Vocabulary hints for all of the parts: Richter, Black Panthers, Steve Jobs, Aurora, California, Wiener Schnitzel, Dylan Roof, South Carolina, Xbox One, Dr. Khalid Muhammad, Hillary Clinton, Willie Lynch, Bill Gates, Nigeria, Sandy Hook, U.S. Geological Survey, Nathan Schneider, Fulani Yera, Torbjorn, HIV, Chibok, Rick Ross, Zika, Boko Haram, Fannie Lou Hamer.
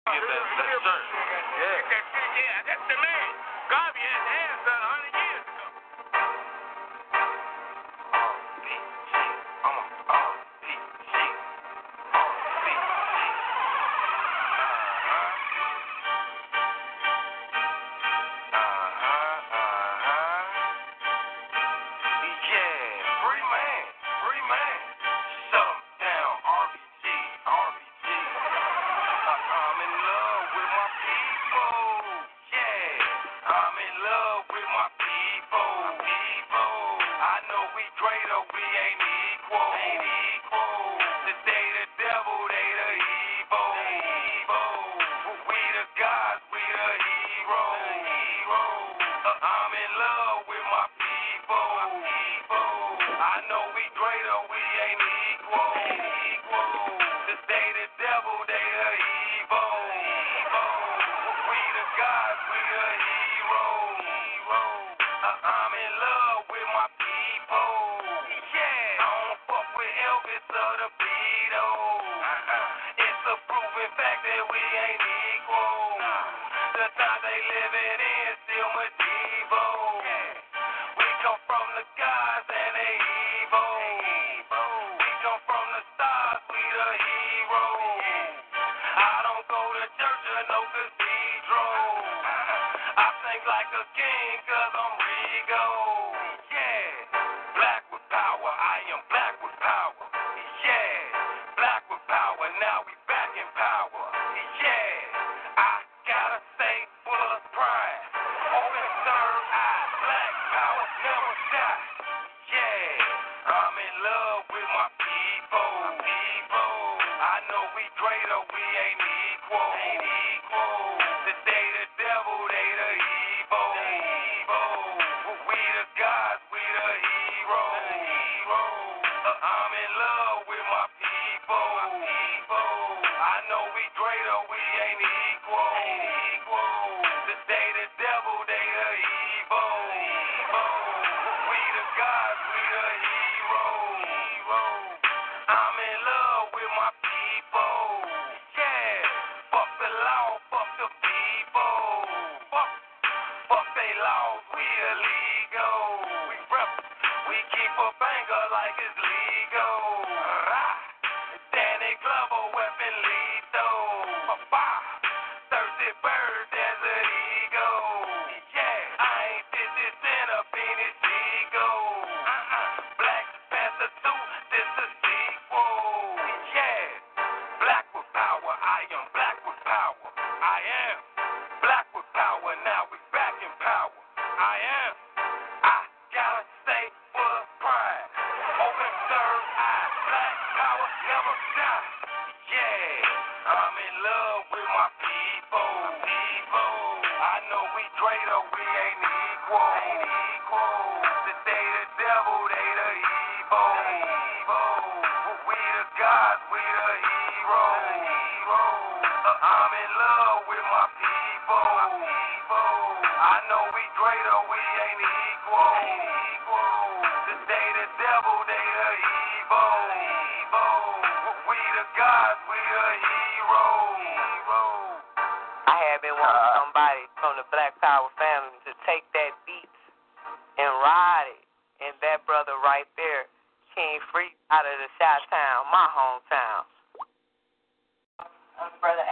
As the brother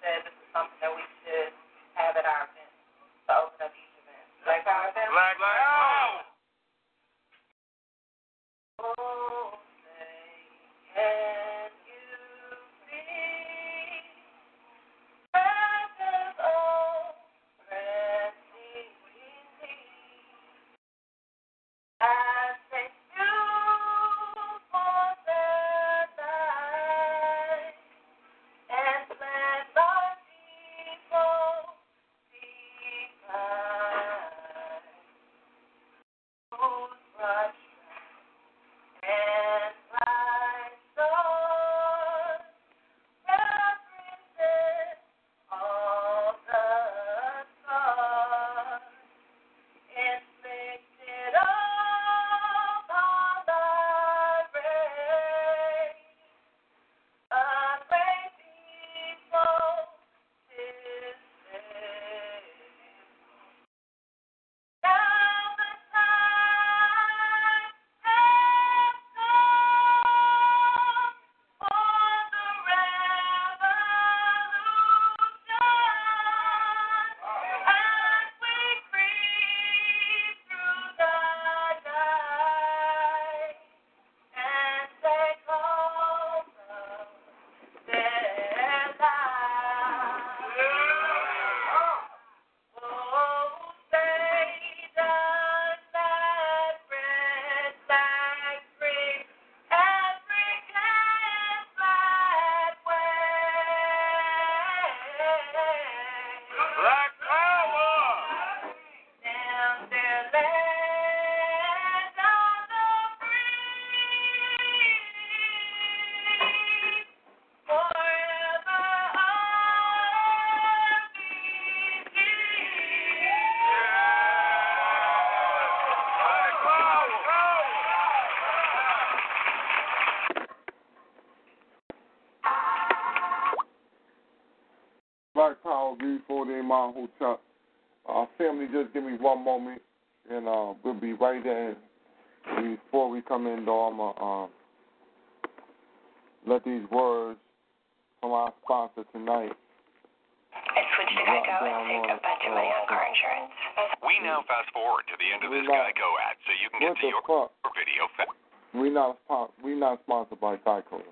said, this is something that we should have at our event. So open Who Chuck. Family, just give me one moment, and we'll be right there before we come in. I'm going to let these words from our sponsor tonight. It's switched to Geico and saved up bunch of money on car insurance. We now fast forward to the end of this Geico ad, so you can get to your video. We're not sponsored by Geico.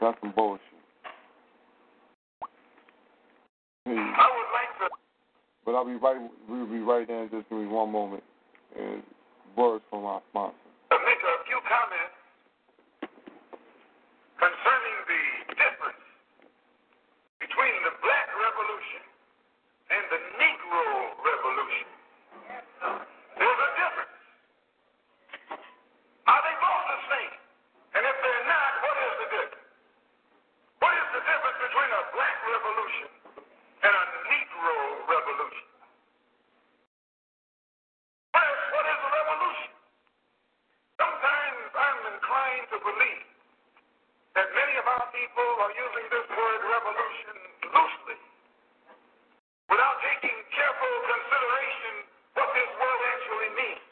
That's some bullshit. But we'll be right there. Just give me one moment. And words from our sponsor. I'll make a few comments concerning the difference between the Black Revolution and the Negro Revolution. There's a difference. Are they both the same? And if they're not, what is the difference? What is the difference between a Black Revolution and a Negro Revolution? First, what is a revolution? Sometimes I'm inclined to believe that many of our people are using this word revolution loosely, without taking careful consideration what this word actually means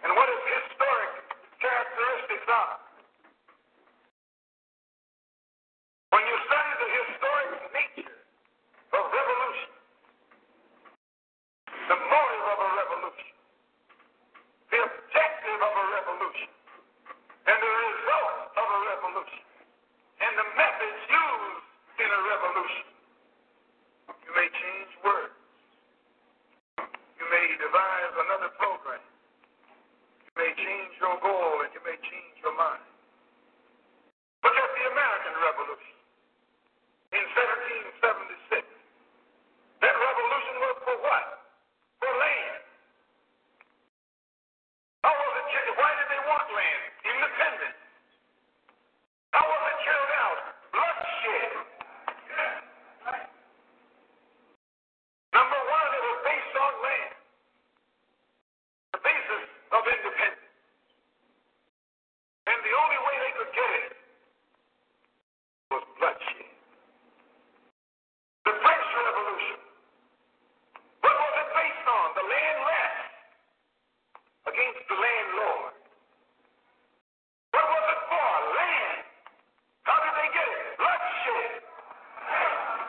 and what its historic characteristics are. When you study the historic nature of revolution, the motive of a revolution, the objective of a revolution, and the result of a revolution, and the methods used in a revolution, you may change words. You may devise another program. You may change your goal and you may change your mind. Look at the American Revolution in 1776. That revolution was for what? For land. How was it? Why did they want land? Independence. How was it carried out? Bloodshed. Number one, it was based on land, the basis of independence. And the only way they could get it was bloodshed. The French Revolution, what was it based on? The landless against the landlord. What was it for? Land. How did they get it? Bloodshed.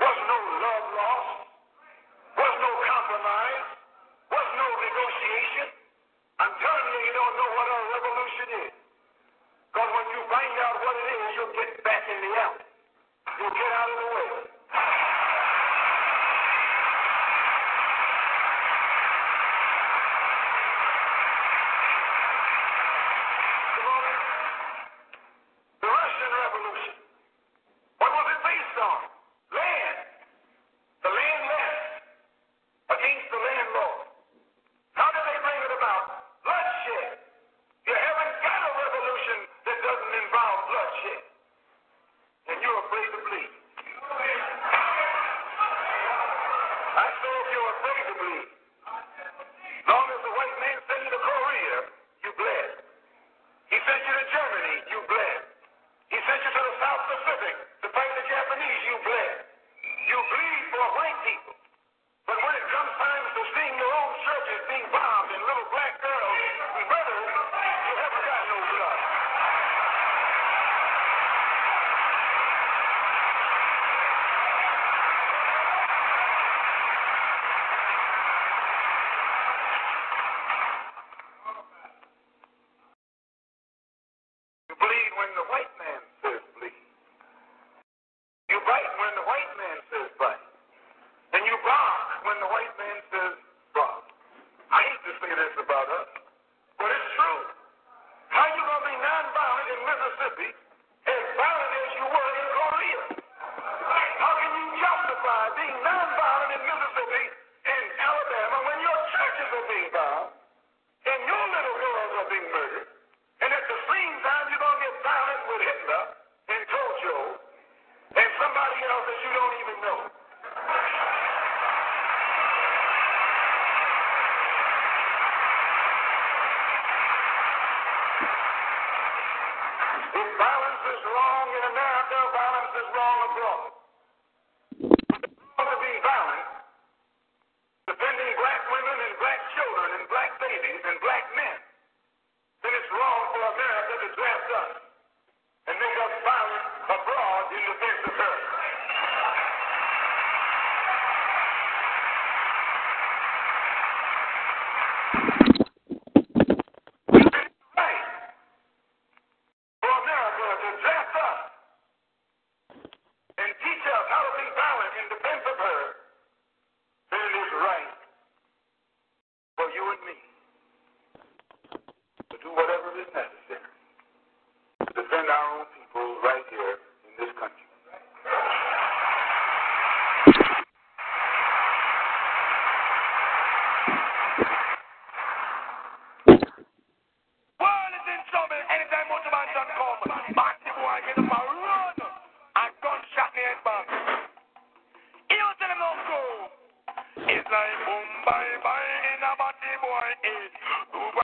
Was no love lost. Was no compromise. Was no negotiation. I'm telling you, you don't know what a revolution is. Because when you find out what it is, you'll get back in the alley. You'll get out of the way. Violence is wrong abroad. If it's wrong to be violent,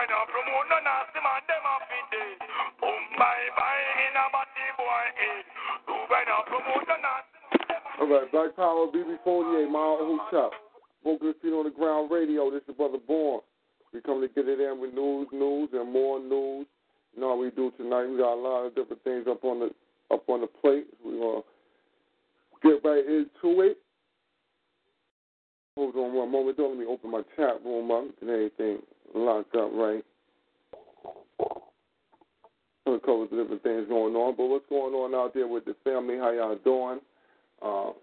don't promote no nasty man, them a fit dead. Boom, bye, bye, in a body boy head. Who better promote no nasty man, them a fit dead. All right, Black Power, BB48, my old hotel. Smoking Feet on the Ground Radio, this is Brother Bourne. We come to get it in with news, and more news. You know how we do tonight. We got a lot of different things up on the plate. We're going to get right into it. Hold on one moment. Don't let me open my chat room up and everything locked up, right? We'll cover the different things going on. But what's going on out there with the family? How y'all doing?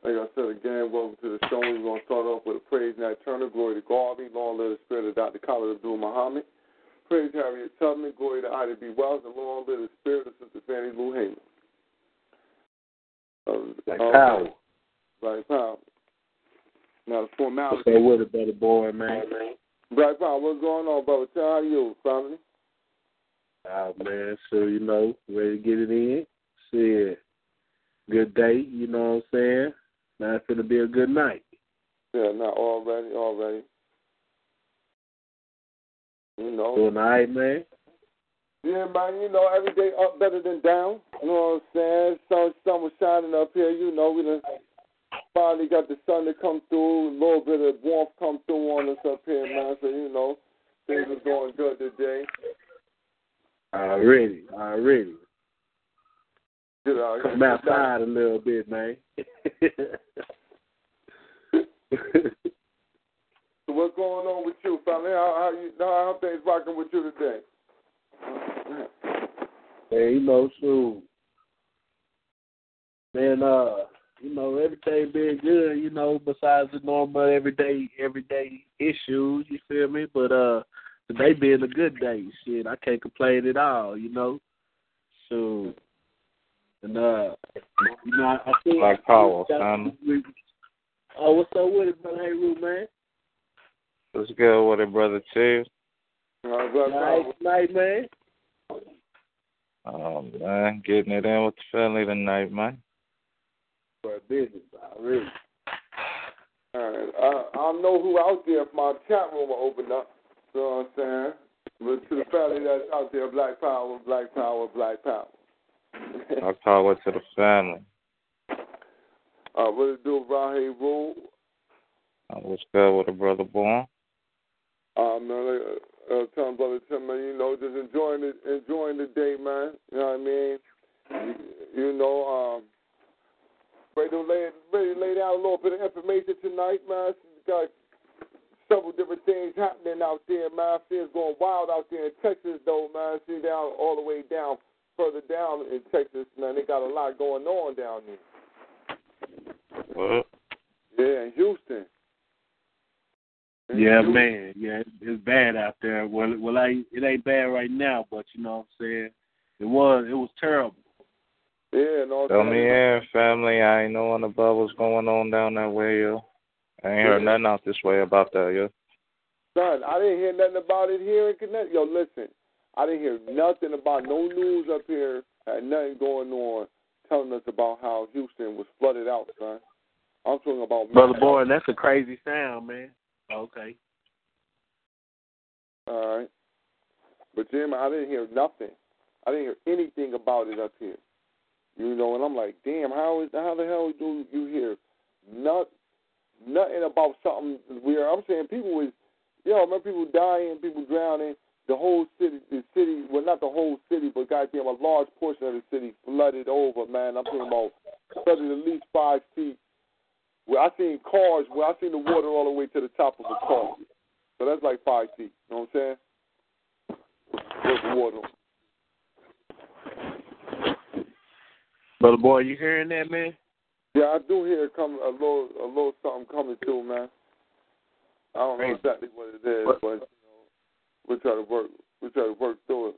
Like I said again, welcome to the show. We're going to start off with a praise and that Turner, glory to Garvey, long live the spirit of Dr. Khalid Abdul Muhammad, praise Harriet Tubman, glory to Ida B. Wells, and long live the spirit of Sister Fannie Lou Hamer. Black Power. Black Power. Now the formality. Stay with it, brother boy, man. Black Power, what's going on, brother? How are you, family? Ah, man, so you know, ready to get it in? See it. Good day, you know what I'm saying? Now it's going to be a good night. Yeah, now already. You know. Doing all right, man? Yeah, man, you know, every day up better than down. You know what I'm saying? Sun was shining up here. You know, we done finally got the sun to come through. A little bit of warmth come through on us up here, man. So, you know, things are going good today. Already. Come outside a little bit, man. So what's going on with you, family? How things rocking with you today? Hey, you know, so, man, you know, everything been good, you know, besides the normal everyday issues, you feel me? But today being a good day, shit, I can't complain at all, you know. So. And, you know, I think Black Power, son. Oh, what's up with it, brother? Hey, Root, man. What's good with it, brother, too? Night, man. Oh, man, getting it in with the family tonight, man. For a business, really. All right. I don't know who out there if my chat room will open up. You know what I'm saying? But to the family that's out there, Black Power, Black Power, Black Power. I'll call it to the family. What it do, Rahe Rule? What's good with the brother born? Man, telling brother Tim, man, you know, just enjoying the day, man. You know what I mean? You know, ready to lay down a little bit of information tonight, man. Got several different things happening out there, man. Things going wild out there in Texas, though, man. See down all the way down. Further down in Texas, man, they got a lot going on down there. What? Yeah, in Houston. Man. Yeah, it's bad out there. Well, it ain't bad right now, but you know what I'm saying? It was terrible. Yeah, no. Tell me here, family, I ain't knowing about what's going on down that way, yo. I ain't heard nothing out this way about that, yo. Son, I didn't hear nothing about it here in Connecticut. Yo, listen. I didn't hear nothing about no news up here, had nothing going on telling us about how Houston was flooded out, son. I'm talking about... Brother Boy, that's a crazy sound, man. Okay. All right. But, Jim, I didn't hear nothing. I didn't hear anything about it up here. You know, and I'm like, damn, how the hell do you hear nothing about something weird? I'm saying people dying, people drowning. The whole city, not the whole city, but goddamn, a large portion of the city flooded over, man. I'm talking about flooded at least 5 feet. Where I seen the water all the way to the top of a car. So that's like 5 feet, you know what I'm saying? With the water. Brother Boy, you hearing that, man? Yeah, I do hear a little something coming through, man. I don't know exactly what it is, but... We try to work through it.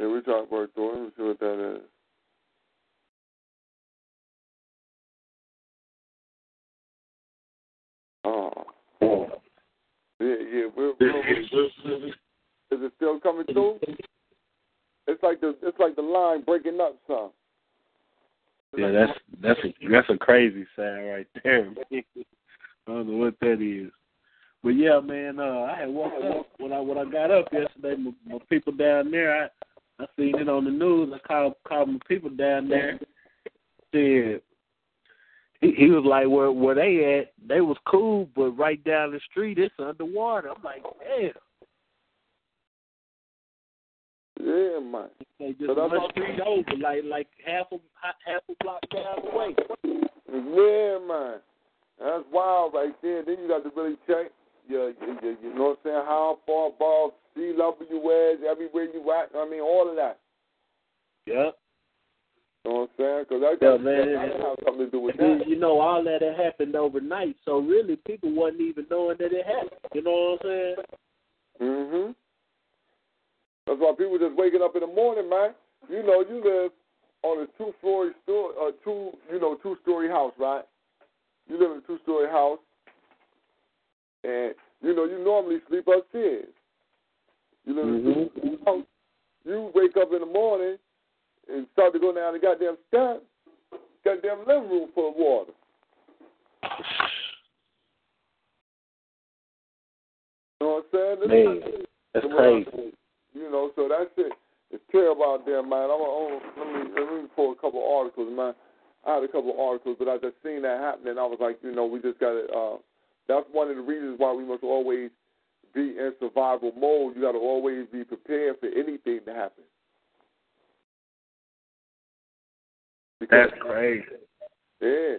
Yeah, we try to work through it. Let's see what that is. Oh. Yeah. Is it still coming through? It's like the line breaking up some. Yeah, that's a crazy sign right there, man. I don't know what that is. But yeah, man, I had woke up when I got up yesterday. My people down there, I seen it on the news. I called my people down there. Said he was like, where they at? They was cool, but right down the street, it's underwater. I'm like, damn. Yeah, man. They just one street over, like half a block down the way. Yeah, man. That's wild right there. Then you got to really check, you know what I'm saying, how far above sea level you is, everywhere you at. I mean, all of that. Yeah. You know what I'm saying? Because that has something to do with that. You know, all that had happened overnight, so really people wasn't even knowing that it happened. You know what I'm saying? Mm-hmm. That's why people just waking up in the morning, man. You know, you live on a two-story house, right? You live in a two-story house, and you know you normally sleep upstairs. You live in a two-story house. You wake up in the morning and start to go down the goddamn steps, goddamn living room full of water. You know what I'm saying? Man, that's crazy. You know, so that's it. It's terrible out there, man. Let me pull a couple articles, man. I had a couple of articles, but I just seen that happening. I was like, you know, we just got to that's one of the reasons why we must always be in survival mode. You got to always be prepared for anything to happen. Because, that's crazy. Yeah.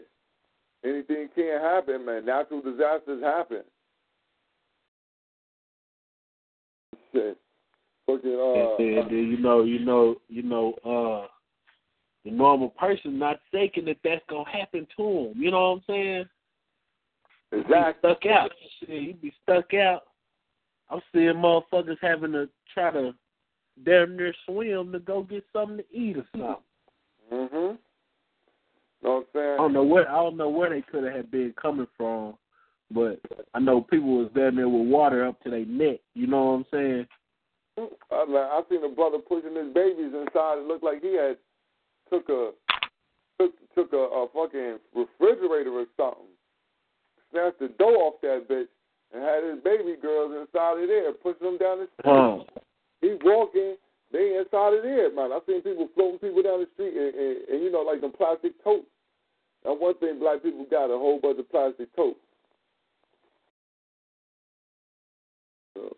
Anything can happen, man. Natural disasters happen. Shit. The normal person not thinking that that's going to happen to him. You know what I'm saying? Exactly. He'd be stuck out. Shit, he'd be stuck out. I'm seeing motherfuckers having to try to damn near swim to go get something to eat or something. Mm-hmm. Know what I'm saying? I don't know where they could have been coming from, but I know people was down there with water up to their neck. You know what I'm saying? I seen a brother pushing his babies inside. It looked like he had took a fucking refrigerator or something, snatched the door off that bitch, and had his baby girls inside of there, pushing them down the street. Oh. He walking, they inside of there, man. I seen people floating people down the street, and you know, like them plastic totes. And one thing black people got, a whole bunch of plastic totes. So,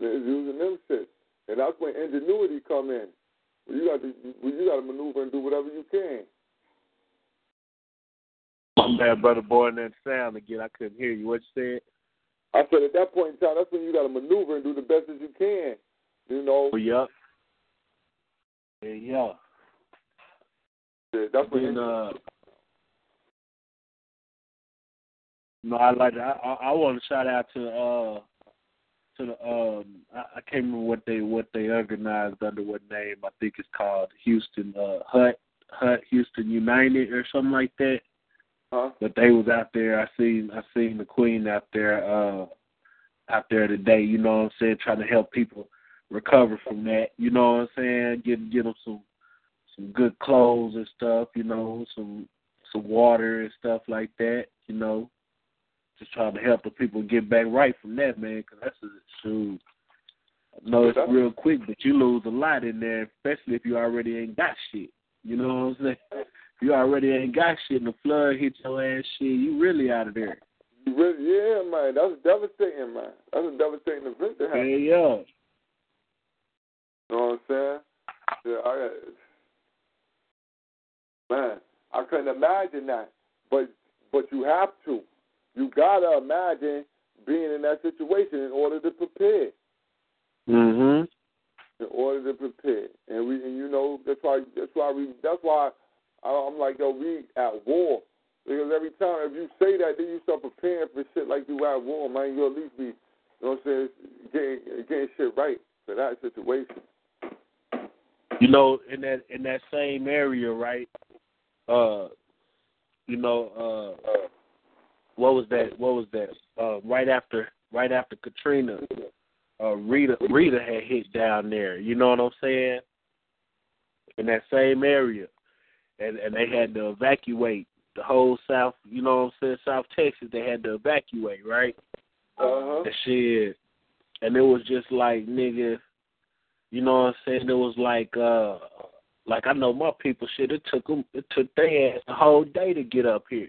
they're using them shit. And that's when ingenuity come in. You got to maneuver and do whatever you can. My bad, brother boy, and that sound again. I couldn't hear you. What you said? I said at that point in time, that's when you got to maneuver and do the best that you can. You know. Yeah. Yeah. Yeah, that's when. No, I like. I want to shout out to. I can't remember what they organized under what name. I think it's called Houston Hut Houston United or something like that. Huh? But they was out there. I seen the Queen out there today. You know what I'm saying? Trying to help people recover from that. You know what I'm saying? Get them some good clothes and stuff. You know, some water and stuff like that. You know. Just trying to help the people get back right from that, man, because that's a shoot. I know it's real quick, but you lose a lot in there, especially if you already ain't got shit. You know what I'm saying? If you already ain't got shit and the flood hit your ass, shit, you really out of there. Yeah, man, that's devastating, man. That's a devastating event to happen. Yeah, yeah. You know what I'm saying? Yeah, man, I couldn't imagine that, but you have to. You gotta imagine being in that situation in order to prepare. Mm-hmm. In order to prepare, and you know that's why I'm like, yo, we at war, because every time if you say that, then you start preparing for shit like you at war, man. You at least be, you know what I'm saying, getting shit right for that situation. You know, in that same area, right? You know, What was that? Right after Katrina, Rita had hit down there. You know what I'm saying? In that same area, and they had to evacuate the whole South, you know what I'm saying, South Texas, they had to evacuate, right? Uh-huh. And shit. And it was just like, nigga, you know what I'm saying, it was like I know my people, shit, it took their ass the whole day to get up here.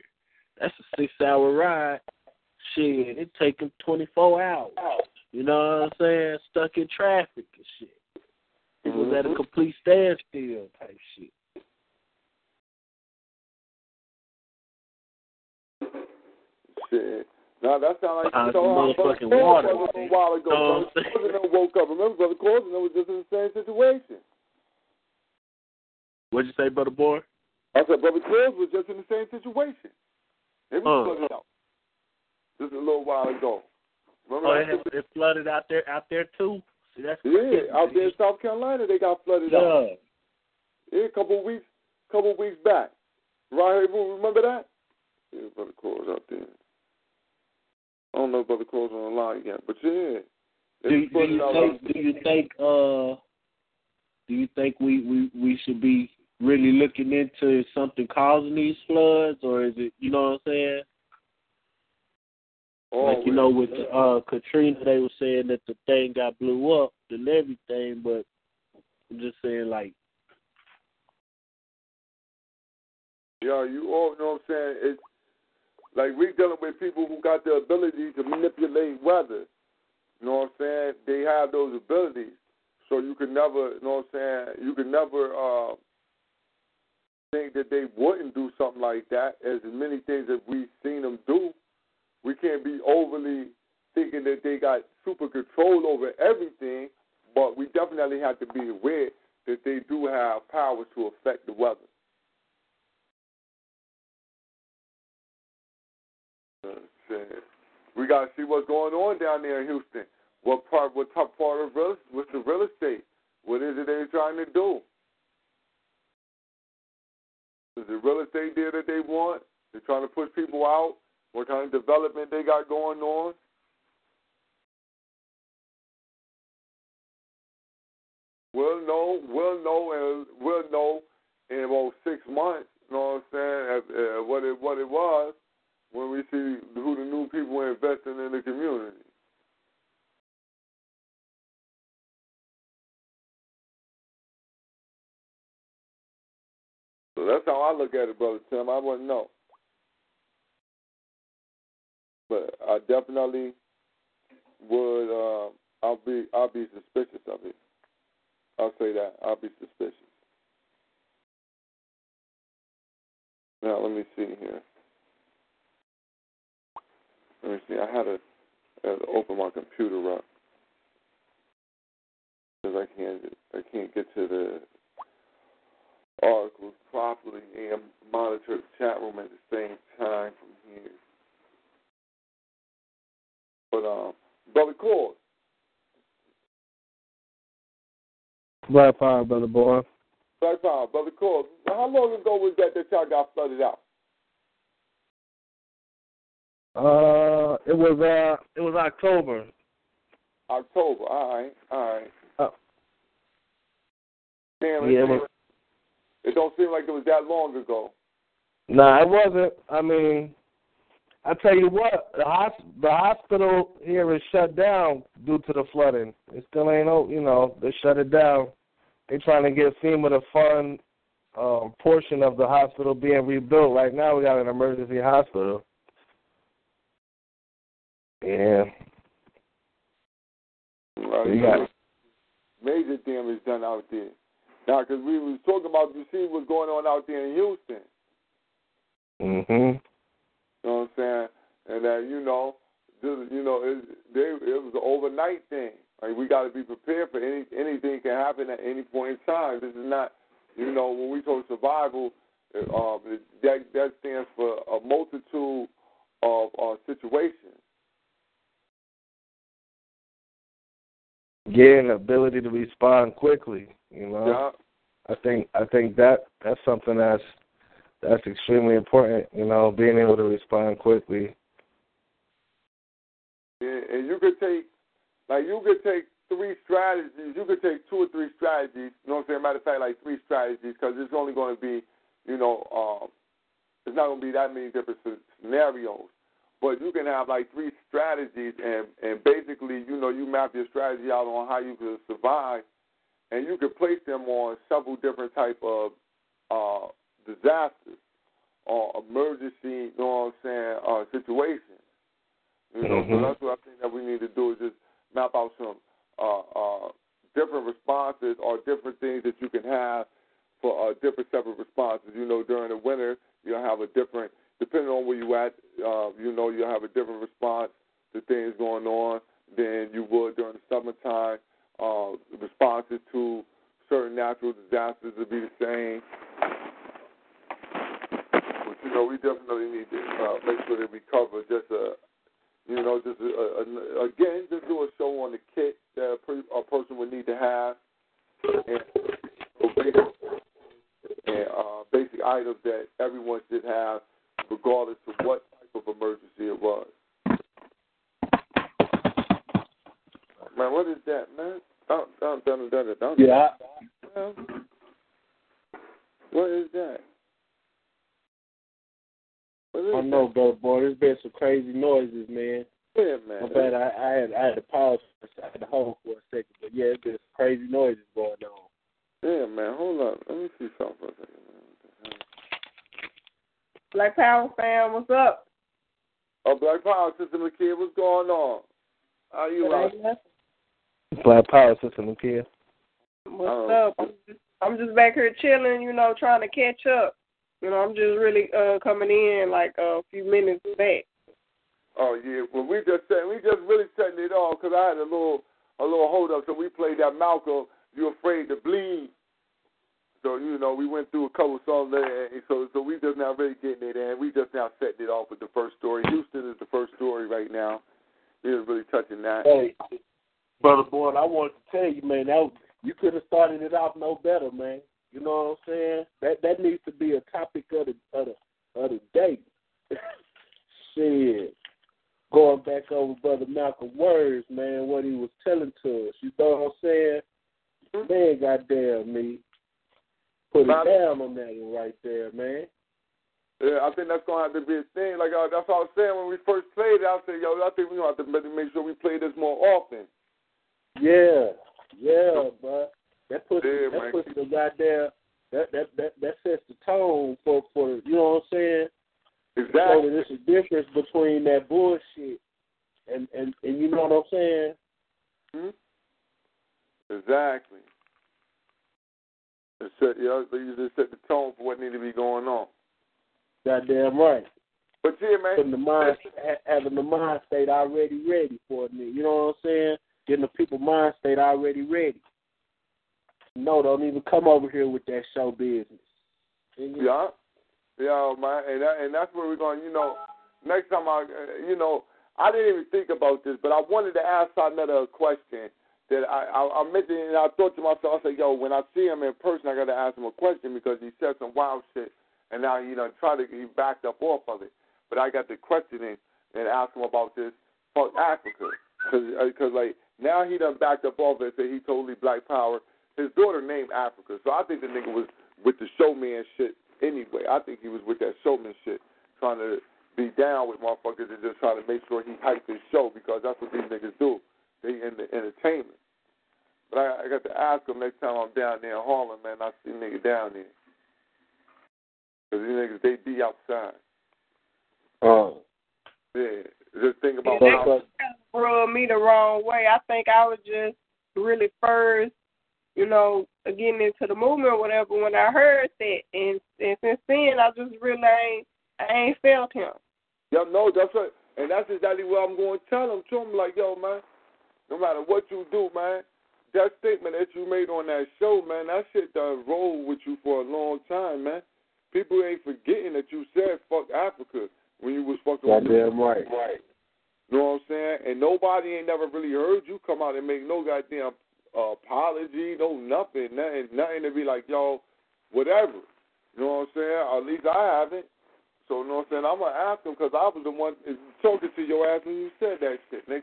That's a 6-hour ride. Shit, it take them 24 hours. You know what I'm saying? Stuck in traffic and shit. It was at a complete standstill type shit. Shit. Now that sounds like you saw motherfucking water a little while ago. Brother Corzino woke up. Remember, Brother Corzino was just in the same situation. What'd you say, Brother Boy? I said Brother Corzino was just in the same situation. They were flooded out just a little while ago. Remember it flooded out there too. See, that's out there in South Carolina, they got flooded out. Yeah, a couple of weeks back. Right here, remember that? Yeah, Brother Corzino out there. I don't know if Brother Cole's on the line yet, but yeah. Do you think we should be really looking into something causing these floods, or is it, you know what I'm saying? Always. Like, you know, with Katrina, they were saying that the thing got blew up and everything, but I'm just saying, like. Yeah, you all know what I'm saying? It's. Like, we're dealing with people who got the ability to manipulate weather. You know what I'm saying? They have those abilities. So you can never, you know what I'm saying, you can never think that they wouldn't do something like that. As many things that we've seen them do, we can't be overly thinking that they got super control over everything, but we definitely have to be aware that they do have power to affect the weather. We got to see what's going on down there in Houston. What's the real estate? What is it they're trying to do? Is the real estate there that they want? They're trying to push people out? What kind of development they got going on? We'll know in about 6 months, you know what I'm saying, what it was. When we see who the new people are investing in the community. So that's how I look at it, Brother Tim. I wouldn't know. But I definitely would, I'll be suspicious of it. I'll say that. I'll be suspicious. Now, let me see here. Let me see. I had to open my computer up because I can't get to the articles properly and monitor the chat room at the same time from here. But Brother Cord. Black Power, Brother Boy. Black Power, Brother Cord. How long ago was that y'all got flooded out? It was October. October, all right. Damn, yeah, it don't seem like it was that long ago. Nah, it wasn't. I mean, I tell you what, the hospital here is shut down due to the flooding. It still ain't, you know, they shut it down. They trying to get FEMA to fund portion of the hospital being rebuilt. Right now, we got an emergency hospital. Yeah. You got major damage done out there. Now, because we was talking about, you see what's going on out there in Houston. You know what I'm saying? And that, it was an overnight thing. Like, we got to be prepared for anything can happen at any point in time. This is not, when we talk survival, that stands for a multitude of situations. Getting the ability to respond quickly, Yeah. I think that's something that's extremely important, being able to respond quickly. Yeah, and you could take three strategies. You could take two or three strategies. You know what I'm saying? Matter of fact, like three strategies, because it's only going to be You know, there's not going to be that many different scenarios. But you can have like three strategies, and basically, you know, you map your strategy out on how you can survive, and you can place them on several different type of disasters or emergency, you know what I'm saying, situations. You know, so that's what I think that we need to do is just map out some different responses or different things that you can have for different separate responses. You know, during the winter, you'll have a different, depending on where you're at, you know, you'll have a different response to things going on than you would during the summertime. Responses to certain natural disasters will be the same. But, you know, we definitely need to make sure that we cover just a, you know, just a, again, just do a show on the kit that a person would need to have and basic items that everyone should have, regardless of what type of emergency it was. Man, what is that, man? Yeah. What is that? I know, brother boy. There's been some crazy noises, man. Yeah, man. I'm glad I had to pause. I had to hold for a second. But yeah, it's been some crazy noises going on. Yeah, man. Hold up. Let me see something for a second, man. Black Power fam, what's up? Oh, Black Power System of Kid, what's going on? How are you out? Black Power System of Kid. What's up? I'm just back here chilling, you know, trying to catch up. You know, I'm just really coming in like a few minutes back. Oh yeah, well we just really setting it all because I had a little hold up. So we played that Malcolm, "You Afraid to Bleed." So you know we went through a couple songs there, and so we just now really getting it in. We just now setting it off with the first story. Houston is the first story right now. We're really touching that. Hey, brother Boyd, I wanted to tell you, man, you could have started it off no better, man. You know what I'm saying? That needs to be a topic of the day. Shit. Going back over Brother Malcolm's words, man, what he was telling to us. You know what I'm saying? Man, goddamn me. Put it down on that one right there, man. Yeah, I think that's going to have to be a thing. Like, that's what I was saying when we first played it. I said, yo, I think we're going to have to make sure we play this more often. Yeah. Yeah, bro. That puts the goddamn that sets the tone for you know what I'm saying? Exactly. So there's a difference between that bullshit and you know what I'm saying? Hmm? Exactly. You just set the tone for what needs to be going on. Goddamn right. But yeah, man. From the mind, having the mind state already ready for it, you know what I'm saying? Getting the people mind state already ready. No, don't even come over here with that show business. Yeah, yeah, man, and that's where we're going. You know, next time I didn't even think about this, but I wanted to ask another question that I mentioned, and I thought to myself, I said, yo, when I see him in person, I got to ask him a question because he said some wild shit, and now he backed up off of it. But I got to question him and ask him about this fuck Africa, because like now he done backed up off it, and said he totally Black Power. His daughter named Africa, so I think the nigga was with the showman shit anyway. I think he was with that showman shit, trying to be down with motherfuckers and just trying to make sure he hyped his show because that's what these niggas do. They in the entertainment. But I got to ask him next time I'm down there in Harlem, man, I see niggas down there. Because these niggas, they be outside. Oh. Yeah. Just think about that. That rubbed me the wrong way. I think I was just really first, you know, getting into the movement or whatever when I heard that. And since then, I just really ain't felt him. Yeah, no, that's right. And that's exactly what I'm going to tell him, too. I'm like, yo, man, no matter what you do, man, that statement that you made on that show, man, that shit done rolled with you for a long time, man. People ain't forgetting that you said fuck Africa when you was fucking with them. Goddamn right. Right. You know what I'm saying? And nobody ain't never really heard you come out and make no goddamn apology, no nothing to be like, yo, whatever. You know what I'm saying? Or at least I haven't. So, you know what I'm saying? I'm going to ask him because I was the one talking to your ass when you said that shit, nigga.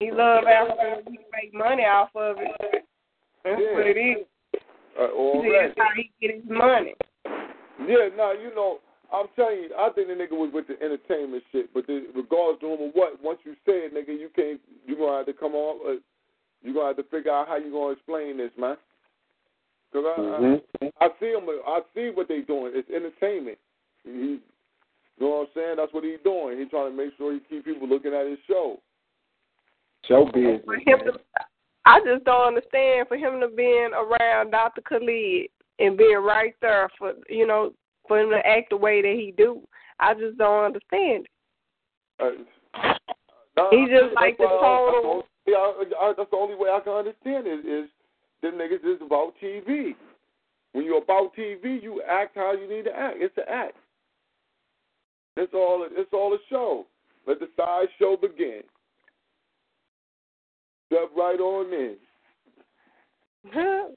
He love Africa. He make money off of it. That's what it is. That's how he get his money. Yeah, no, you know, I'm telling you, I think the nigga was with the entertainment shit. But the, regards to him or what, once you say it, nigga, you can't. You gonna have to come on. You gonna have to figure out how you gonna explain this, man. Cause I see him. I see what they doing. It's entertainment. He, you know what I'm saying? That's what he's doing. He's trying to make sure he keep people looking at his show. So busy. I just don't understand for him to being around Dr. Khalid and being right there for, you know, for him to act the way that he do. I just don't understand it. Nah, he just like the total. That's the only way I can understand it is them niggas is about TV. When you're about TV, you act how you need to act. It's an act. It's all a show. Let the side show begin. Step right on in.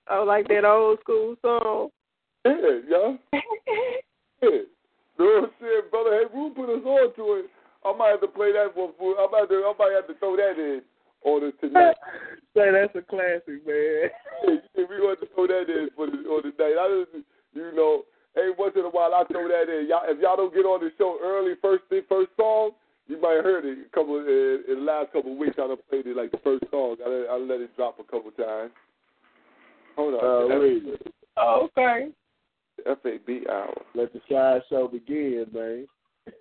Oh, like that old school song. Yeah, yo. Yeah. Dude, shit, brother, hey, Rue put us on to it. I might have to play that one for I might have to throw that in on this tonight. Say, that's a classic, man. Yeah, we want to throw that in for the, on the night. I just, you know, every once in a while I throw that in. Y'all, if y'all don't get on the show early, first song, you might have heard it a couple in the last couple of weeks. I done played it like the first song. I let it drop a couple times. Hold on. Okay. FAB hour. Let the side show begin, man.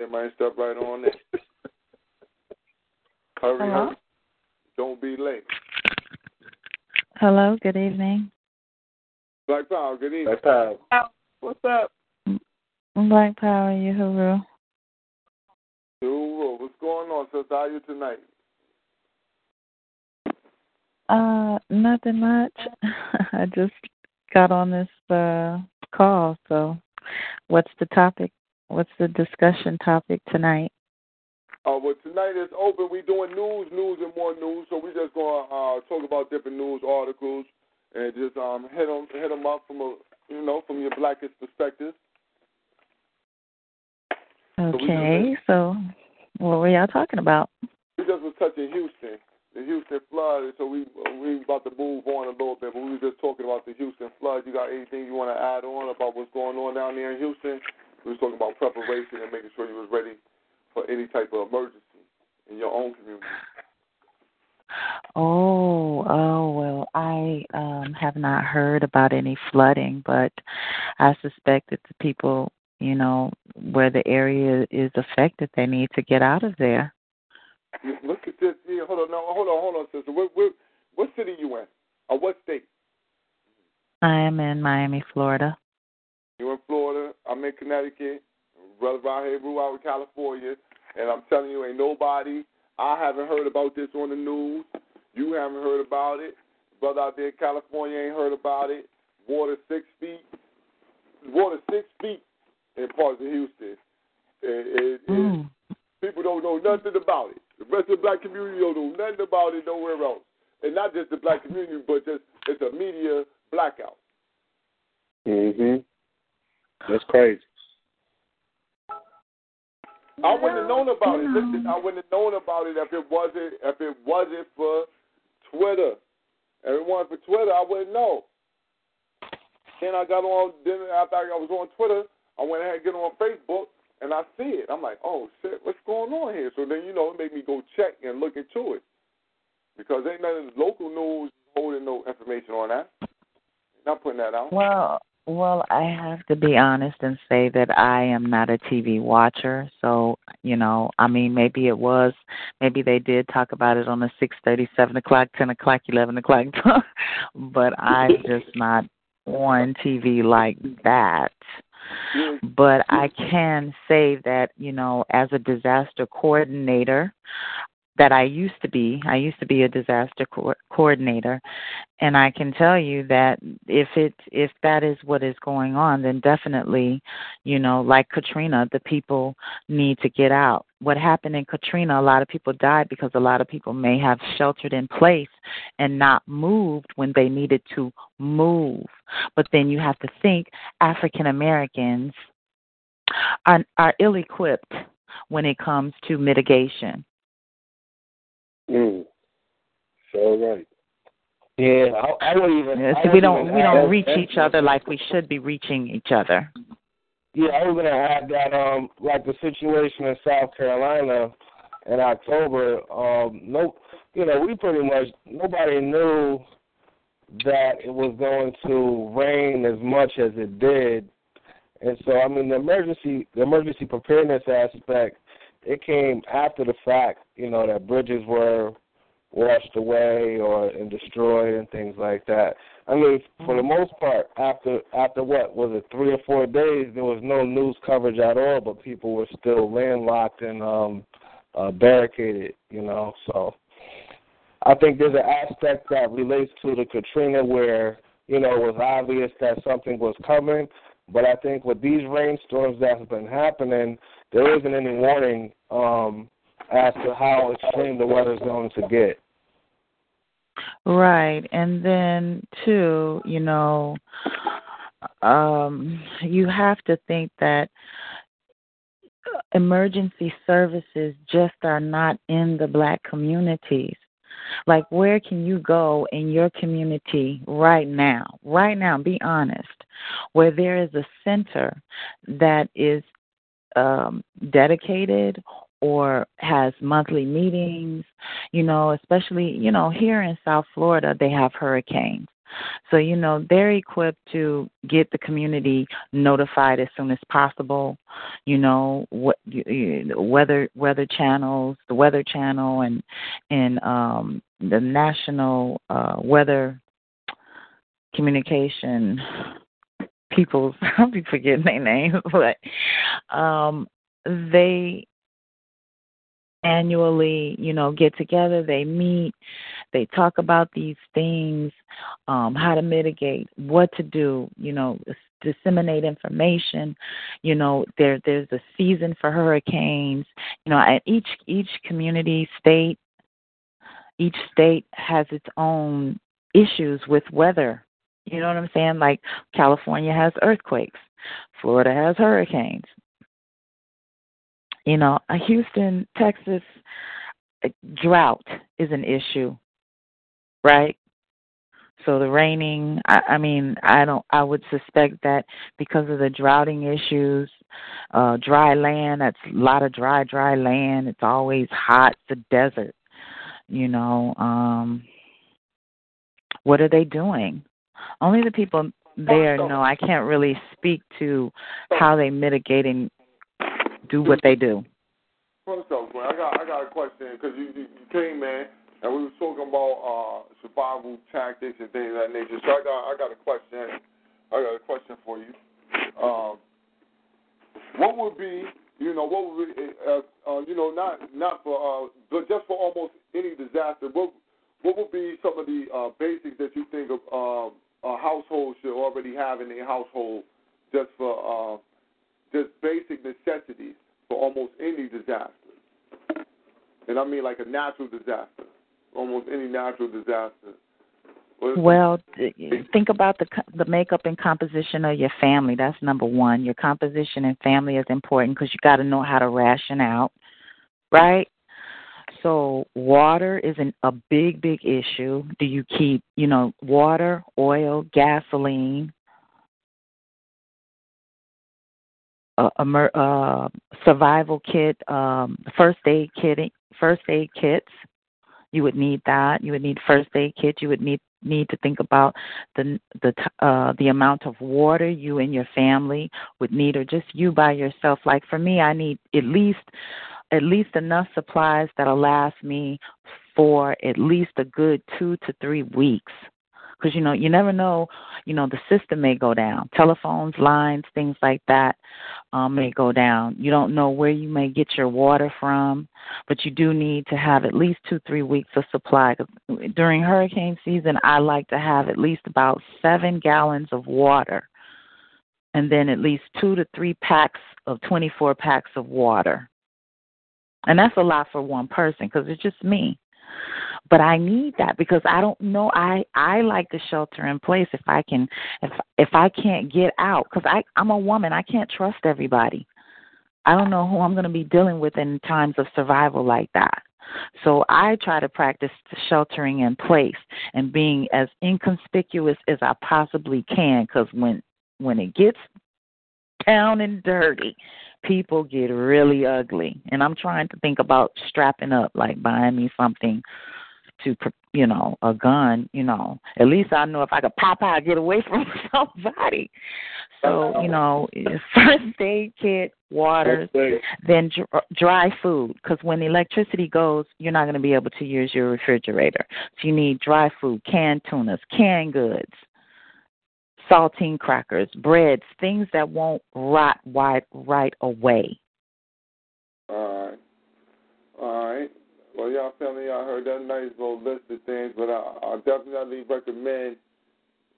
It might step right on there. Hurry up. Don't be late. Hello. Good evening. Black Power. Good evening. Black Power. What's up? Black Power. Yuhuru. What's going on, sister? How are you tonight? Nothing much. I just got on this call. So, what's the topic? What's the discussion topic tonight? Well, tonight is open. We're doing news, and more news. So we're just gonna talk about different news articles and just hit them up from from your blackest perspective. Okay, so what were y'all talking about? We just was touching Houston, the Houston flood, so we about to move on a little bit, but we were just talking about the Houston flood. You got anything you want to add on about what's going on down there in Houston? We was talking about preparation and making sure you was ready for any type of emergency in your own community. Oh, well, I have not heard about any flooding, but I suspect that the people, you know, where the area is affected, they need to get out of there. Look at this. Yeah, hold on, sister. What city are you in? Or what state? I am in Miami, Florida. You're in Florida. I'm in Connecticut. Brother Rahab Rue out in California. And I'm telling you, ain't nobody. I haven't heard about this on the news. You haven't heard about it. Brother out there in California ain't heard about it. Water 6 feet. In parts of Houston. People don't know nothing about it. The rest of the black community don't know nothing about it nowhere else. And not just the black community, but just it's a media blackout. That's crazy. I wouldn't have known about it. Listen, I wouldn't have known about it if it wasn't for Twitter. Everyone for Twitter, I wouldn't know. Then I got on after I was on Twitter, I went ahead and get on Facebook, and I see it. I'm like, oh, shit, what's going on here? So then, it made me go check and look into it. Because ain't nothing local news holding no information on that. Not putting that out. Well, I have to be honest and say that I am not a TV watcher. So, maybe it was. Maybe they did talk about it on the 6:30, 7 o'clock, 10 o'clock, 11 o'clock. But I'm just not on TV like that. But I can say that, as a disaster coordinator that I used to be a disaster coordinator, and I can tell you that if that is what is going on, then definitely, like Katrina, the people need to get out. What happened in Katrina, a lot of people died because a lot of people may have sheltered in place and not moved when they needed to move. But then you have to think African Americans are ill-equipped when it comes to mitigation. So right. Yeah, I wouldn't even. Yeah, so we don't reach each other like we should be reaching each other. Yeah, I was going to have that, like the situation in South Carolina in October. We pretty much, nobody knew that it was going to rain as much as it did. And so, I mean, the emergency preparedness aspect, it came after the fact, that bridges were washed away and destroyed and things like that. I mean, for the most part, after what was it, 3 or 4 days, there was no news coverage at all, but people were still landlocked and barricaded, So I think there's an aspect that relates to the Katrina where, it was obvious that something was coming, but I think with these rainstorms that's been happening, there isn't any warning as to how extreme the weather's going to get. Right, and then, too, you have to think that emergency services just are not in the Black communities. Like, where can you go in your community right now? Right now, be honest, where there is a center that is dedicated or has monthly meetings, especially, here in South Florida, they have hurricanes. So, they're equipped to get the community notified as soon as possible, the Weather Channel and the National Weather Communication people, I'll be forgetting their names, but they annually, get together, they meet, they talk about these things, how to mitigate, what to do, disseminate information. There's a season for hurricanes. At each community, state, each state has its own issues with weather. You know what I'm saying? Like California has earthquakes, Florida has hurricanes. Houston, Texas, drought is an issue, right? So the raining, I would suspect that because of the droughting issues, dry land, that's a lot of dry land. It's always hot, the desert, what are they doing? Only the people there know. I can't really speak to how they mitigating do what they do. I got a question because you came in and we were talking about survival tactics and things of that nature. So I got a question. I got a question for you. But just for almost any disaster, what would be some of the basics that you think of a household should already have in their household just for just basic necessities for almost any disaster. And I mean like a natural disaster, almost any natural disaster. Well, think about the makeup and composition of your family. That's number one. Your composition and family is important because you got to know how to ration out, right? So water is a big, big issue. Do you keep, water, oil, gasoline, survival kit, first aid kits. You would need that. You would need first aid kits. You would need to think about the amount of water you and your family would need, or just you by yourself. Like for me, I need at least enough supplies that'll last me for at least a good 2 to 3 weeks. Because, you never know, the system may go down. Telephones, lines, things like that may go down. You don't know where you may get your water from, but you do need to have at least 2-3 weeks of supply. During hurricane season, I like to have at least about 7 gallons of water and then at least 2 to 3 packs of 24 packs of water. And that's a lot for one person because it's just me. But I need that because I don't know. I like to shelter in place if I can, if I can't get out, because I'm a woman. I can't trust everybody. I don't know who I'm going to be dealing with in times of survival like that. So I try to practice sheltering in place and being as inconspicuous as I possibly can, because when it gets down and dirty, people get really ugly. And I'm trying to think about strapping up, like buying me something to, you know, a gun, you know. At least I know if I could pop out, get away from somebody. So, you know, first aid kit, water, then dry food. Because when the electricity goes, you're not going to be able to use your refrigerator. So you need dry food, canned tunas, canned goods, saltine crackers, breads, things that won't rot right away. All right. Well, y'all family, y'all heard that nice little list of things, but I definitely recommend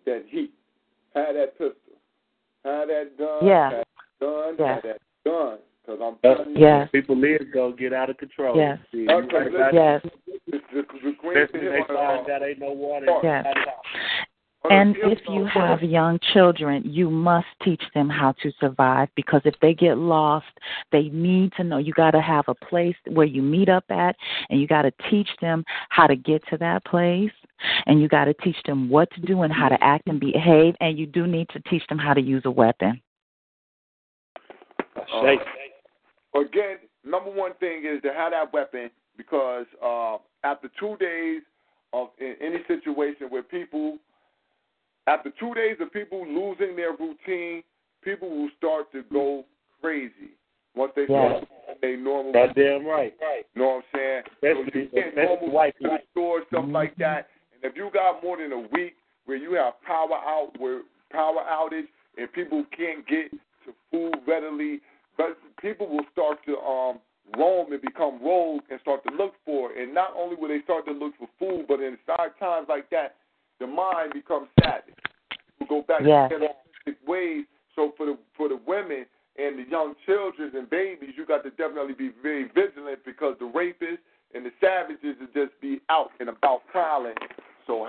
that he had that pistol. Had that gun. Yeah. Had that gun. Yeah. Had that gun. Because I'm telling you. Yes. People live go get out of control. Yes. See, okay. Yes. They find that ain't no water. Yes. And if you have young children, you must teach them how to survive, because if they get lost, they need to know. You got to have a place where you meet up at, and you got to teach them how to get to that place, and you got to teach them what to do and how to act and behave, and you do need to teach them how to use a weapon. Again, number one thing is to have that weapon, because after 2 days of in any situation where people... After 2 days of people losing their routine, people will start to go crazy once they start their normal. That's damn right. You know what I'm saying? So you can't normal to the store, stuff like that. And if you got more than a week where you have power outage, and people can't get to food readily, but people will start to roam and become rogue and start to look for it. And not only will they start to look for food, but in times like that, the mind becomes savage. We go back to animalistic ways. So for the women and the young children and babies, you got to definitely be very vigilant, because the rapists and the savages will just be out and about prowling. So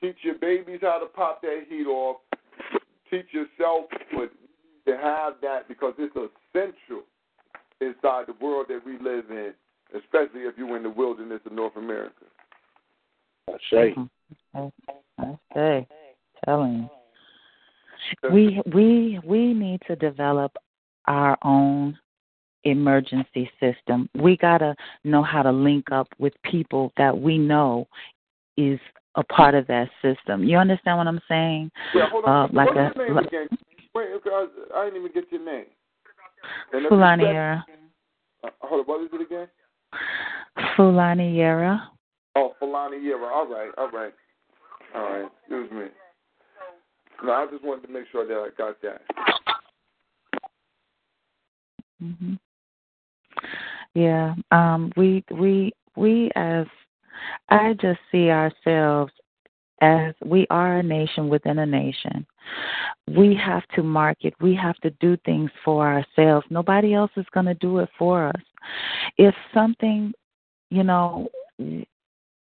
teach your babies how to pop that heat off. Teach yourself to have that, because it's essential inside the world that we live in, especially if you're in the wilderness of North America. I say, telling you, we need to develop our own emergency system. We gotta know how to link up with people that we know is a part of that system. You understand what I'm saying? Yeah, hold on. Like what's your name again? Wait, I didn't even get your name. Fulani Yera. Hold on, what is it again? Fulani Yera. Oh, Fulani Yera. All right. Excuse me. No, I just wanted to make sure that I got that. Mm-hmm. Yeah. We as I just see ourselves as we are a nation within a nation. We have to market. We have to do things for ourselves. Nobody else is going to do it for us. If something, you know.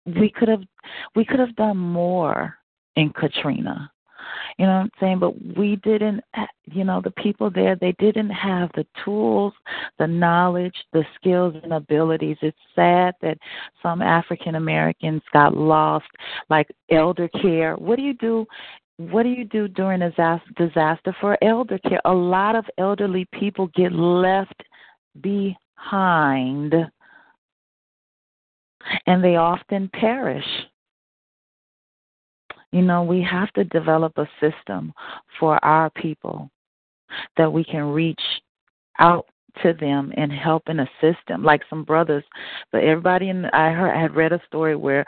We could have done more in Katrina, you know what I'm saying? But we didn't, you know, the people there, they didn't have the tools, the knowledge, the skills and abilities. It's sad that some African Americans got lost, like elder care. What do you do during a disaster for elder care? A lot of elderly people get left behind, and they often perish. You know, we have to develop a system for our people that we can reach out to them and help and assist them. Like some brothers, but everybody I had read a story where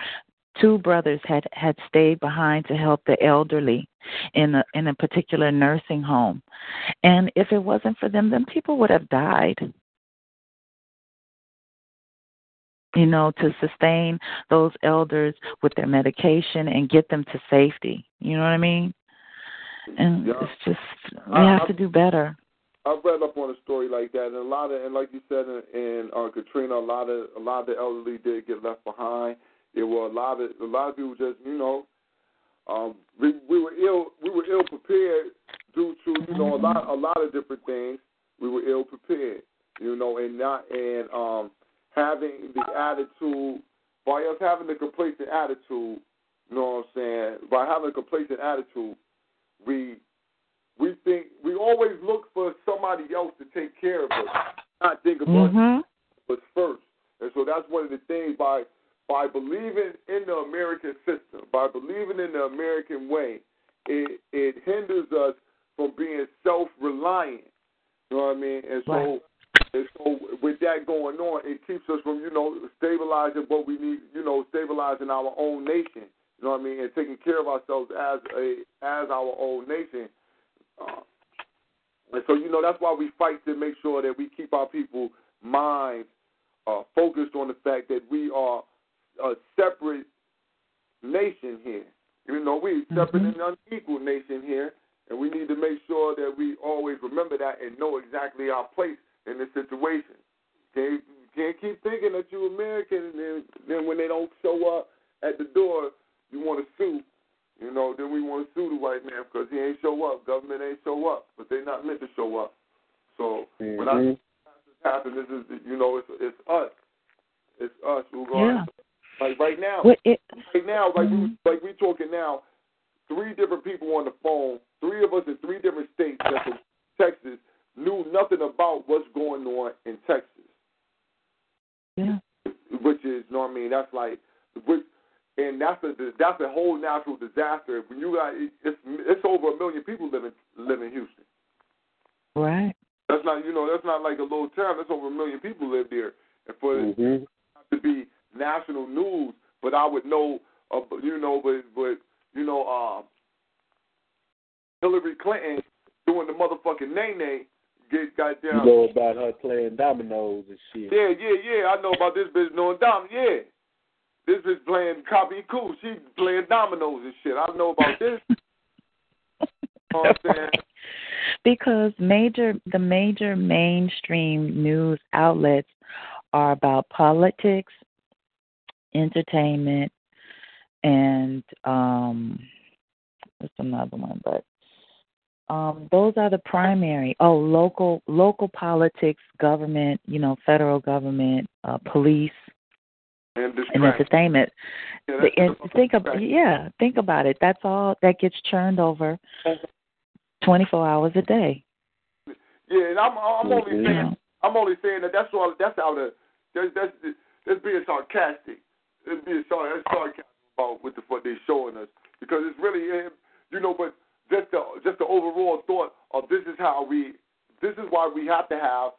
two brothers had stayed behind to help the elderly in a particular nursing home. And if it wasn't for them, then people would have died. You know, to sustain those elders with their medication and get them to safety. You know what I mean? And it's just, we have to do better. I've read up on a story like that, and like you said, in Katrina, a lot of the elderly did get left behind. There were a lot of people just, you know, we were ill prepared due to, you know, a lot of different things. We were ill prepared, you know, and having the attitude, by us having the complacent attitude, you know what I'm saying? By having a complacent attitude, we think we always look for somebody else to take care of us, not think about us first. And so that's one of the things, by believing in the American system, by believing in the American way, it hinders us from being self-reliant. You know what I mean? And so, right. And so with that going on, it keeps us from, you know, stabilizing what we need, you know, stabilizing our own nation. You know what I mean? And taking care of ourselves as our own nation. And so, you know, that's why we fight to make sure that we keep our people's minds focused on the fact that we are a separate nation here. You know, we're separate and unequal nation here, and we need to make sure that we always remember that and know exactly our place in this situation. Can't keep thinking that you're American, and then when they don't show up at the door, you want to sue. You know, then we want to sue the white man because he ain't show up. Government ain't show up, but they're not meant to show up. So when I see this happen, this is, you know, it's us. It's us who going to. Like right now, we talking now, three different people on the phone, three of us in three different states, that's in Texas, knew nothing about what's going on in Texas. Yeah. Which is, you know what I mean, that's like, and that's a whole natural disaster. When you got, it's over 1 million people live in Houston. Right. That's not, you know, that's not like a little town. That's over 1 million people live there. And for it to be national news, but I would know, Hillary Clinton doing the motherfucking nay-nay, get goddamn. You know about her playing dominoes and shit. Yeah, I know about this bitch doing dominoes, yeah. This bitch playing copy cool, she playing dominoes and shit. I know about this. You know what I'm saying? Because the major mainstream news outlets are about politics, entertainment, and what's another one? But those are the primary. Oh, local politics, government, you know, federal government, police, and entertainment. Yeah, think about it. That's all that gets churned over 24 hours a day. Yeah, and I'm only saying that that's all. That's out of that's being sarcastic. It's being sarcastic about what the fuck they're showing us, because it's really, you know, but just the overall thought of this is why we have to have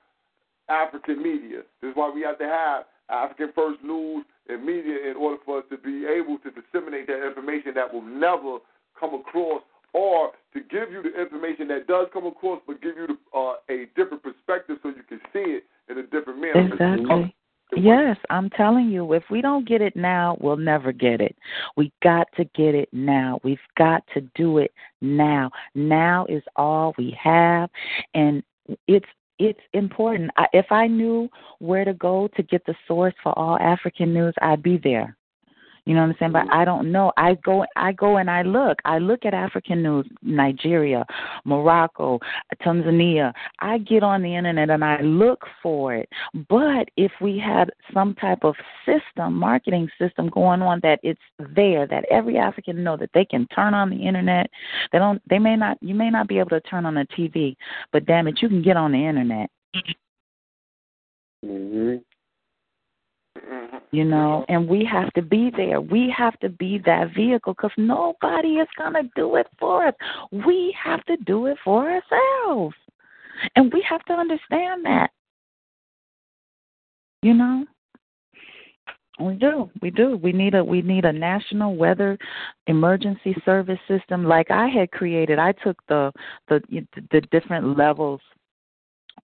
African media. This is why we have to have African first news and media in order for us to be able to disseminate that information that will never come across, or to give you the information that does come across but give you a different perspective so you can see it in a different manner. Exactly. Yes, I'm telling you, if we don't get it now, we'll never get it. We got to get it now. We've got to do it now. Now is all we have, and it's important. If I knew where to go to get the source for all African news, I'd be there. You know what I'm saying? But I don't know. I go and I look. I look at African news, Nigeria, Morocco, Tanzania. I get on the internet and I look for it. But if we had some type of system, marketing system going on, that it's there, that every African know that they can turn on the internet. You may not be able to turn on a TV, but damn it, you can get on the internet. Mm-hmm. You know, and we have to be there. We have to be that vehicle, because nobody is going to do it for us. We have to do it for ourselves. And we have to understand that. You know? We do. We need a national weather emergency service system like I had created. I took the different levels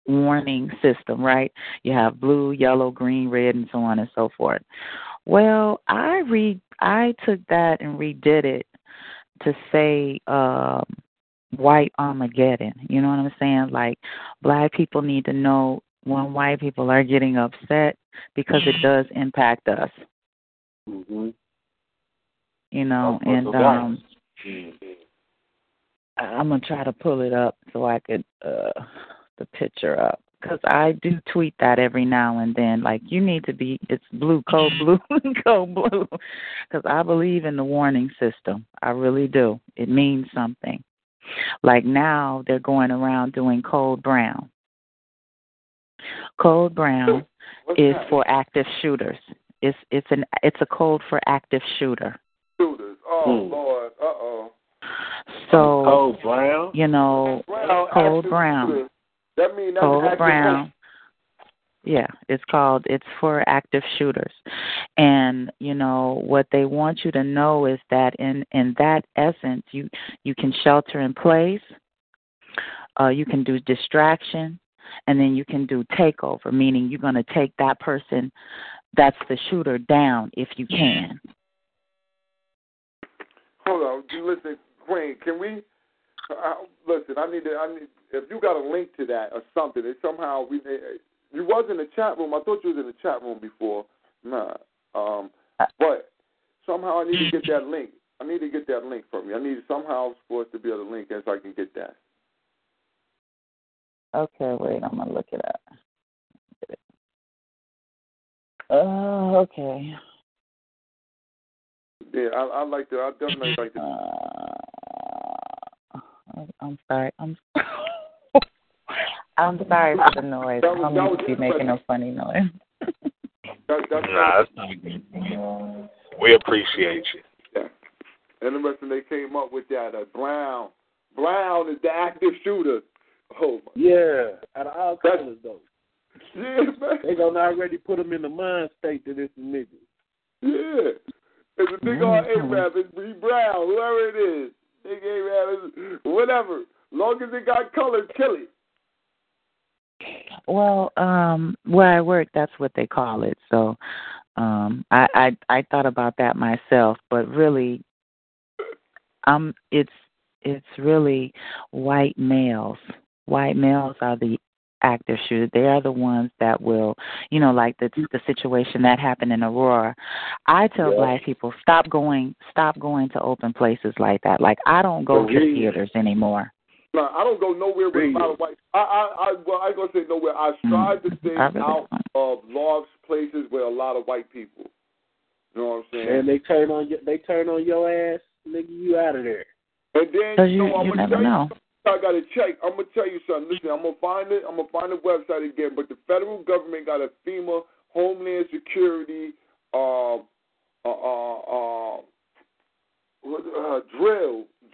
warning system, right? You have blue, yellow, green, red, and so on and so forth. Well, I took that and redid it to say white Armageddon. You know what I'm saying? Like, black people need to know when white people are getting upset, because it does impact us. Mm-hmm. You know, I'm going to try to pull it up so I could the picture up, because I do tweet that every now and then. Like, you need to be, it's blue, cold blue, cold blue, because I believe in the warning system. I really do. It means something. Like now they're going around doing cold brown. Cold brown is that? For active shooters. It's a code for active shooter. Shooters. Oh, Lord. Uh-oh. So, cold brown? You know, cold brown. Shooter. That means that's cold brown. Yeah, it's for active shooters. And, you know, what they want you to know is that in that essence, you can shelter in place, you can do distraction, and then you can do takeover, meaning you're going to take that person that's the shooter down if you can. Hold on. Listen, Queen, can we listen, I need, if you got a link to that or something, and somehow you was in the chat room. I thought you was in the chat room before. Nah. But somehow I need to get that link. I need to get that link from you. I need somehow for us to be able to link it so I can get that. Okay, wait, I'm going to look it up. Oh, okay. Yeah, I like that. I definitely like that. I'm sorry. I'm sorry for the noise. I'm going to be making a funny noise. That's not good. We appreciate you. Yeah. And the rest of they came up with that. Brown. Brown is the active shooter. Oh, my. Yeah, out of all colors, though. Yeah, man. They gonna already put them in the mind state to this nigga. Yeah, it's a big old A-Rab, it's B Brown, whoever it is, big A-Rab, whatever. Long as it got color, kill it. Well, where I work, that's what they call it. So, I thought about that myself, but really, it's really white males. White males are the active shooters. They are the ones that will, you know, like the situation that happened in Aurora. I tell Black people, stop going to open places like that. Like, I don't go to theaters anymore. No, I don't go nowhere without a white. I ain't gonna say nowhere. I strive to stay out of large places with a lot of white people. You know what I'm saying? And they turn on your ass, nigga. You out of there. And then you never know. I got to check. I'm going to tell you something. Listen, I'm going to find it. I'm going to find the website again. But the federal government got a FEMA Homeland Security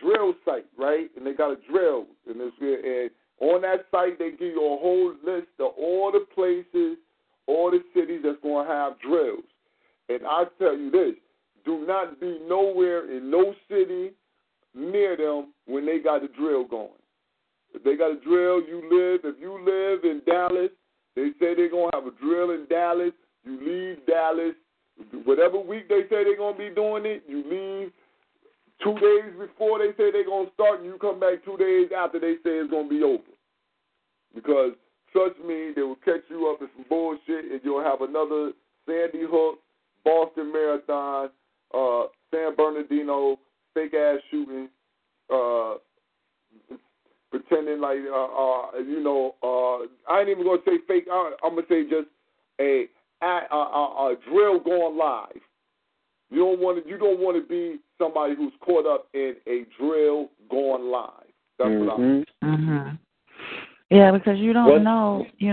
drill site, right? And they got a drill. And on that site, they give you a whole list of all the places, all the cities that's going to have drills. And I tell you this, do not be nowhere in no city near them when they got the drill going. If they got a drill, if you live in Dallas, they say they're going to have a drill in Dallas, you leave Dallas. Whatever week they say they're going to be doing it, you leave 2 days before they say they're going to start, and you come back 2 days after they say it's going to be over. Because, trust me, they will catch you up in some bullshit, and you'll have another Sandy Hook, Boston Marathon, San Bernardino, fake-ass shooting, pretending like, I ain't even going to say fake. I'm going to say just a drill going live. You don't want to be somebody who's caught up in a drill going live. That's what I'm saying. Mm-hmm. Yeah, because you don't know, you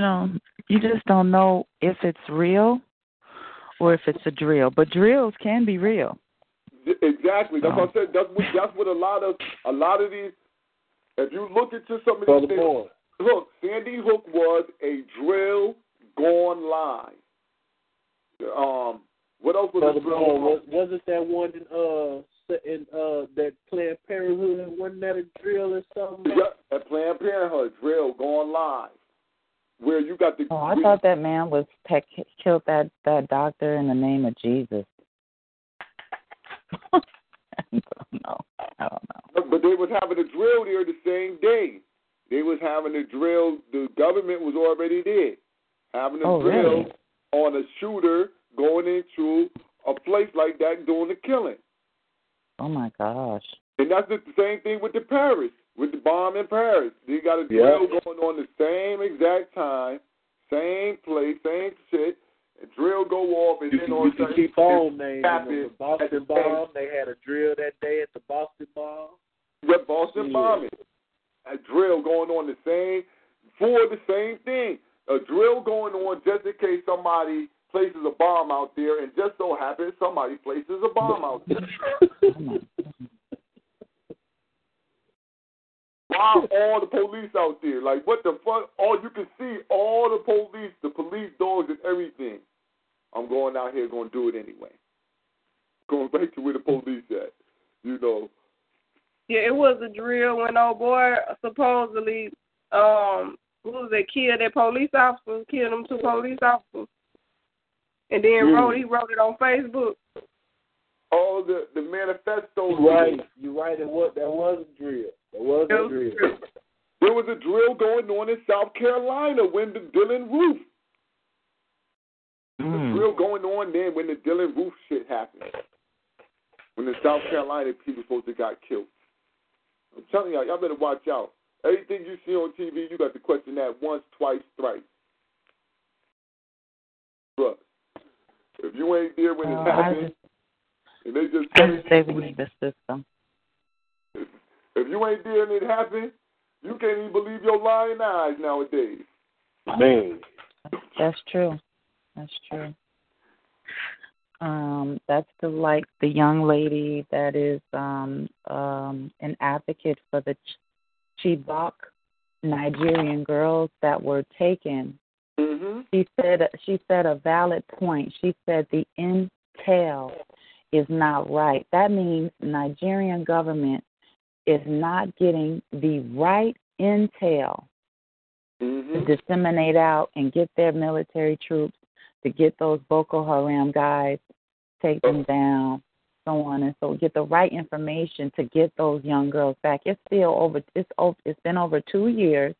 just don't know if it's real or if it's a drill. But drills can be real. Exactly. That's what I said. That's what a lot of these. If you look into some of these things, look, Sandy Hook was a drill gone live. What else was Brother a drill? Wasn't that one in that Planned Parenthood? Wasn't that a drill or something? Yeah, that Planned Parenthood drill gone live. Where you got the? Oh, I thought that man was killed that doctor in the name of Jesus. I don't know. But they was having a drill there the same day. They was having a drill. The government was already there, having a drill on a shooter going into a place like that doing a killing. Oh, my gosh. And that's the same thing with the Paris. with the bomb in Paris. You got a drill going on the same exact time, same place, same shit. A drill go off, and then all of a sudden keep on naming the Boston bomb. They had a drill that day at the Boston bomb. The Boston bombing, a drill going on the same for the same thing. A drill going on just in case somebody places a bomb out there, and just so happens somebody places a bomb out there. Why all the police out there? Like, what the fuck? All you can see, all the police dogs and everything. I'm going out here going to do it anyway. Going back to where the police at, you know. Yeah, it was a drill when old boy supposedly, who was it, killed that police officer, killed them two police officers. And then he wrote it on Facebook. All the manifestos. Right, you're right. That was a drill. There was a drill going on in South Carolina when the Dylan Roof. The drill going on there when the Dylan Roof shit happened. When the South Carolina people supposed to got killed. I'm telling y'all, y'all better watch out. Everything you see on TV, you got to question that once, twice, thrice. Look, if you ain't there when it happens, and they just say we need the system. If you ain't there and it happened, you can't even believe your lying eyes nowadays. Man. That's true. That's the young lady that is an advocate for the Chibok Nigerian girls that were taken. Mm-hmm. She said a valid point. She said the intel is not right. That means Nigerian government is not getting the right intel to disseminate out and get their military troops to get those Boko Haram guys, take them down, so on and so get the right information to get those young girls back. It's been over 2 years,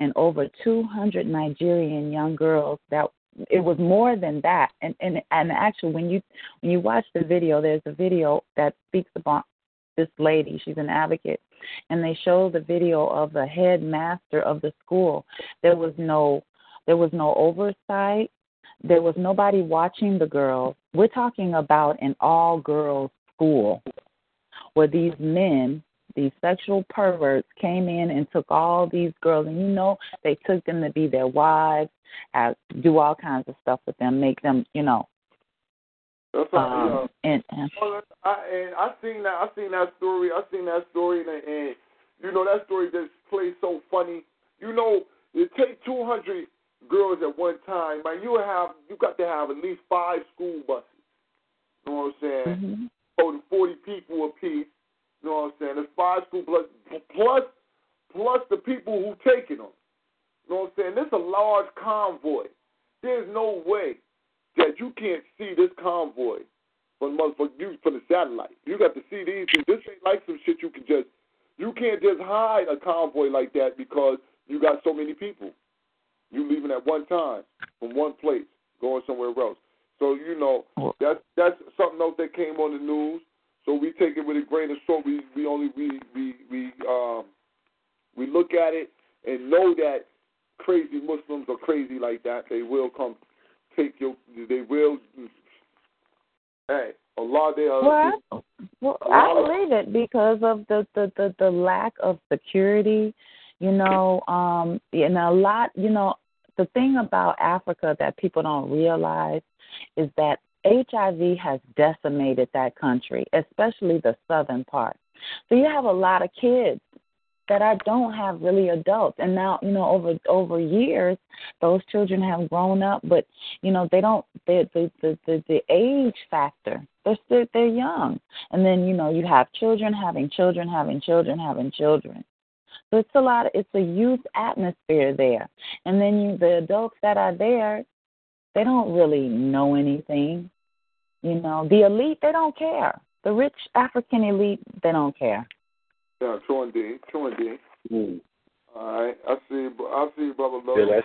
and over 200 Nigerian young girls that. It was more than that, and actually, when you watch the video, there's a video that speaks about this lady. She's an advocate, and they show the video of the headmaster of the school. There was no oversight. There was nobody watching the girls. We're talking about an all-girls school where these men, these sexual perverts, came in and took all these girls, and they took them to be their wives, do all kinds of stuff with them, make them, That's how, I seen that story, and that story just plays so funny. You take 200 girls at one time, man. You got to have at least 5 school buses. You know what I'm saying? Mm-hmm. Over 40 people apiece. You know what I'm saying? There's 5 school plus the people who taking them. You know what I'm saying? This is a large convoy. There's no way that you can't see this convoy from the satellite. You got to see these. This ain't like some shit you can't just hide a convoy like that because you got so many people. You leaving at one time from one place, going somewhere else. So, that's something else that came on the news. So we take it with a grain of salt. We look at it and know that crazy Muslims are crazy like that. They will come take your. They will. Hey, Allah, they are. Well, I believe it because of the lack of security. And a lot. The thing about Africa that people don't realize is that HIV has decimated that country, especially the southern part. So you have a lot of kids that don't have really adults. And now, over years, those children have grown up, but, they don't, the age factor, they're young. And then, you have children having children, having children, having children. So it's it's a youth atmosphere there. And then the adults that are there, they don't really know anything. The elite, they don't care. The rich African elite, they don't care. Yeah, true indeed. Mm. All right, I see, brother Lola. Yeah,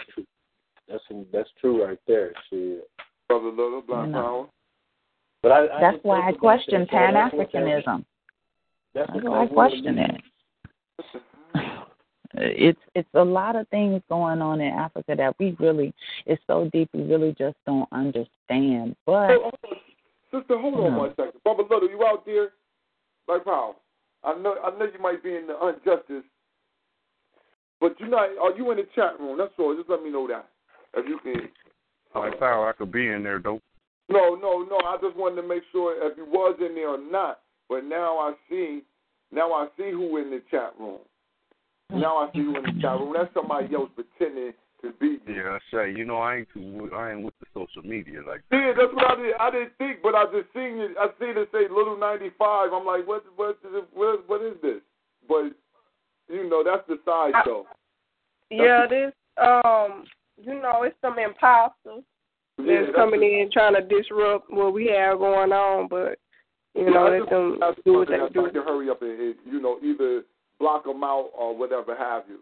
that's true. That's true right there. See, brother Lola, Black Power. But that's why I question Pan-Africanism. That's why I question it. It's a lot of things going on in Africa that we really, it's so deep, we really just don't understand. But hold on 1 second. Bubba Little, you out there? Like how? I know you might be in the injustice, but you're not. Are you in the chat room? That's all. Just let me know that if you can. Like how I could be in there though. No. I just wanted to make sure if you was in there or not. But now I see who in the chat room. That's somebody else pretending to be you. Yeah, that's right. You know, I ain't with the social media like that. Yeah, that's what I did. I didn't think, but I just seen it. I seen it say Little 95. I'm like, what is this? But you know, that's the sideshow. Yeah, this you know, it's some imposters that's coming in trying to disrupt what we have going on, but you know, let them do what they do. I can hurry up and you know either block them out or whatever have you.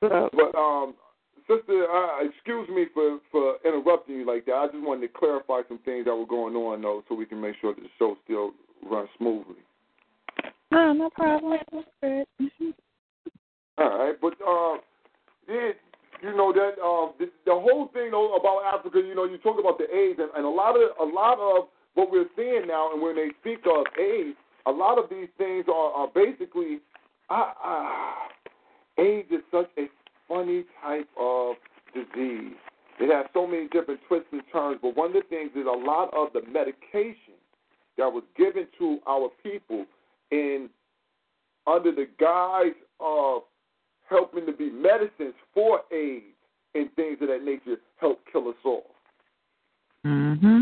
But sister, excuse me for interrupting you like that. I just wanted to clarify some things that were going on though, so we can make sure that the show still runs smoothly. No problem. That's good. All right, but yeah, you know that the whole thing though about Africa. You know, you talk about the AIDS and a lot of what we're seeing now, and when they speak of AIDS. A lot of these things are basically, AIDS is such a funny type of disease. It has so many different twists and turns, but one of the things is a lot of the medication that was given to our people in under the guise of helping to be medicines for AIDS and things of that nature help kill us all. Mm-hmm.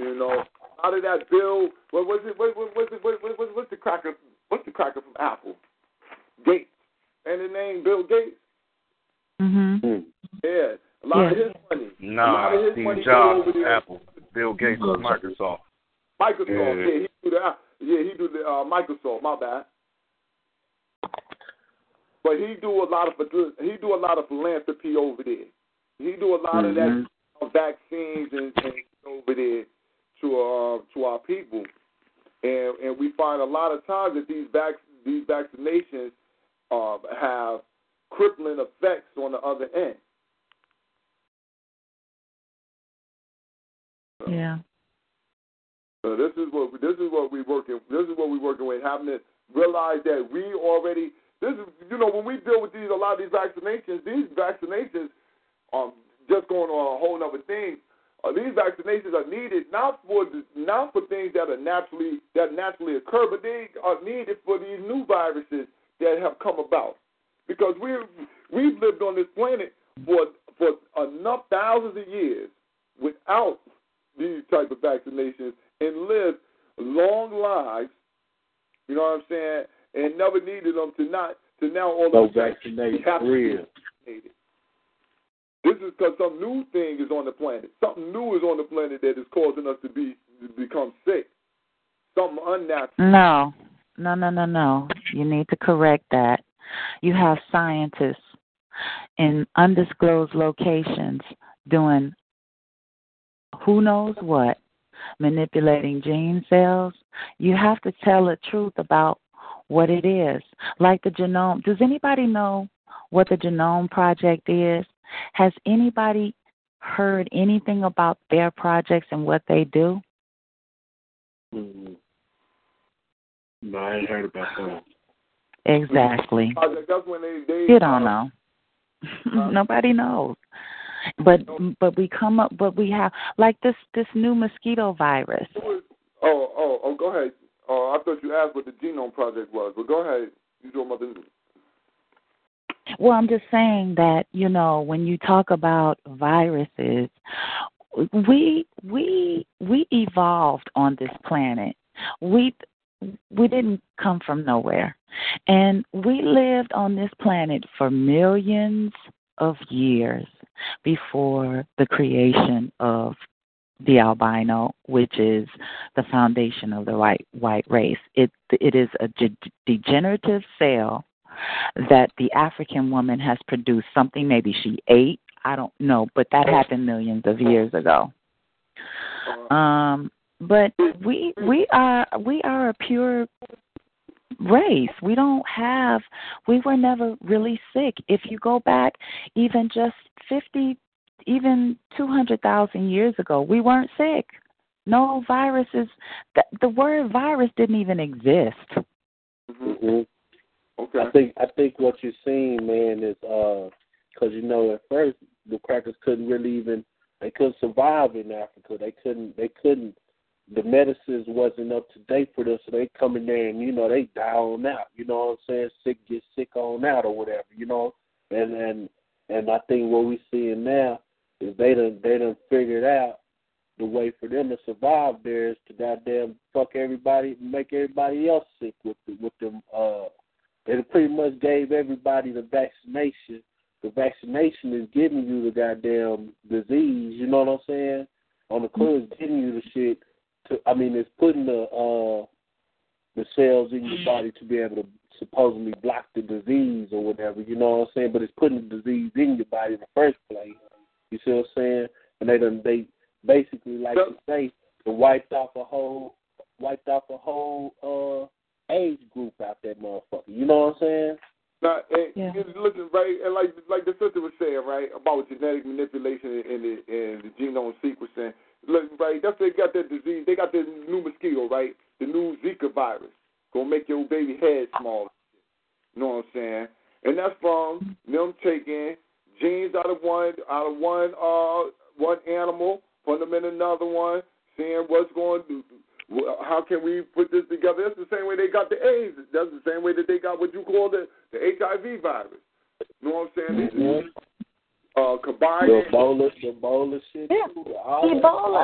You know, out of that bill, what's the cracker from Apple? Gates. And the name Bill Gates? Mm-hmm. Yeah. A lot of his money. Nah, Steve Jobs, Apple. Bill Gates, Microsoft. Microsoft, yeah. He do the Microsoft, my bad. But he do a lot of philanthropy over there. He do a lot mm-hmm. of that vaccines and over there. To our people, and we find a lot of times that these vaccinations have crippling effects on the other end. Yeah. So this is what we're working with, having to realize that we already when we deal with a lot of these vaccinations just going on a whole nother thing. These vaccinations are needed not for things that naturally occur, but they are needed for these new viruses that have come about. Because we've lived on this planet for enough thousands of years without these type of vaccinations and lived long lives. You know what I'm saying? And never needed them to now all those vaccinations have to be vaccinated. This is because some new thing is on the planet. Something new is on the planet that is causing us to become sick. Something unnatural. No. You need to correct that. You have scientists in undisclosed locations doing who knows what, manipulating gene cells. You have to tell the truth about what it is. Like the genome. Does anybody know what the Genome Project is? Has anybody heard anything about their projects and what they do? Mm-hmm. No, I ain't heard about that. Exactly. That's when they you don't know. Nobody knows. But we come up. But we have like this new mosquito virus. Oh, go ahead. I thought you asked what the Genome Project was, but go ahead. You do my business. Well, I'm just saying that, you know, when you talk about viruses, we evolved on this planet. We didn't come from nowhere. And we lived on this planet for millions of years before the creation of the albino, which is the foundation of the white race. It is a degenerative cell that the African woman has produced, something maybe she ate, I don't know, but that happened millions of years ago. But we are a pure race. We don't have, we were never really sick. If you go back even just 50, even 200,000 years ago, we weren't sick. No viruses. The word virus didn't even exist. Mm-hmm. Okay. I think what you're seeing, man, is because you know at first the crackers couldn't really even survive in Africa. They couldn't. The medicines wasn't up to date for them, so they come in there and they die on out. You know what I'm saying? Sick get sick on out or whatever. You know, and I think what we're seeing now is they done figured out the way for them to survive there is to goddamn fuck everybody, make everybody else sick with them. They pretty much gave everybody the vaccination. The vaccination is giving you the goddamn disease. You know what I'm saying? On the clothes, giving you the shit. It's putting the cells in your body to be able to supposedly block the disease or whatever. You know what I'm saying? But it's putting the disease in your body in the first place. You see what I'm saying? And they basically, like you say, wiped off a whole age group out that motherfucker. You know what I'm saying? Now, You're looking right, and like the sister was saying, right, about genetic manipulation and the genome sequencing. Look, right, that's they got that disease. They got this new mosquito, right, the new Zika virus, gonna make your baby head small. You know what I'm saying? And that's from them taking genes out of one animal, putting them in another one, seeing what's going to do. How can we put this together? That's the same way they got the AIDS. That's the same way that they got what you call the HIV virus. You know what I'm saying? Mm-hmm. Combined. The Ebola shit. Yeah. Ebola.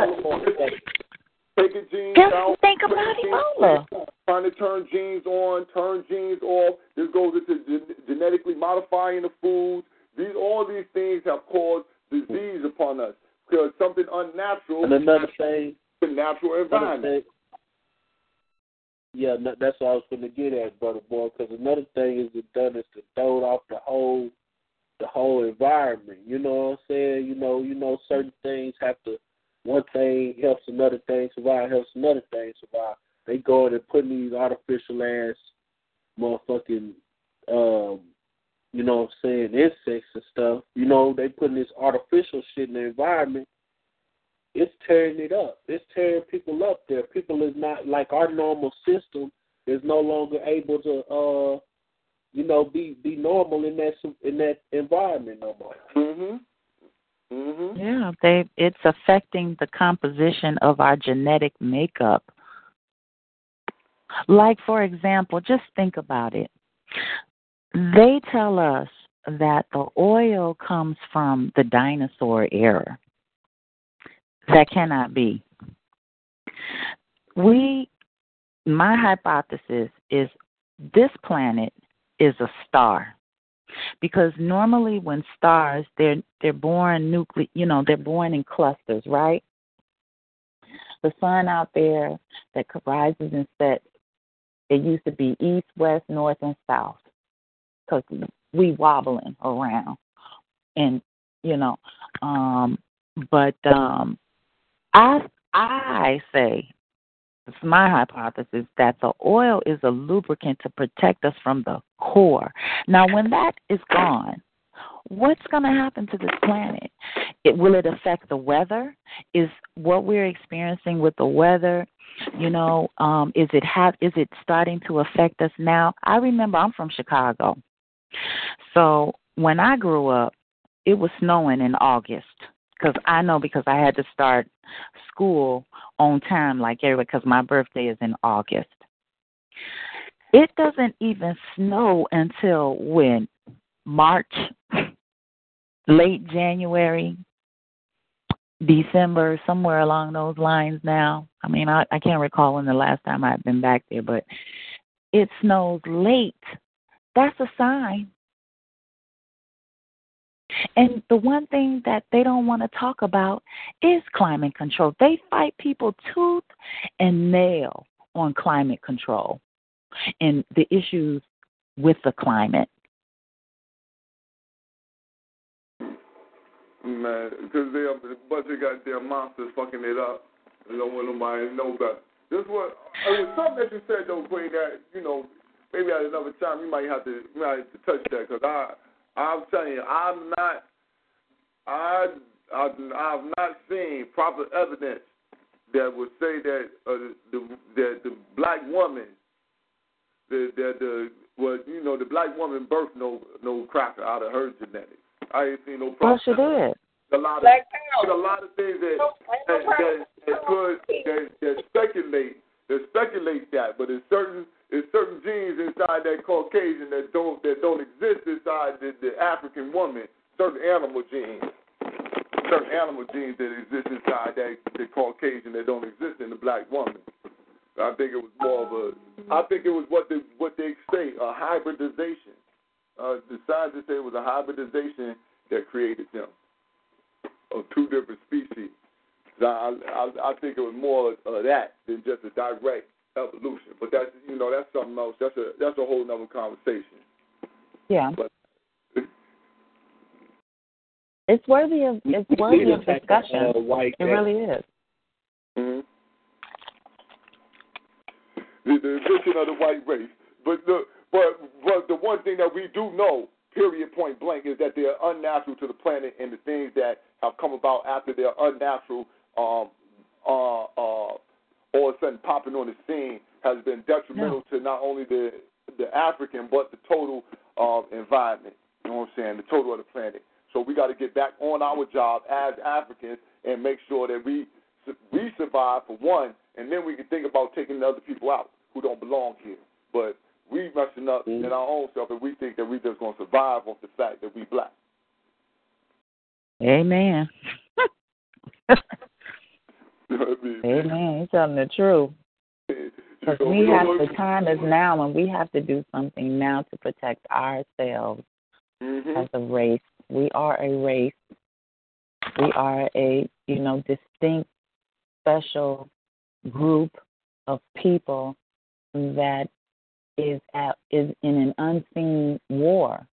Taking genes out. Think about Ebola. Trying to turn genes on, turn genes off. This goes into genetically modifying the foods. All these things have caused disease upon us. Because something unnatural and another thing, the natural environment. Yeah, that's what I was going to get at, brother boy. Because another thing is it done is to throw off the whole environment. You know what I'm saying? You know, certain things have to. One thing helps another thing survive. They go in and put these artificial ass motherfucking. You know what I'm saying, insects and stuff, they putting this artificial shit in the environment. It's tearing it up. It's tearing people up there. People is not, like our normal system is no longer able to, be normal in that environment no more. Mm-hmm. Mm-hmm. Yeah, it's affecting the composition of our genetic makeup. Like, for example, just think about it. They tell us that the oil comes from the dinosaur era. That cannot be. My hypothesis is this planet is a star, because normally when stars they're born they're born in clusters, right? The sun out there that rises and sets, it used to be east, west, north, and south. Because we wobbling around, and I say it's my hypothesis that the oil is a lubricant to protect us from the core. Now, when that is gone, what's going to happen to this planet? Will it affect the weather? Is what we're experiencing with the weather? Is it starting to affect us now? I remember I'm from Chicago. So when I grew up, it was snowing in August because I had to start school on time like everybody because my birthday is in August. It doesn't even snow until when? March, late January, December, somewhere along those lines now. I can't recall when the last time I've been back there, but it snows late. That's a sign. And the one thing that they don't want to talk about is climate control. They fight people tooth and nail on climate control and the issues with the climate. Man, because they have a bunch of goddamn monsters fucking it up. They don't want nobody to know about it. This was something that you said, though, Queen, that, Maybe at another time you might have to touch that, because I'm telling you, I've not seen proper evidence that would say that the black woman the black woman birthed no cracker out of her genetics. I ain't seen no problem. Well, she did. A lot of things that speculate that, but it's certain genes inside that Caucasian that don't exist inside the African woman. Certain animal genes that exist inside that the Caucasian that don't exist in the black woman. I think it was more of a. I think it was what they say, a hybridization. The scientists say it was a hybridization that created them of two different species. So I think it was more of that than just a direct evolution. But that's something else. That's a whole nother conversation. Yeah. But it's worthy of discussion. It really is. Mm-hmm. The invention of the white race. But the one thing that we do know, period, point blank, is that they are unnatural to the planet, and the things that have come about after their unnatural all of a sudden popping on the scene has been detrimental to not only the African but the total environment. You know what I'm saying? The total of the planet. So we got to get back on our job as Africans and make sure that we survive for one, and then we can think about taking the other people out who don't belong here. But we messing up in our own self, and we think that we just going to survive off the fact that we black. Amen. You know what I mean? Amen. You're telling the truth. Because time is now, and we have to do something now to protect ourselves as a race. We are a race. We are a, distinct, special group of people that is in an unseen war,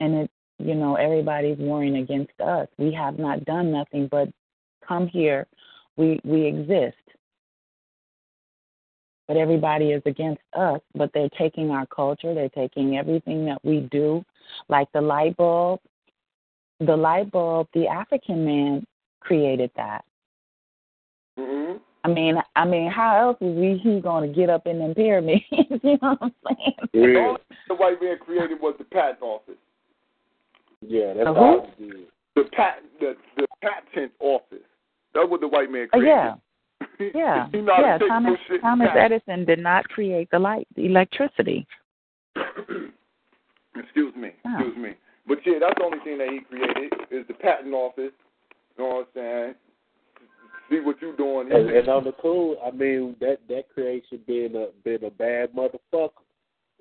and it everybody's warring against us. We have not done nothing but come here. We exist, but everybody is against us. But they're taking our culture. They're taking everything that we do, like the light bulb. The light bulb, the African man created that. Mm-hmm. I mean, how else is he going to get up in them pyramids? You know what I'm saying? Yeah. The only thing the white man created was the patent office. Yeah, that's all it did. The patent office. That's what the white man created. Yeah. Thomas Edison did not create the electricity. Excuse me. But yeah, that's the only thing that he created is the patent office. You know what I'm saying? See what you doing, and on the cool, that creation being a bad motherfucker.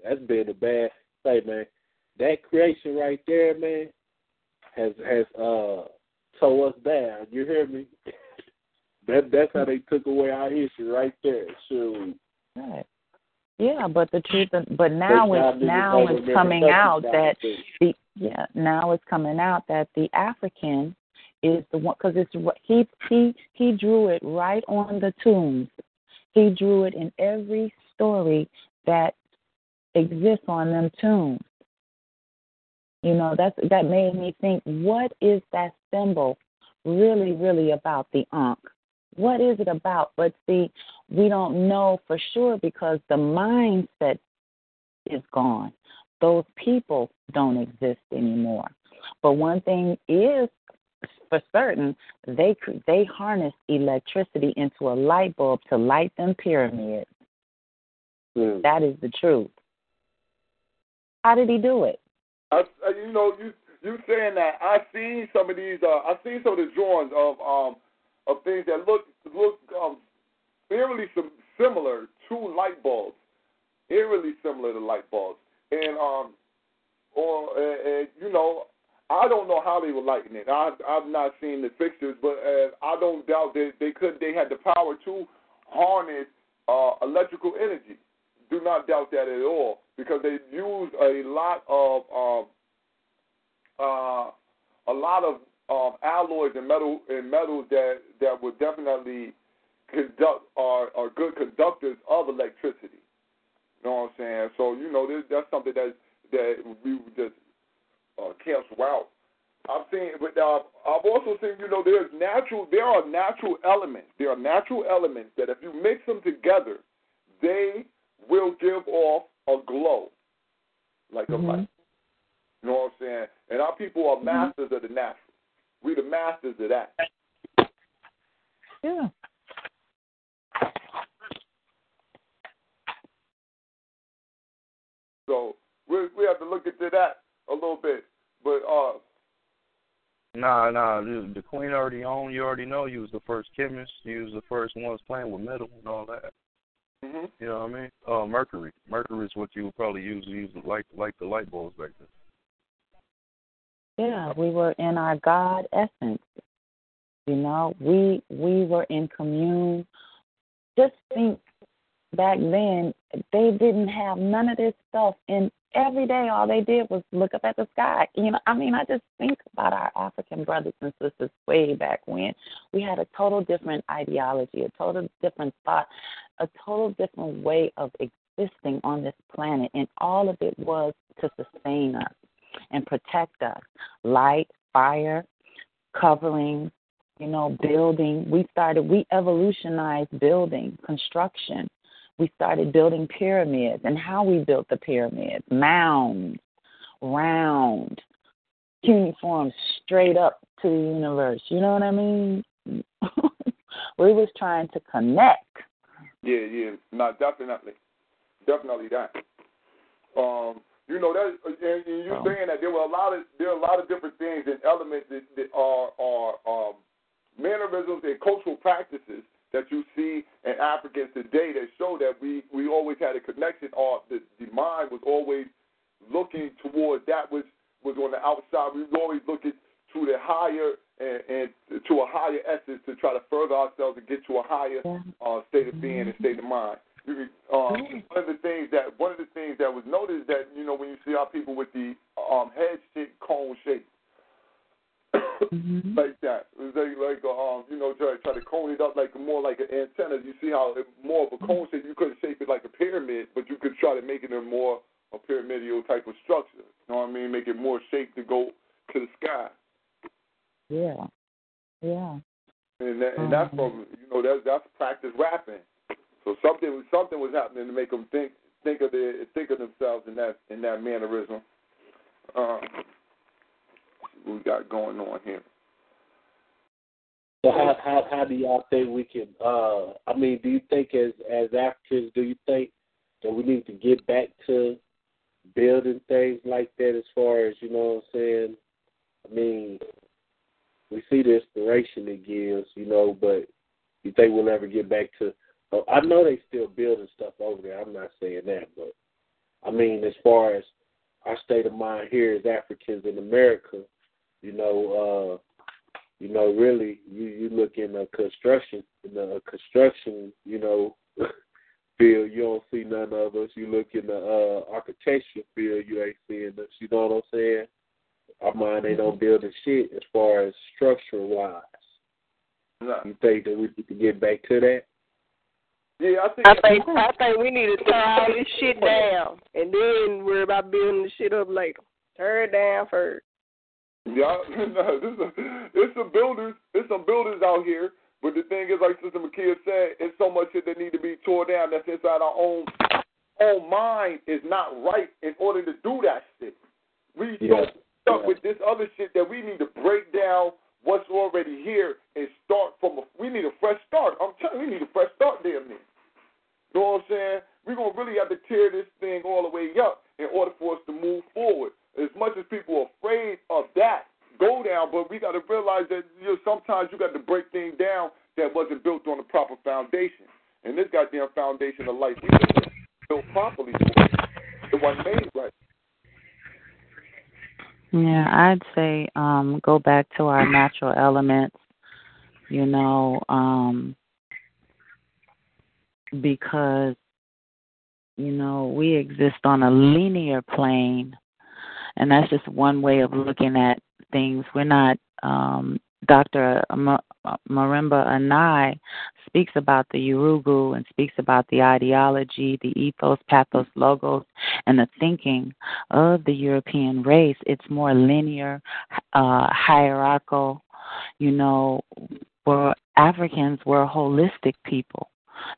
That's been a bad thing, man. That creation right there, man, has tore us down. You hear me? That's how they took away our history right there. So, right. Yeah, but the truth, but now it's coming out that the African is the one, because it's he drew it right on the tombs. He drew it in every story that exists on them tombs. That made me think, what is that symbol really, really about, the Ankh? What is it about? But see, we don't know for sure because the mindset is gone. Those people don't exist anymore. But one thing is for certain, they harnessed electricity into a light bulb to light them pyramids. Mm. That is the truth. How did he do it? You saying that? I seen some of these. I seen some of the drawings of things that look eerily similar to light bulbs. Eerily similar to light bulbs, and I don't know how they were lighting it. I've not seen the pictures, but I don't doubt that they could. They had the power to harness electrical energy. Do not doubt that at all, because they used a lot of alloys and metals that would definitely are good conductors of electricity. You know what I'm saying? So, you know, that's something that we would just cancel out. I've seen, but I've also seen, you know, There are natural elements that if you mix them together, they will give off a glow, like a light. You know what I'm saying? And our people are masters of the natural. We're the masters of that. Yeah. So we have to look into that a little bit, but the queen already owned. You already know you was the first chemist. You was the first ones playing with metal and all that. Mm-hmm. You know what I mean? Mercury is what you would probably use like the light bulbs back then. Yeah, we were in our God essence. You know, we were in commune. Just think, back then they didn't have none of this stuff, and every day all they did was look up at the sky. You know, I mean, I just think about our African brothers and sisters way back when. We had a total different ideology, a total different thought, a total different way of existing on this planet, and all of it was to sustain us and protect us. Light, fire, covering, you know, building. We evolutionized building, construction. We started building pyramids, and how we built the pyramids: mounds, round, cuneiform, straight up to the universe. You know what I mean? We was trying to connect. Yeah, no, definitely that. You know that, and you saying that there were a lot of different things and elements that are mannerisms and cultural practices that you see in Africans today that show that we always had a connection, or the mind was always looking towards that which was on the outside. We were always looking to the higher and to a higher essence to try to further ourselves and get to a higher state of being and state of mind. One of the things that was noticed that, you know, when you see our people with the head shape, cone shape, mm-hmm. like that. It was like you know, try to cone it up like more like an antenna. You see how it, more of a cone shape. You couldn't shape it like a pyramid, but you could try to make it a more a pyramidal type of structure. You know what I mean? Make it more shaped to go to the sky. Yeah, yeah. And that's from, you know, that's practice rapping. So something was happening to make them think of themselves in that mannerism. We got going on here. So how do y'all think we can? I mean, do you think as Africans, do you think that we need to get back to building things like that? As far as, you know what I'm saying? I mean, we see the inspiration it gives, you know, but you think we'll ever get back to? I know they still building stuff over there. I'm not saying that, but I mean, as far as our state of mind here as Africans in America. You know, really, you look in the construction, you know, field, you don't see none of us. You look in the architecture field, you ain't seeing us. You know what I'm saying? Our mind ain't on building shit as far as structure-wise. No. You think that we need to get back to that? Yeah, I think we need to tear all this shit down and then worry about building the shit up later. Tear it down first. Yeah, there's some builders out here, but the thing is, like Sister Makia said, it's so much shit that need to be torn down that's inside our own mind is not right in order to do that shit. We stuck with this other shit that we need to break down what's already here and start from we need a fresh start. I'm telling you, we need a fresh start, damn near. You know what I'm saying? We're going to really have to tear this thing all the way up in order for us to move forward. As much as people are afraid of that go down, but we got to realize that, you know, sometimes you got to break things down that wasn't built on the proper foundation. And this goddamn foundation of life we didn't build properly for it. It wasn't made right. Yeah, I'd say go back to our natural elements, you know, because, you know, we exist on a linear plane. And that's just one way of looking at things. We're not, Dr. Marimba Anai speaks about the Urugu and speaks about the ideology, the ethos, pathos, logos, and the thinking of the European race. It's more linear, hierarchical. You know, we're Africans, we're holistic people.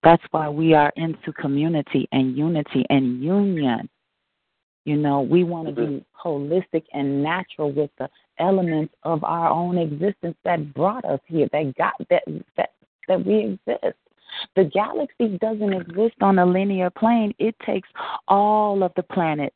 That's why we are into community and unity and union. You know, we want to be holistic and natural with the elements of our own existence that brought us here, that we exist. The galaxy doesn't exist on a linear plane. It takes all of the planets.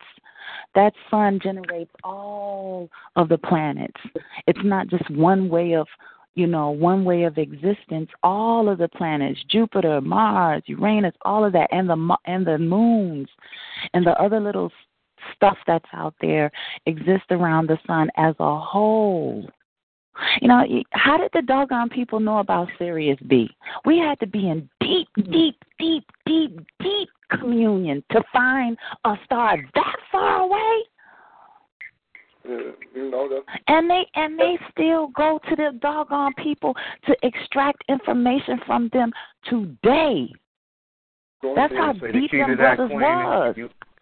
That sun generates all of the planets. It's not just one way of, you know, one way of existence. All of the planets, Jupiter, Mars, Uranus, all of that, and the moons, and the other little stuff that's out there exists around the sun as a whole. You know, how did the doggone people know about Sirius B? We had to be in deep, deep, deep, deep, deep communion to find a star that far away. You know that. And they still go to the doggone people to extract information from them today. That's how deep them brothers was.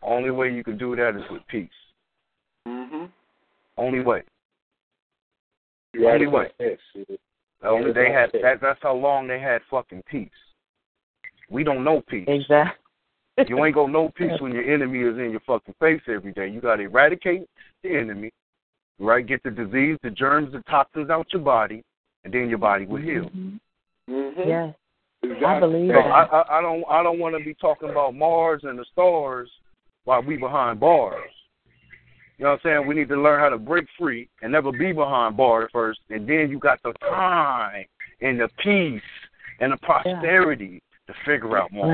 Only way you can do that is with peace. Mm-hmm. Only way. Only way. Only they had. That's how long they had fucking peace. We don't know peace. Exactly. You ain't gonna know peace when your enemy is in your fucking face every day. You gotta eradicate the enemy, right? Get the disease, the germs, the toxins out your body, and then your body will heal. Mm-hmm. Mm-hmm. Yes, exactly. I believe so. I don't want to be talking about Mars and the stars while we behind bars. You know what I'm saying? We need to learn how to break free and never be behind bars first, and then you got the time and the peace and the prosperity to figure out Mars.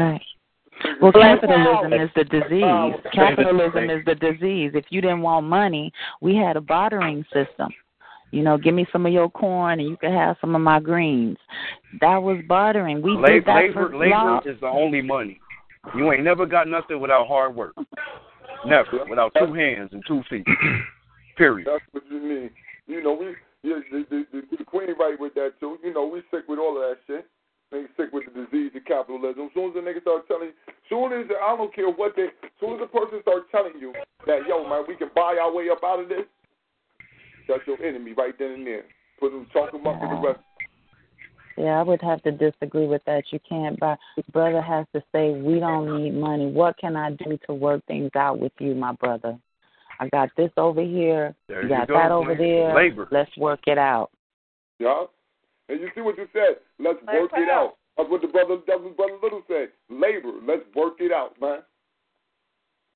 Right. Well, capitalism is the disease. Capitalism is the disease. If you didn't want money, we had a bartering system. You know, give me some of your corn and you can have some of my greens. That was bartering. We did that. Labor is the only money. You ain't never got nothing without hard work. Never. Without two hands and 2 feet. Period. That's what you mean. You know, the queen right with that, too. You know, we sick with all of that shit. They sick with the disease of capitalism. As soon as the niggas start telling you, I don't care what they, as soon as the person starts telling you that, yo, man, we can buy our way up out of this, that's your enemy right then and there. Put them talking about the rest. Yeah, I would have to disagree with that. You can't buy. Brother has to say, we don't need money. What can I do to work things out with you, my brother? I got this over here. You got that over there. Labor. Let's work it out. Yeah. And you see what you said. Let's work it out. That's what the brother Little said. Labor. Let's work it out, man.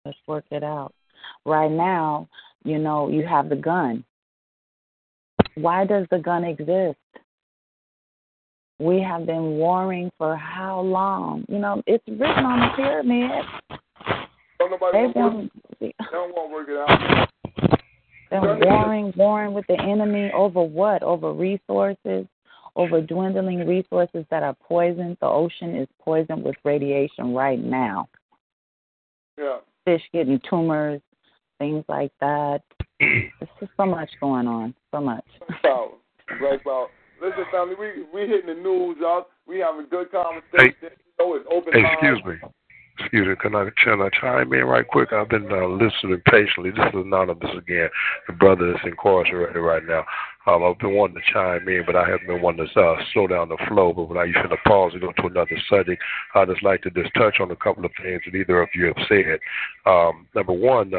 Let's work it out. Right now, you know, you have the gun. Why does the gun exist? We have been warring for how long? You know, it's written on the pyramid. They don't want to work it out. They're warring with the enemy over what? Over resources, over dwindling resources that are poisoned. The ocean is poisoned with radiation right now. Yeah. Fish getting tumors, things like that. There's just so much going on. So much. Right. Listen, family, we hitting the news, y'all. We having a good conversation. Hey, it's open excuse me. Can I chime in right quick? I've been listening patiently. This is anonymous again. The brother is incarcerated right now. I've been wanting to chime in, but I haven't been wanting to slow down the flow. But when I used to pause and go to another subject, I just like to just touch on a couple of things that either of you have said. Number one,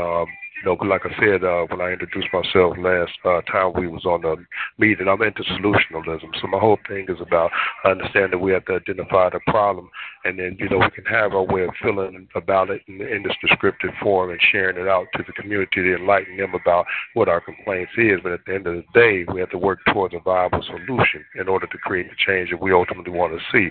you know, like I said, when I introduced myself last time we was on the meeting, I'm into solutionalism. So my whole thing is about understanding we have to identify the problem, and then, you know, we can have our way of feeling about it in this descriptive form and sharing it out to the community to enlighten them about what our complaints is. But at the end of the day, we have to work towards a viable solution in order to create the change that we ultimately want to see.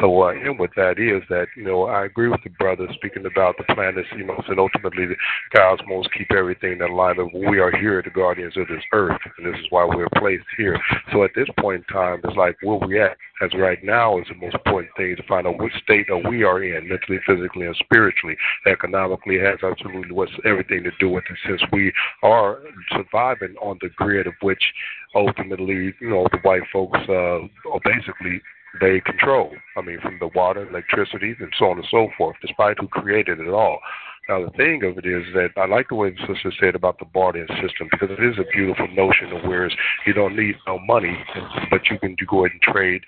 So and with that is that, you know, I agree with the brother speaking about the planets, you know, and ultimately the cosmos keep keep everything in line of we are here, the guardians of this earth, and this is why we're placed here. So at this point in time, it's like where we at as right now is the most important thing to find out which state that we are in, mentally, physically, and spiritually. Economically, it has absolutely everything to do with it, since we are surviving on the grid of which ultimately, you know, the white folks are basically they control. I mean, from the water, electricity, and so on and so forth, despite who created it all. Now, the thing of it is that I like the way the sister said about the barter system, because it is a beautiful notion of whereas you don't need no money, but you can go ahead and trade,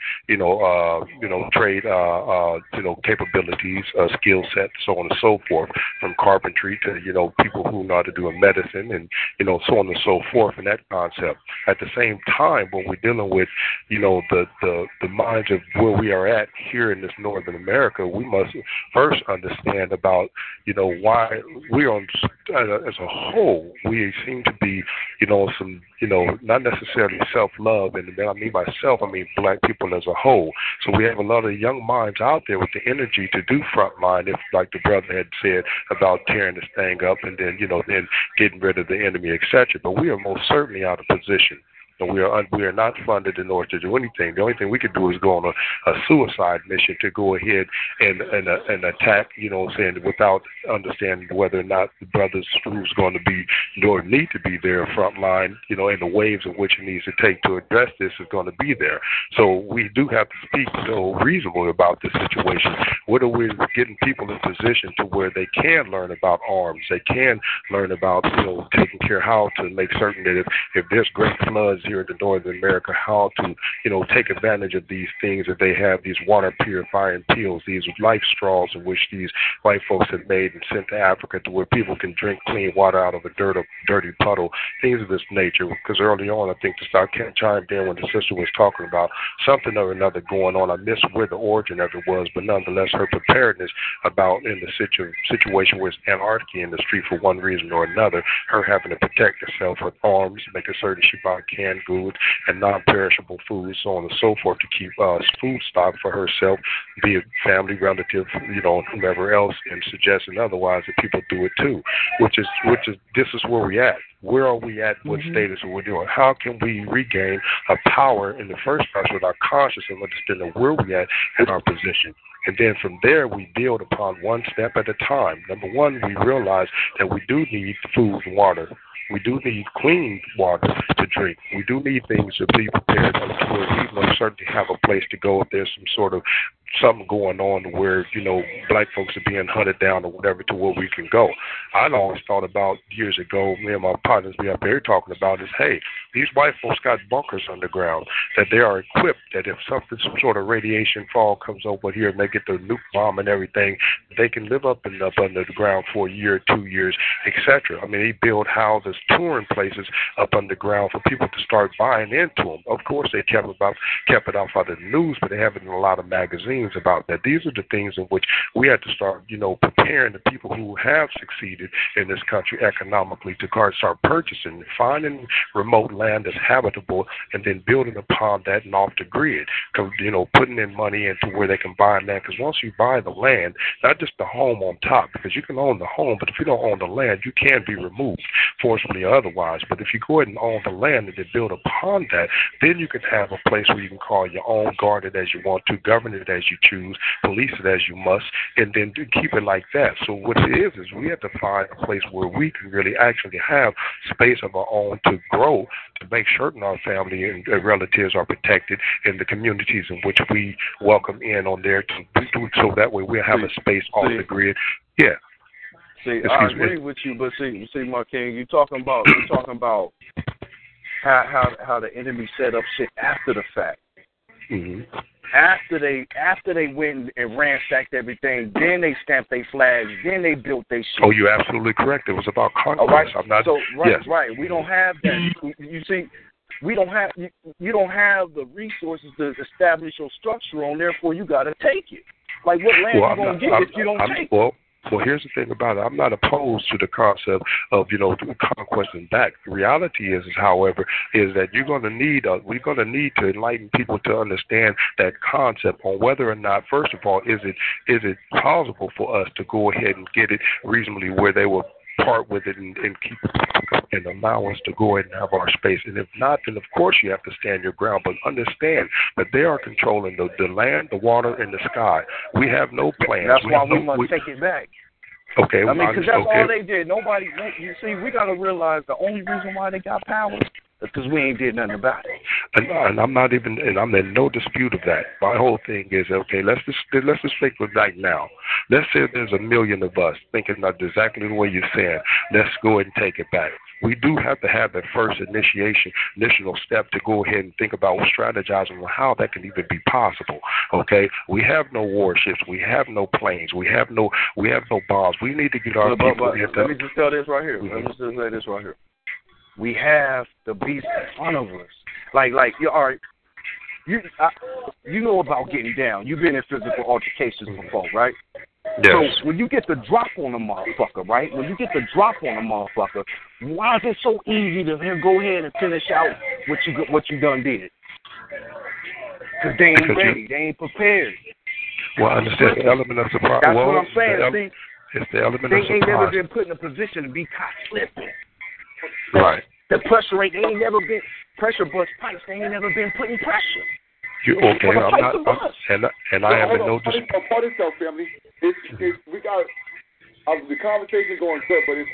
capabilities, skill sets, so on and so forth, from carpentry to, you know, people who know how to do medicine and, you know, so on and so forth, and that concept. At the same time, when we're dealing with, you know, the minds of where we are at here in this northern America, we must first understand about, you know, why we on as a whole we seem to be, you know, some, you know, not necessarily self-love, and I mean by self, I mean black people as a whole. So we have a lot of young minds out there with the energy to do frontline, if like the brother had said about tearing this thing up and then, you know, then getting rid of the enemy, etc. But we are most certainly out of position. And we are not funded in order to do anything. The only thing we could do is go on a suicide mission to go ahead and attack, you know what I'm saying, without understanding whether or not the brothers who's going to be nor need to be there front line, you know, and the waves in which it needs to take to address this is going to be there. So we do have to speak so reasonably about this situation. What are we getting people in position to where they can learn about arms, they can learn about, you know, taking care how to make certain that if there's great floods here in northern America, how to, you know, take advantage of these things that they have, these water purifying pills, these life straws in which these white folks have made and sent to Africa to where people can drink clean water out of a dirty puddle, things of this nature. Because early on, I think I chimed in when the sister was talking about something or another going on. I missed where the origin of it was, but nonetheless, her preparedness about in the situation where it's anarchy in the street for one reason or another, her having to protect herself with arms, making certain she buy canned food and non-perishable food, so on and so forth, to keep food stock for herself, be it family, relative, you know, whomever else, and suggesting otherwise that people do it too, which is this is where we at. Where are we at? What status are we doing? How can we regain a power in the first place with our conscious and understanding where we at in our position? And then from there, we build upon one step at a time. Number one, we realize that we do need food and water. We do need clean water to drink. We do need things to be prepared for. People certainly have a place to go if there's some sort of something going on where, you know, black folks are being hunted down or whatever, to where we can go. I'd always thought about years ago, me and my partners be up here talking about is, hey, these white folks got bunkers underground that they are equipped that if something, some sort of radiation fall comes over here and they get the nuke bomb and everything, they can live up under the ground for a year, 2 years, etc. I mean, they build houses, touring places up underground for people to start buying into them. Of course, they kept it off of the news, but they have it in a lot of magazines about that. These are the things in which we have to start, you know, preparing the people who have succeeded in this country economically to start purchasing, finding remote land that's habitable, and then building upon that and off the grid, you know, putting in money into where they can buy land. Because once you buy the land, not just the home on top, because you can own the home, but if you don't own the land, you can be removed, forcibly or otherwise. But if you go ahead and own the land and then build upon that, then you can have a place where you can call your own, guard it as you want to, govern it as you choose, police it as you must, and then keep it like that. So what it is we have to find a place where we can really actually have space of our own to grow, to make certain our family and relatives are protected in the communities in which we welcome in on there, so that way we'll have a space off the grid. Yeah. See, I agree with you, but see, my king, you're talking about how the enemy set up shit after the fact. Mm-hmm. After they went and ransacked everything, then they stamped their flags, then they built their shit. Oh, you're absolutely correct. It was about conquest. Right. Right. We don't have that. You see, you don't have the resources to establish your structure on. Therefore, you got to take it. Like what land you gonna get if you don't take it? Well, here's the thing about it. I'm not opposed to the concept of, you know, conquest and back. The reality is, however, is that we're going to need to enlighten people to understand that concept on whether or not, first of all, is it plausible for us to go ahead and get it reasonably where they will part with it and keep it and allow us to go ahead and have our space. And if not, then of course you have to stand your ground. But understand that they are controlling the land, the water, and the sky. We have no plans. That's why we must take it back. Okay. I mean, because that's all they did. Nobody. You see, we got to realize the only reason why they got power is because we ain't did nothing about it. And I'm not even. And I'm in no dispute of that. My whole thing is okay. Let's just think of that now. Let's say there's 1 million of us thinking not exactly the way you're saying. Let's go ahead and take it back. We do have to have that first initial step to go ahead and think about strategizing on how that can even be possible. Okay, we have no warships, we have no planes, we have no bombs. We need to get our people. Let me just tell this right here. Mm-hmm. Let me just say this right here. We have the beast in front of us. Like you are. You know about getting down. You've been in physical altercations before, right? Yes. So when you get the drop on a motherfucker, right? When you get the drop on a motherfucker, why is it so easy to go ahead and finish out what you done did? Because they ain't ready. They ain't prepared. Well, I understand the element of surprise. That's what I'm saying. It's the element of surprise. They ain't never been put in a position to be caught slipping. Right. The pressure rate, they ain't never been pressure bust pipes. They ain't never been putting pressure. Okay, I'm not, and I have no dispute. Part of yourself, family. It's, we got the conversation going good, but it's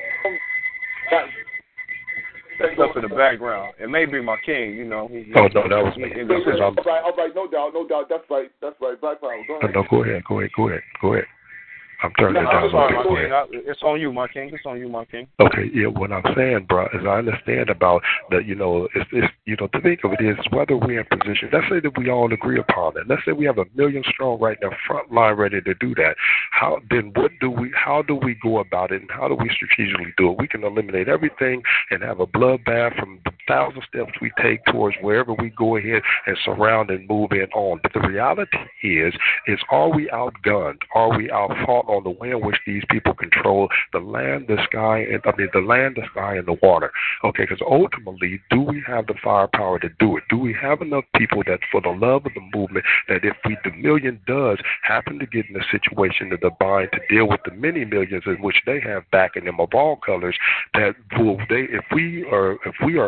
up in the background. It may be my king, you know. No, that was me. All right, no doubt. That's right. Black Power. Go ahead. Go ahead. I'm turning it down. It's on you, my king. Okay, yeah. What I'm saying, bro, is I understand about that. You know, it's you know, to think of it is whether we're in position. Let's say that we all agree upon it. Let's say we have 1 million strong right now, front line ready to do that. How then? What do we? How do we go about it? And how do we strategically do it? We can eliminate everything and have a bloodbath from the 1,000 steps we take towards wherever we go ahead and surround and move in on. But the reality is are we outgunned? Are we outfought? On the way in which these people control the land, the sky, and the water. Okay, because ultimately, do we have the firepower to do it? Do we have enough people that, for the love of the movement, that if the million does happen to get in a situation that they're bind to deal with the many millions in which they have backing them of all colors, that if we are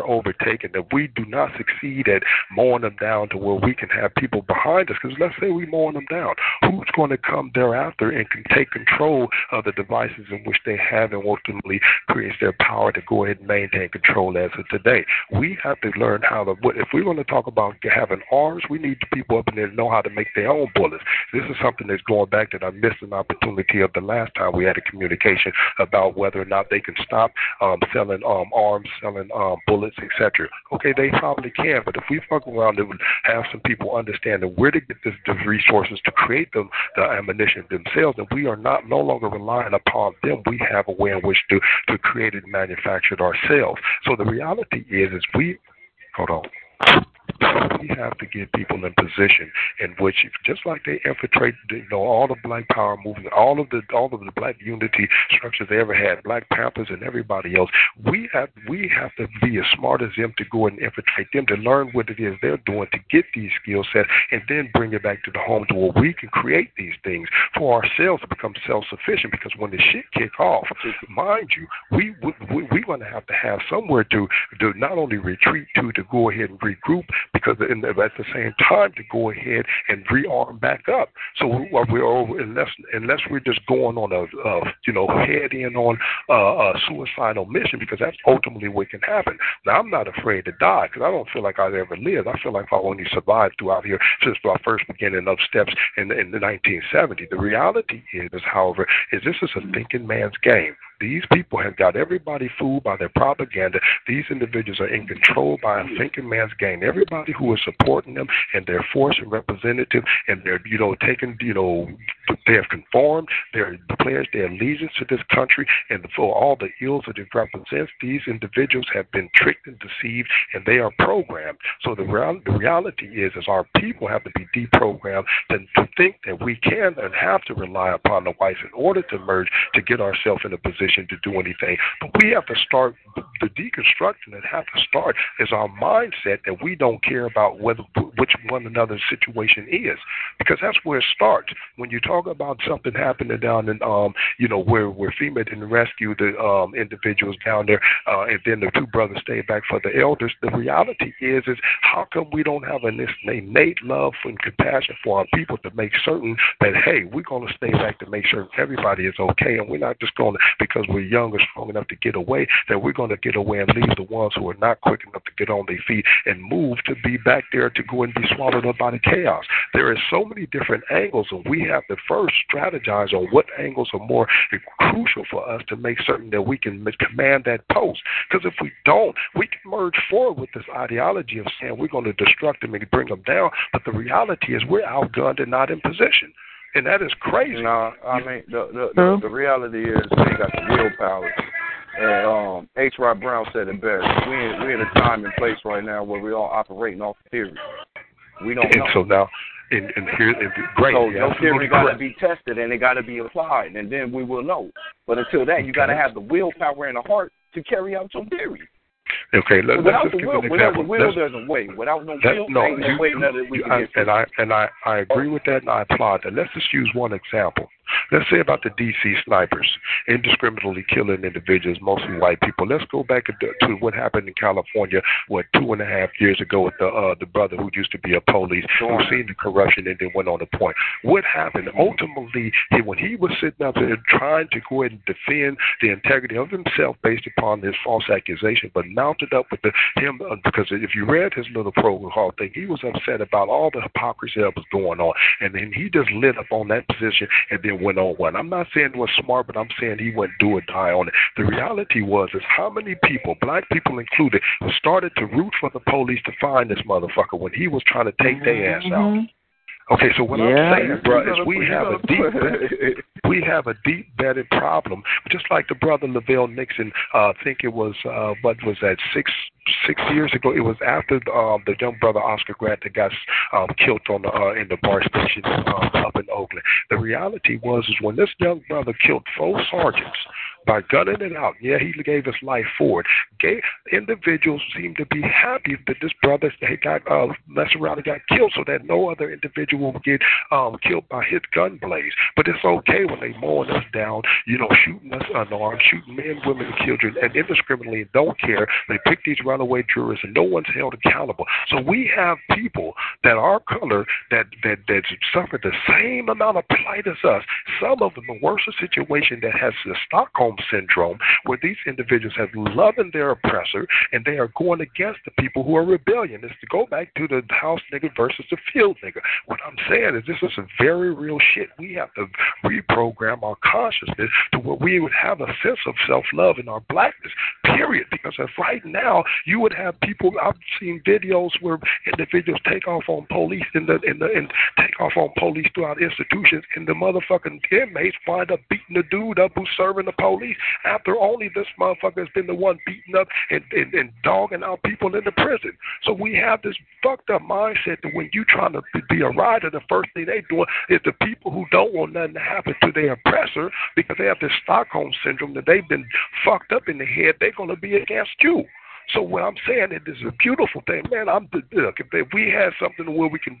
overtaken, that we do not succeed at mowing them down to where we can have people behind us? Because let's say we mowing them down, who's going to come thereafter and can take control of the devices in which they have and ultimately creates their power to go ahead and maintain control as of today. We have to learn how to, if we want to talk about having arms, we need people up in there to know how to make their own bullets. This is something that's going back that I missed an opportunity of the last time we had a communication about whether or not they can stop selling arms, selling bullets, etc. Okay, they probably can, but if we fuck around and have some people understand where to get the resources to create the ammunition themselves, and we are not no longer relying upon them. We have a way in which to create and manufacture it ourselves. So the reality is we we have to get people in position in which, just like they infiltrate, you know, all the Black Power movement, all of the Black unity structures they ever had, Black Panthers and everybody else. We have to be as smart as them to go and infiltrate them to learn what it is they're doing to get these skill sets and then bring it back to the home to where we can create these things for ourselves to become self-sufficient. Because when the shit kick off, mind you, we're going to have somewhere to not only retreat to go ahead and regroup. Because at the same time, to go ahead and rearm back up. So unless we're just going on a suicidal mission, because that's ultimately what can happen. Now, I'm not afraid to die because I don't feel like I've ever lived. I feel like I only survived throughout here since my first beginning of steps in the 1970s. The reality is, however, is this is a thinking man's game. These people have got everybody fooled by their propaganda. These individuals are in control by a thinking man's game. Everybody who is supporting them and their force and representative and they're, you know, taking, you know, they have conformed their pledge, their allegiance to this country and for all the ills that it represents, these individuals have been tricked and deceived and they are programmed. So the reality is our people have to be deprogrammed to think that we can and have to rely upon the whites in order to merge to get ourselves in a position to do anything. But we have to start the deconstruction and have to start is our mindset that we don't care about which one another's situation is, because that's where it starts. When you talk talk about something happening down in, where FEMA didn't rescue the individuals down there, and then the two brothers stayed back for the elders. The reality is how come we don't have an innate love and compassion for our people to make certain that, hey, we're going to stay back to make sure everybody is okay, and we're not just going to, because we're young and strong enough to get away, that we're going to get away and leave the ones who are not quick enough to get on their feet and move to be back there to go and be swallowed up by the chaos. There is so many different angles, and we have to first strategize on what angles are more crucial for us to make certain that we can command that post. Because if we don't, we can merge forward with this ideology of saying we're going to destruct them and bring them down, but the reality is we're outgunned and not in position. And that is crazy. No, I mean, the reality is we got the real power. And H. Rod Brown said it best. We're in a time and place right now where we're all operating off theory. We don't know. So now, and here's great. So no theory got to be tested and it got to be applied, and then we will know. But until that, you got to have the willpower and the heart to carry out your theory. Okay, let's give an example. Without the will, there's a way. Without no will, there's a way that we can get. And I agree with that, and I applaud that. Let's just use one example. Let's say about the D.C. snipers indiscriminately killing individuals, mostly white people. Let's go back to what happened in California, 2.5 years ago with the brother who used to be a police, who seen the corruption and then went on the point. What happened? Ultimately, when he was sitting up there trying to go ahead and defend the integrity of himself based upon this false accusation, but mounted up with him, because if you read his little program hall thing, he was upset about all the hypocrisy that was going on. And then he just lit up on that position and then went on one. I'm not saying it was smart, but I'm saying he went do or die on it. The reality was how many people, black people included, started to root for the police to find this motherfucker when he was trying to take their ass out. Okay, so what I'm saying, bro, is we have a deep vetted problem, just like the brother Lavelle Nixon. I think it was what was that, six years ago? It was after the young brother Oscar Grant that got killed on in the bar station up in Oakland. The reality was when this young brother killed 4 sergeants by gunning it out. Yeah, he gave his life for it. Individuals seem to be happy that this brother got messed around and got killed so that no other individual would get killed by his gun blaze. But it's okay when they mowing us down, shooting us unarmed, shooting men, women, and children, and indiscriminately don't care. They pick these runaway tourists, and no one's held accountable. So we have people that are color that suffer the same amount of plight as us. Some of them the worse a situation that has the Stockholm syndrome, where these individuals have loving their oppressor and they are going against the people who are rebellion. It's to go back to the house nigga versus the field nigga. What I'm saying is this is some very real shit. We have to reprogram our consciousness to where we would have a sense of self-love in our blackness, period. Because if right now you would have people, I've seen videos where individuals take off on police and take off on police throughout institutions, and the motherfucking inmates wind up beating the dude up who's serving the police after only this motherfucker has been the one beating up and dogging out people in the prison. So we have this fucked up mindset that when you trying to be a rider, the first thing they doing is the people who don't want nothing to happen to their oppressor, because they have this Stockholm syndrome that they've been fucked up in the head, they're going to be against you. So what I'm saying is this is a beautiful thing. Man, look, if we had something where we can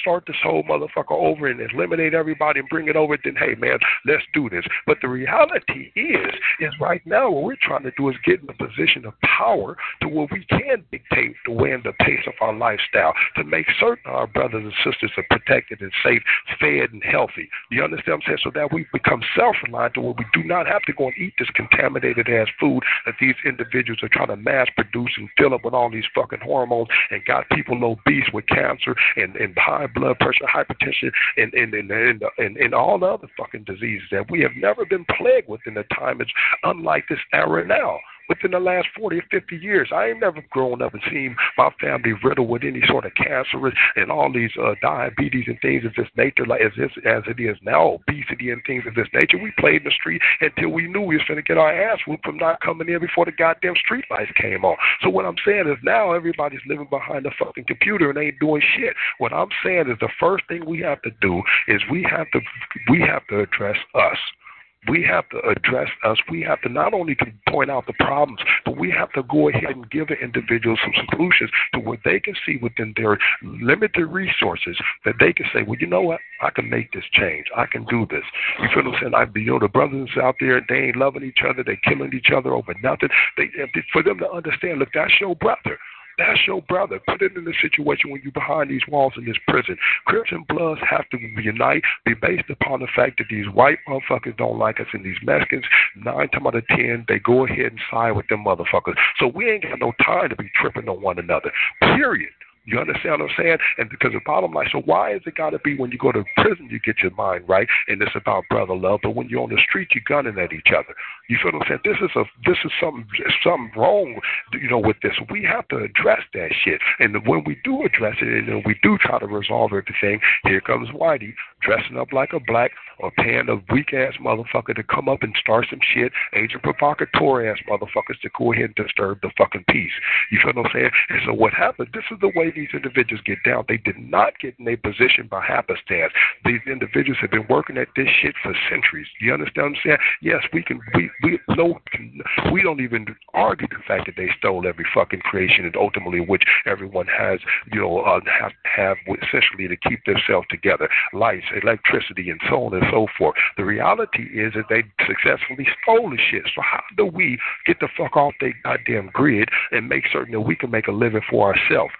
start this whole motherfucker over and eliminate everybody and bring it over, then, hey, man, let's do this. But the reality is right now what we're trying to do is get in a position of power to where we can dictate the way and the pace of our lifestyle to make certain our brothers and sisters are protected and safe, fed, and healthy. You understand what I'm saying? So that we become self-reliant to where we do not have to go and eat this contaminated-ass food that these individuals are trying to mass produce and fill up with all these fucking hormones and got people obese with cancer and high blood pressure, hypertension, and all the other fucking diseases that we have never been plagued with in the time. It's unlike this era now. Within the last 40 or 50 years, I ain't never grown up and seen my family riddled with any sort of cancerous and all these diabetes and things of this nature, like as it is now, obesity and things of this nature. We played in the street until we knew we was going to get our ass whooped from not coming in before the goddamn street lights came on. So what I'm saying is now everybody's living behind a fucking computer and ain't doing shit. What I'm saying is the first thing we have to do is we have to address us. We have to address us. We have to not only to point out the problems, but we have to go ahead and give the individuals some solutions to what they can see within their limited resources that they can say, well, you know what? I can make this change. I can do this. You feel what I'm saying? The brothers out there, they ain't loving each other. They're killing each other over nothing. For them to understand, look, that's your brother. That's your brother. Put it in the situation when you're behind these walls in this prison. Crips and Bloods have to unite, be based upon the fact that these white motherfuckers don't like us, and these Mexicans, 9 times out of 10, they go ahead and side with them motherfuckers. So we ain't got no time to be tripping on one another, period. You understand what I'm saying? And because the bottom line, so why is it got to be when you go to prison you get your mind right and it's about brother love, but when you're on the street you're gunning at each other? You feel what I'm saying? This is something wrong, you know, with this. We have to address that shit. And when we do address it and when we do try to resolve everything, here comes Whitey dressing up like a black or paying a weak-ass motherfucker to come up and start some shit, agent provocateur-ass motherfuckers to go ahead and disturb the fucking peace. You feel what I'm saying? And so what happened, this is the way these individuals get down. They did not get in a position by happenstance. These individuals have been working at this shit for centuries. You understand what I'm saying? Yes, we don't even argue the fact that they stole every fucking creation, and ultimately which everyone has, you know, have essentially to keep themselves together. Lights, electricity, and so on and so forth. The reality is that they successfully stole the shit. So how do we get the fuck off their goddamn grid and make certain that we can make a living for ourselves?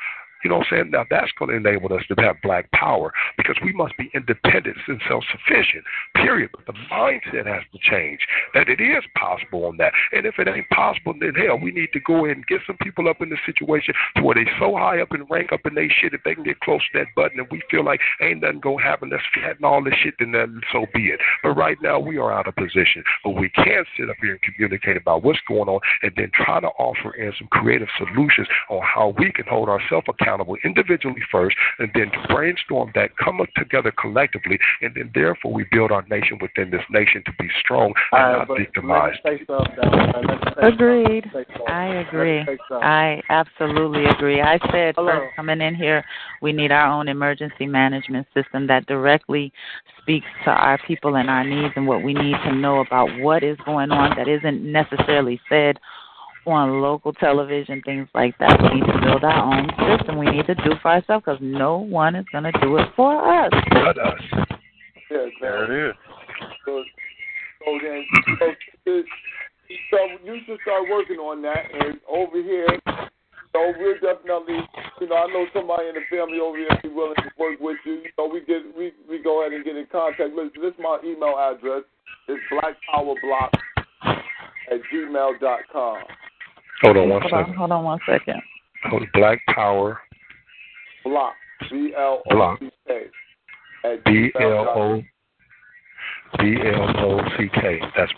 You know what I'm saying? Now, that's going to enable us to have black power, because we must be independent and self-sufficient, period. But the mindset has to change, that it is possible on that. And if it ain't possible, then, hell, we need to go in and get some people up in the situation to where they so high up in rank, up in their shit, if they can get close to that button and we feel like ain't nothing going to happen, let's fatten all this shit, then so be it. But right now, we are out of position. But we can sit up here and communicate about what's going on and then try to offer in some creative solutions on how we can hold ourselves accountable individually first, and then to brainstorm that, come up together collectively, and then therefore we build our nation within this nation to be strong and not victimized. Agreed. I agree. I absolutely agree. I said first coming in here, we need our own emergency management system that directly speaks to our people and our needs and what we need to know about what is going on that isn't necessarily said on local television, things like that. We need to build our own system. We need to do for ourselves, because no one is going to do it for us. But us. Yeah, exactly. There it is. So you should start working on that. And over here, so we're definitely, you know, I know somebody in the family over here who's willing to work with you. So we go ahead and get in contact. Listen, this is my email address. It's blackpowerblock@gmail.com. Hold on one second. Black Power Block. BLOCK. BLOCK. That's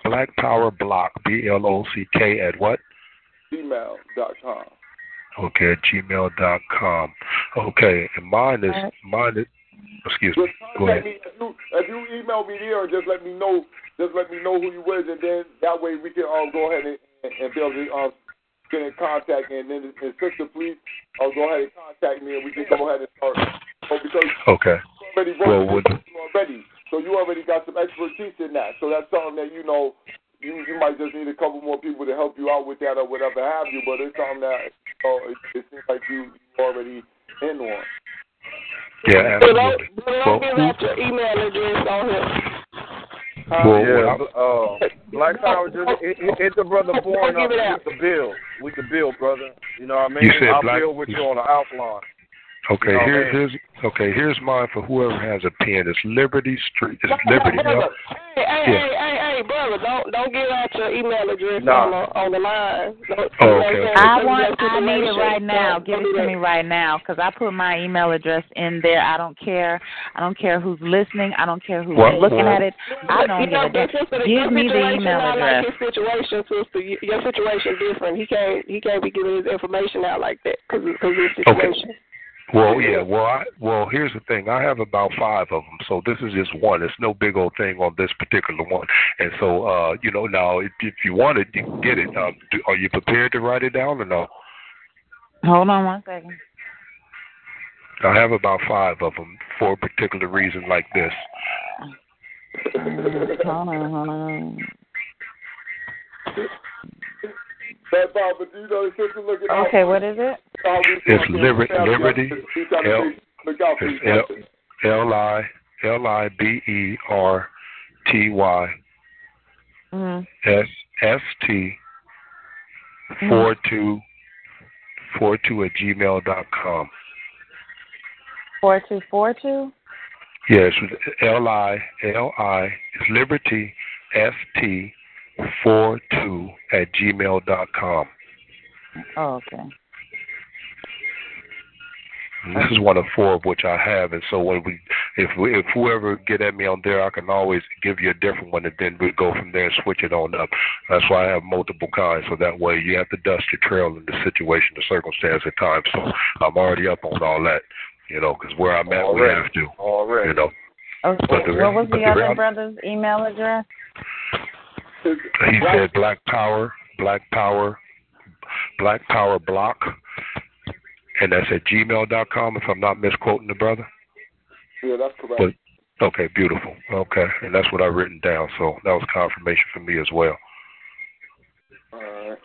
Black Power Block. BLOCK at what? Gmail.com. Okay, at gmail.com. Okay, and mine is. Excuse me. Go ahead. If you email me there, just let me know who you is, and then that way we can all go ahead and build it up. Get in contact, and then sister, please, go ahead and contact me, and we can go ahead and start. So because so you already got some expertise in that. So that's something that you might just need a couple more people to help you out with that or whatever have you. But it's something that it seems like you already in on. Yeah, absolutely. We'll have your email address on here. Black Power, it's a brother born up with the bill. We can build, brother. You know what I mean? I'll build with you on the outline. Okay, you know here's mine for whoever has a pen. It's Liberty Street. It's Liberty. Brother. Hey, brother! Don't give out your email address on the line. Okay. I need it right now. Give it to me right now, because I put my email address in there. I don't care. I don't care who's listening. I don't care who's looking at it. I don't give a damn. Give me the email address. Like his situation, sister. Your situation different. He can't be giving his information out like that because of his situation. Okay. Well, here's the thing. I have about 5 of them, so this is just one. It's no big old thing on this particular one. And so, now, if you want it, you can get it. Are you prepared to write it down or no? Hold on one second. I have about 5 of them for a particular reason like this. Hold on. Okay, what is it? It's Liberty. It's Liberty. ST4242@gmail.com. 4242? Yes, L I. It's Liberty FT42@gmail.com. Oh, okay. And this is one of four of which I have, and so when if whoever get at me on there, I can always give you a different one, and then we go from there and switch it on up. That's why I have multiple kinds, so that way you have to dust your trail in the situation, the circumstance at times. So I'm already up on all that, you know, because where I'm at, we have to, you know. Okay. What was the other brother's email address? He said Black Power Block. And that's at gmail.com, if I'm not misquoting the brother? Yeah, that's correct. But, okay, beautiful. Okay, and that's what I've written down, so that was confirmation for me as well. All right.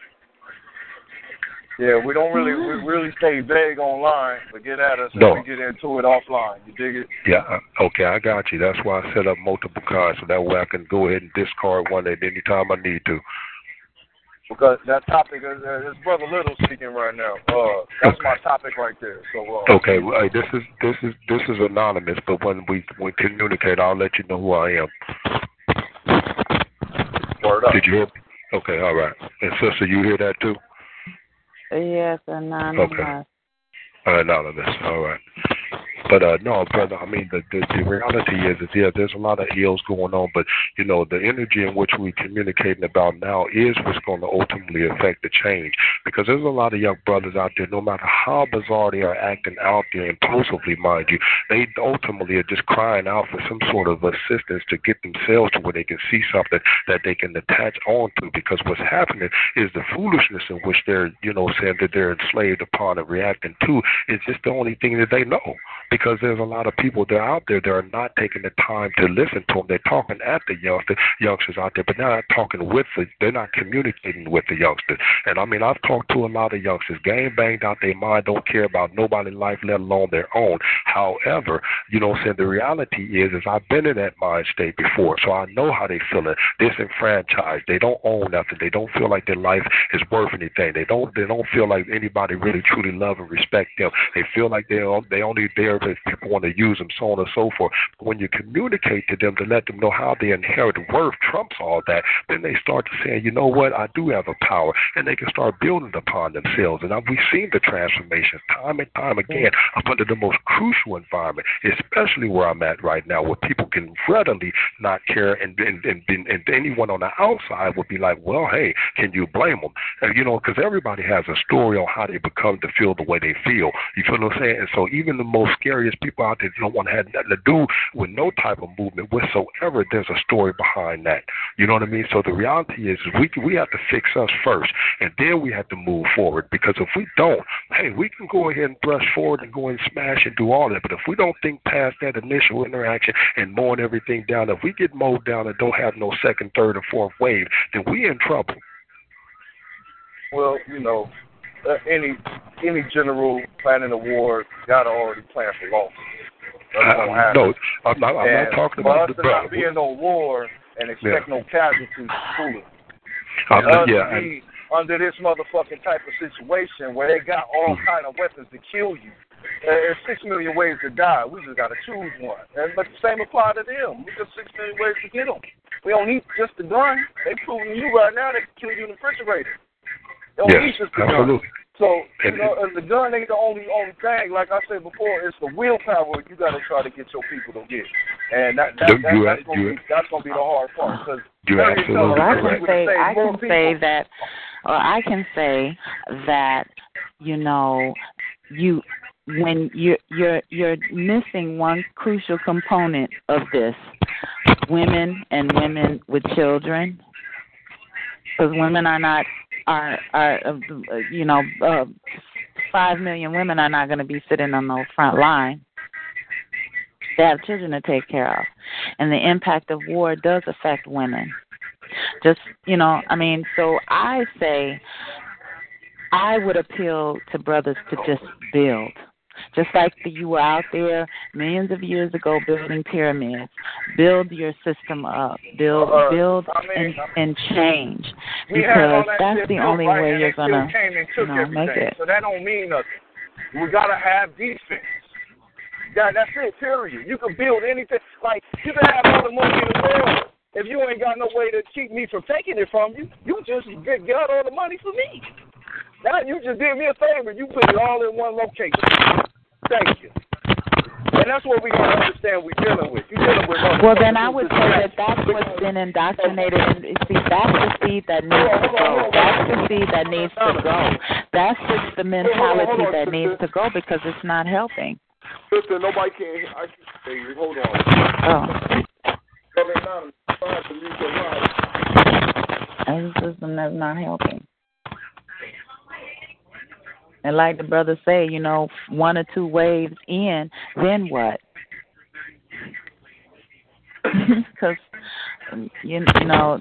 Yeah, we really stay vague online, but get at us and we get into it offline. You dig it? Yeah, okay, I got you. That's why I set up multiple cards, so that way I can go ahead and discard one at any time I need to. Because that topic is this brother Little speaking right now. That's my topic right there. So okay, this is anonymous, but when we communicate, I'll let you know who I am. Word up. Did you hear? Okay, all right. And sister, you hear that too? Yes, anonymous. Okay. Anonymous. All right. But no, brother, I mean, the reality is, yeah, there's a lot of ills going on, but, you know, the energy in which we're communicating about now is what's going to ultimately affect the change, because there's a lot of young brothers out there, no matter how bizarre they are acting out there, impulsively, mind you, they ultimately are just crying out for some sort of assistance to get themselves to where they can see something that they can attach on to, because what's happening is the foolishness in which they're, you know, saying that they're enslaved upon and reacting to is just the only thing that they know. Because there's a lot of people that are out there that are not taking the time to listen to them. They're talking at the youngsters out there, but they're not talking with them. They're not communicating with the youngsters. And, I mean, I've talked to a lot of youngsters, game banged out their mind, don't care about nobody's life, let alone their own. However, you know what I'm saying, the reality is I've been in that mind state before, so I know how they feel it. Disenfranchised. They don't own nothing. They don't feel like their life is worth anything. They don't feel like anybody really truly love and respect them. They feel like they only there if people want to use them, so on and so forth. But when you communicate to them to let them know how their inherent worth trumps all that, then they start to say, you know what, I do have a power, and they can start building upon themselves. And we've seen the transformations time and time again up under the most crucial environment, especially where I'm at right now, where people can readily not care, and anyone on the outside would be like, well, hey, can you blame them? And, you know, because everybody has a story on how they become to feel the way they feel. You feel what I'm saying? And so even the most scariest people out there don't want to have nothing to do with no type of movement whatsoever. There's a story behind that. You know what I mean? So the reality is we have to fix us first, and then we have to move forward, because if we don't, hey, we can go ahead and brush forward and go and smash and do all that, but if we don't think past that initial interaction and mowing everything down, if we get mowed down and don't have no second, third, or fourth wave, then we're in trouble. Well, you know, any general planning award got to already plan for long. No, I'm not talking about the not being no war and expect no casualties to school. Under this motherfucking type of situation where they got all kind of weapons to kill you. There's 6 million ways to die. We just got to choose one. But the same apply to them. We got 6 million ways to get them. We don't need just the gun. They proving you right now they can kill you in the refrigerator. Yes, absolutely. So, you know, the gun ain't the only thing. Like I said before, it's the willpower you got to try to get your people to get. And that's going to be the hard part. Cause I can say that, you know, when you're missing one crucial component of this, women with children, because women are 5 million women are not going to be sitting on the front line. They have children to take care of. and the impact of war does affect women. Just, you know, I mean, so I say I would appeal to brothers to just build. Just like you were out there millions of years ago building pyramids, build your system up, build and change, because that's the only way you're going to make it. So that don't mean nothing. We got to have defense. That's it, period. You can build anything. Like, you can have all the money in the world. If you ain't got no way to keep me from taking it from you, you just got all the money for me. Now you just did me a favor. You put it all in one location. Thank you. And that's what we gotta understand. We're dealing with. You're dealing with. Well, then I would say that that's what's been indoctrinated. And see, that's the seed that needs to go. That's the seed that needs to go. That's just the mentality that needs to go because it's not helping. Sister, nobody can. Hold on. Oh. That's a system that's not helping. And like the brother say, you know, one or two waves in, then what? Because, you know,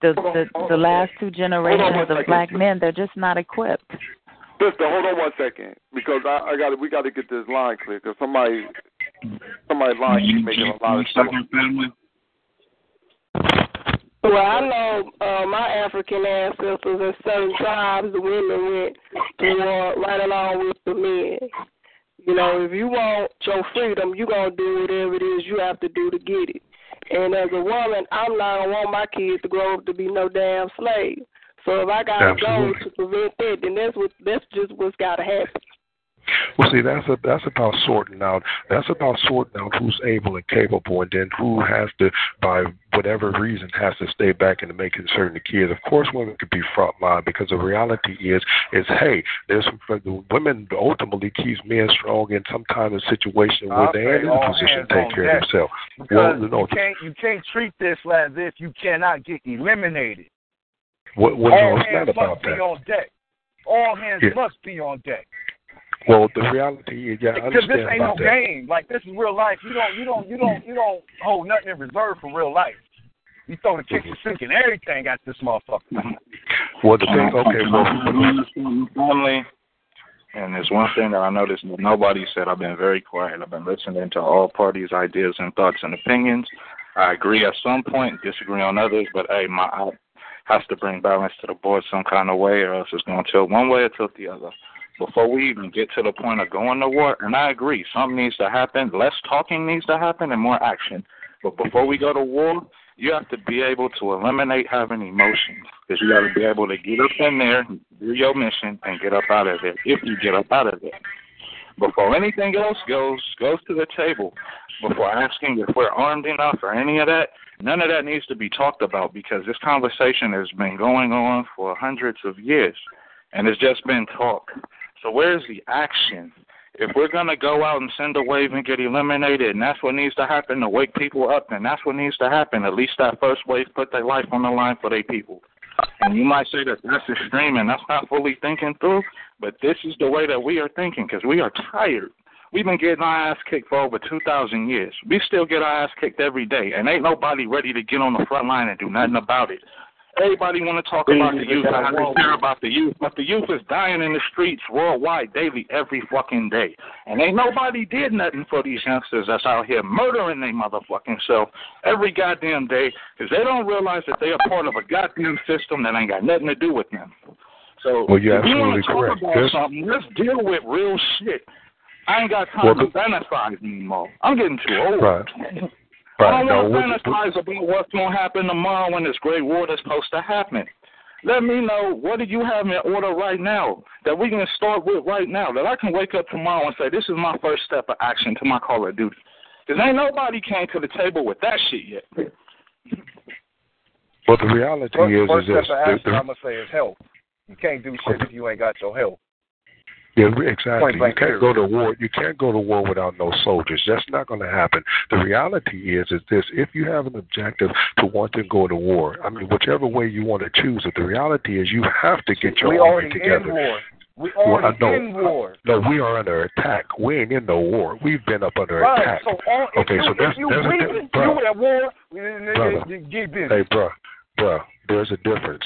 the last two generations of black men, they're just not equipped. Sister, hold on one second, because we got to get this line clear, because somebody's line keeps making a lot of trouble. Well, I know my African ancestors in certain tribes, the women went to war right along with the men. You know, if you want your freedom, you're going to do whatever it is you have to do to get it. And as a woman, I'm not going to want my kids to grow up to be no damn slave. So if I got to go to prevent that, then that's just what's got to happen. Well, see, that's about sorting out. That's about sorting out who's able and capable, and then who has to, by whatever reason, has to stay back and making certain the kids. Of course, women could be frontline, because the reality is hey, there's women ultimately keeps men strong in some kind of situation where they're in a position to take care of themselves. Well, you can't treat this as if you cannot get eliminated. Well, no, it's not about that. All hands must be on deck. Well, the reality is, I understand this ain't no game. Like, this is real life. You don't hold nothing in reserve for real life. You throw the kick and sink and everything at this motherfucker. Well, the thing, and there's one thing that I noticed that nobody said. I've been very quiet. I've been listening to all parties' ideas and thoughts and opinions. I agree at some point, disagree on others, but hey, I has to bring balance to the board some kind of way, or else it's going to tilt one way or tilt the other. Before we even get to the point of going to war, and I agree, something needs to happen, less talking needs to happen, and more action. But before we go to war, you have to be able to eliminate having emotions, because you got to be able to get up in there, do your mission, and get up out of there, if you get up out of there. Before anything else goes to the table, before asking if we're armed enough or any of that, none of that needs to be talked about, because this conversation has been going on for hundreds of years, and it's just been talk. So where's the action? If we're going to go out and send a wave and get eliminated, and that's what needs to happen to wake people up, and that's what needs to happen, at least that first wave put their life on the line for their people. And you might say that that's extreme and that's not fully thinking through, but this is the way that we are thinking, because we are tired. We've been getting our ass kicked for over 2,000 years. We still get our ass kicked every day, and ain't nobody ready to get on the front line and do nothing about it. Everybody want to talk about the youth and how they care about the youth, but the youth is dying in the streets worldwide daily, every fucking day. And ain't nobody did nothing for these youngsters that's out here murdering their motherfucking self every goddamn day, because they don't realize that they are part of a goddamn system that ain't got nothing to do with them. So you're if you want to talk about something, let's deal with real shit. I ain't got time to fantasize anymore. I'm getting too old. Right. I don't want to fantasize about what's going to happen tomorrow when this great war that's supposed to happen. Let me know, what do you have in order right now that we can start with right now, that I can wake up tomorrow and say, this is my first step of action to my Call of Duty? Because ain't nobody came to the table with that shit yet. But the reality is this. The first step of action, I'm going to say, is health. You can't do shit if you ain't got your health. Yeah, exactly. You can't go to war. You can't go to war without no soldiers. That's not going to happen. The reality is this: if you have an objective to want to go to war, I mean, whichever way you want to choose it, the reality is you have to get your army together. We're war. No, we are under attack. We ain't in no war. We've been up under attack. So Hey, bro, there's a difference.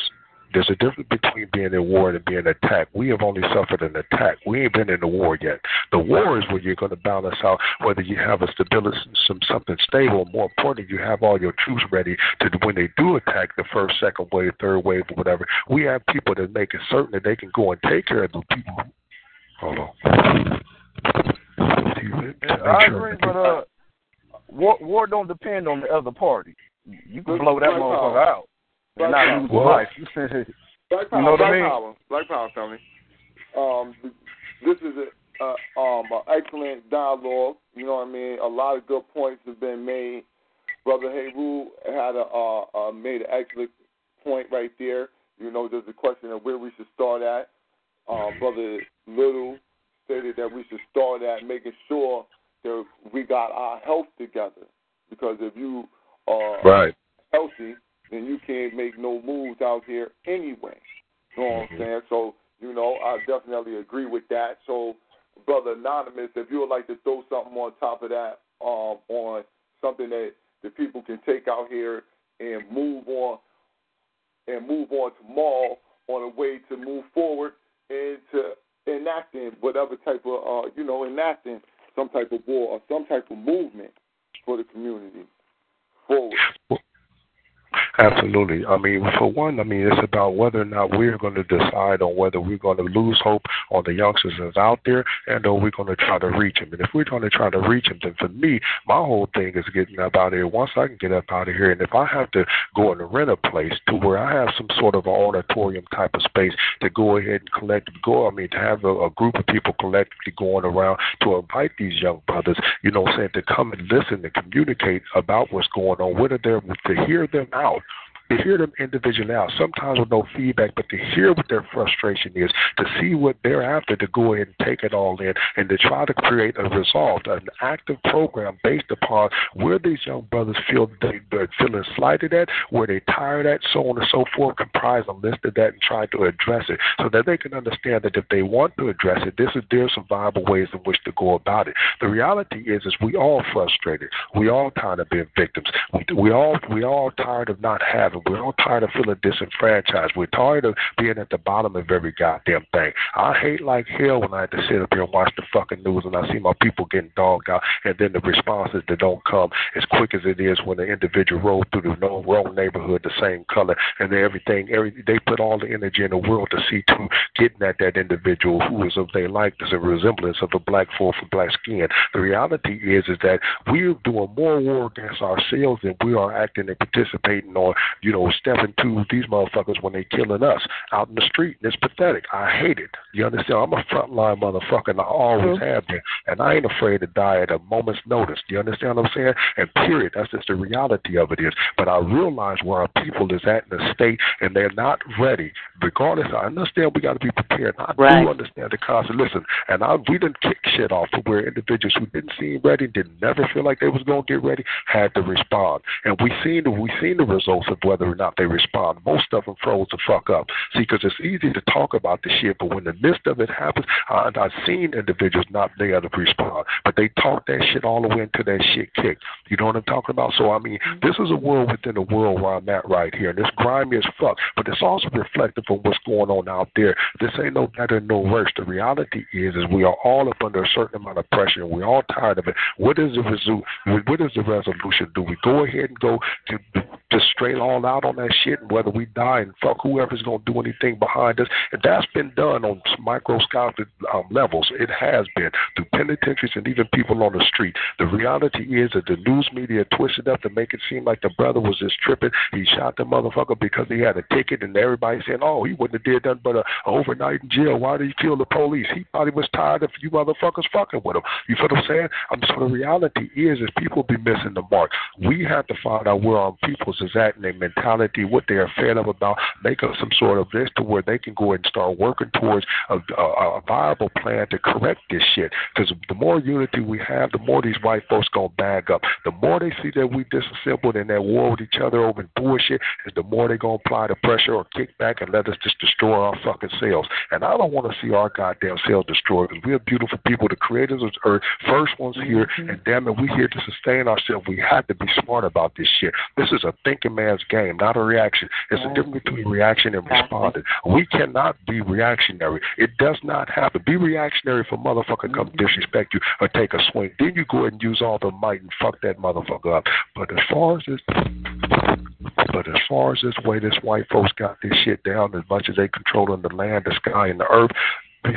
There's a difference between being in war and being attacked. We have only suffered an attack. We ain't been in the war yet. The war is where you're going to balance out whether you have a stability, something stable. More importantly, you have all your troops ready to when they do attack the first, second wave, third wave, or whatever. We have people that make it certain that they can go and take care of the people. Hold on. I agree, but war don't depend on the other party. You can blow that motherfucker out. Black power, Tony. This is an excellent dialogue. You know what I mean? A lot of good points have been made. Brother Heru had made an excellent point right there. You know, there's a question of where we should start at. Brother Little stated that we should start at making sure that we got our health together, because if you are healthy, then you can't make no moves out here anyway. You know what I'm saying? So, you know, I definitely agree with that. So, Brother Anonymous, if you would like to throw something on top of that, on something that the people can take out here and move on tomorrow on a way to move forward and to enacting whatever type of, enacting some type of war or some type of movement for the community forward. Absolutely. I mean, for one, it's about whether or not we're going to decide on whether we're going to lose hope on the youngsters that's out there, and or we're going to try to reach them. And if we're going to try to reach them, then for me, my whole thing is getting up out of here. Once I can get up out of here, and if I have to go and rent a place to where I have some sort of an auditorium type of space to go ahead and to have a group of people collectively going around to invite these young brothers, to come and listen and communicate about what's going on, whether they're to hear them out. To hear them individually out, sometimes with no feedback, but to hear what their frustration is, to see what they're after, to go ahead and take it all in, and to try to create a resolve, an active program based upon where these young brothers feel they're feeling slighted at, where they're tired at, so on and so forth, comprise a list of that and try to address it so that they can understand that if they want to address it, this is their survival ways in which to go about it. The reality is we all frustrated. We all tired of being victims. We all tired of not having. We're all tired of feeling disenfranchised. We're tired of being at the bottom of every goddamn thing. I hate like hell when I have to sit up here and watch the fucking news and I see my people getting dogged out, and then the responses that don't come as quick as it is when an individual rolled through the wrong neighborhood the same color, and they put all the energy in the world to see to getting at that individual who is of their likeness and resemblance of a black folk for black skin. The reality is that we're doing more war against ourselves than we are acting and participating on stepping to these motherfuckers when they killing us out in the street. And it's pathetic. I hate it. You understand? I'm a frontline motherfucker, and I always have been. And I ain't afraid to die at a moment's notice. Do you understand what I'm saying? And period. That's just the reality of it is. But I realize where our people is at in the state, and they're not ready. Regardless, I understand we got to be prepared. I do understand the cost. Listen, and we didn't kick shit off to where individuals who didn't seem ready, didn't never feel like they was going to get ready, had to respond. And we seen the results of whether or not they respond. Most of them froze the fuck up. See, because it's easy to talk about the shit, but when the midst of it happens, I've seen individuals not there to respond, but they talk that shit all the way until that shit kicked. You know what I'm talking about? So, this is a world within a world where I'm at right here, and it's grimy as fuck, but it's also reflective of what's going on out there. This ain't no better, no worse. The reality is we are all up under a certain amount of pressure, and we're all tired of it. What is the resolution? Do we go ahead and go to straight all out on that shit, and whether we die and fuck whoever's going to do anything behind us? And that's been done on microscopic levels. It has been through penitentiaries and even people on the street. The reality is that the news media twisted up to make it seem like the brother was just tripping. He shot the motherfucker because he had a ticket, and everybody saying, oh, he wouldn't have did nothing but overnight in jail. Why did he kill the police? He probably was tired of you motherfuckers fucking with him. You feel what I'm saying? So the reality is people be missing the mark. We have to find out where our people's is at in their mentality. mentality, what they are fed up about, make up some sort of list to where they can go and start working towards a viable plan to correct this shit. Because the more unity we have, the more these white folks going to bag up. The more they see that we disassembled and at war with each other over bullshit, is the more they're going to apply the pressure or kick back and let us just destroy our fucking selves. And I don't want to see our goddamn selves destroyed, because we're beautiful people, the creators of earth, first ones here, and damn it, we're here to sustain ourselves. We have to be smart about this shit. This is a thinking man's game, not a reaction. It's a difference between reaction and responding. We cannot be reactionary. It does not have to be reactionary for motherfucker come disrespect you or take a swing. Then you go ahead and use all the might and fuck that motherfucker up. But as far as this way this white folks got this shit down, as much as they controlling the land, the sky, and the earth,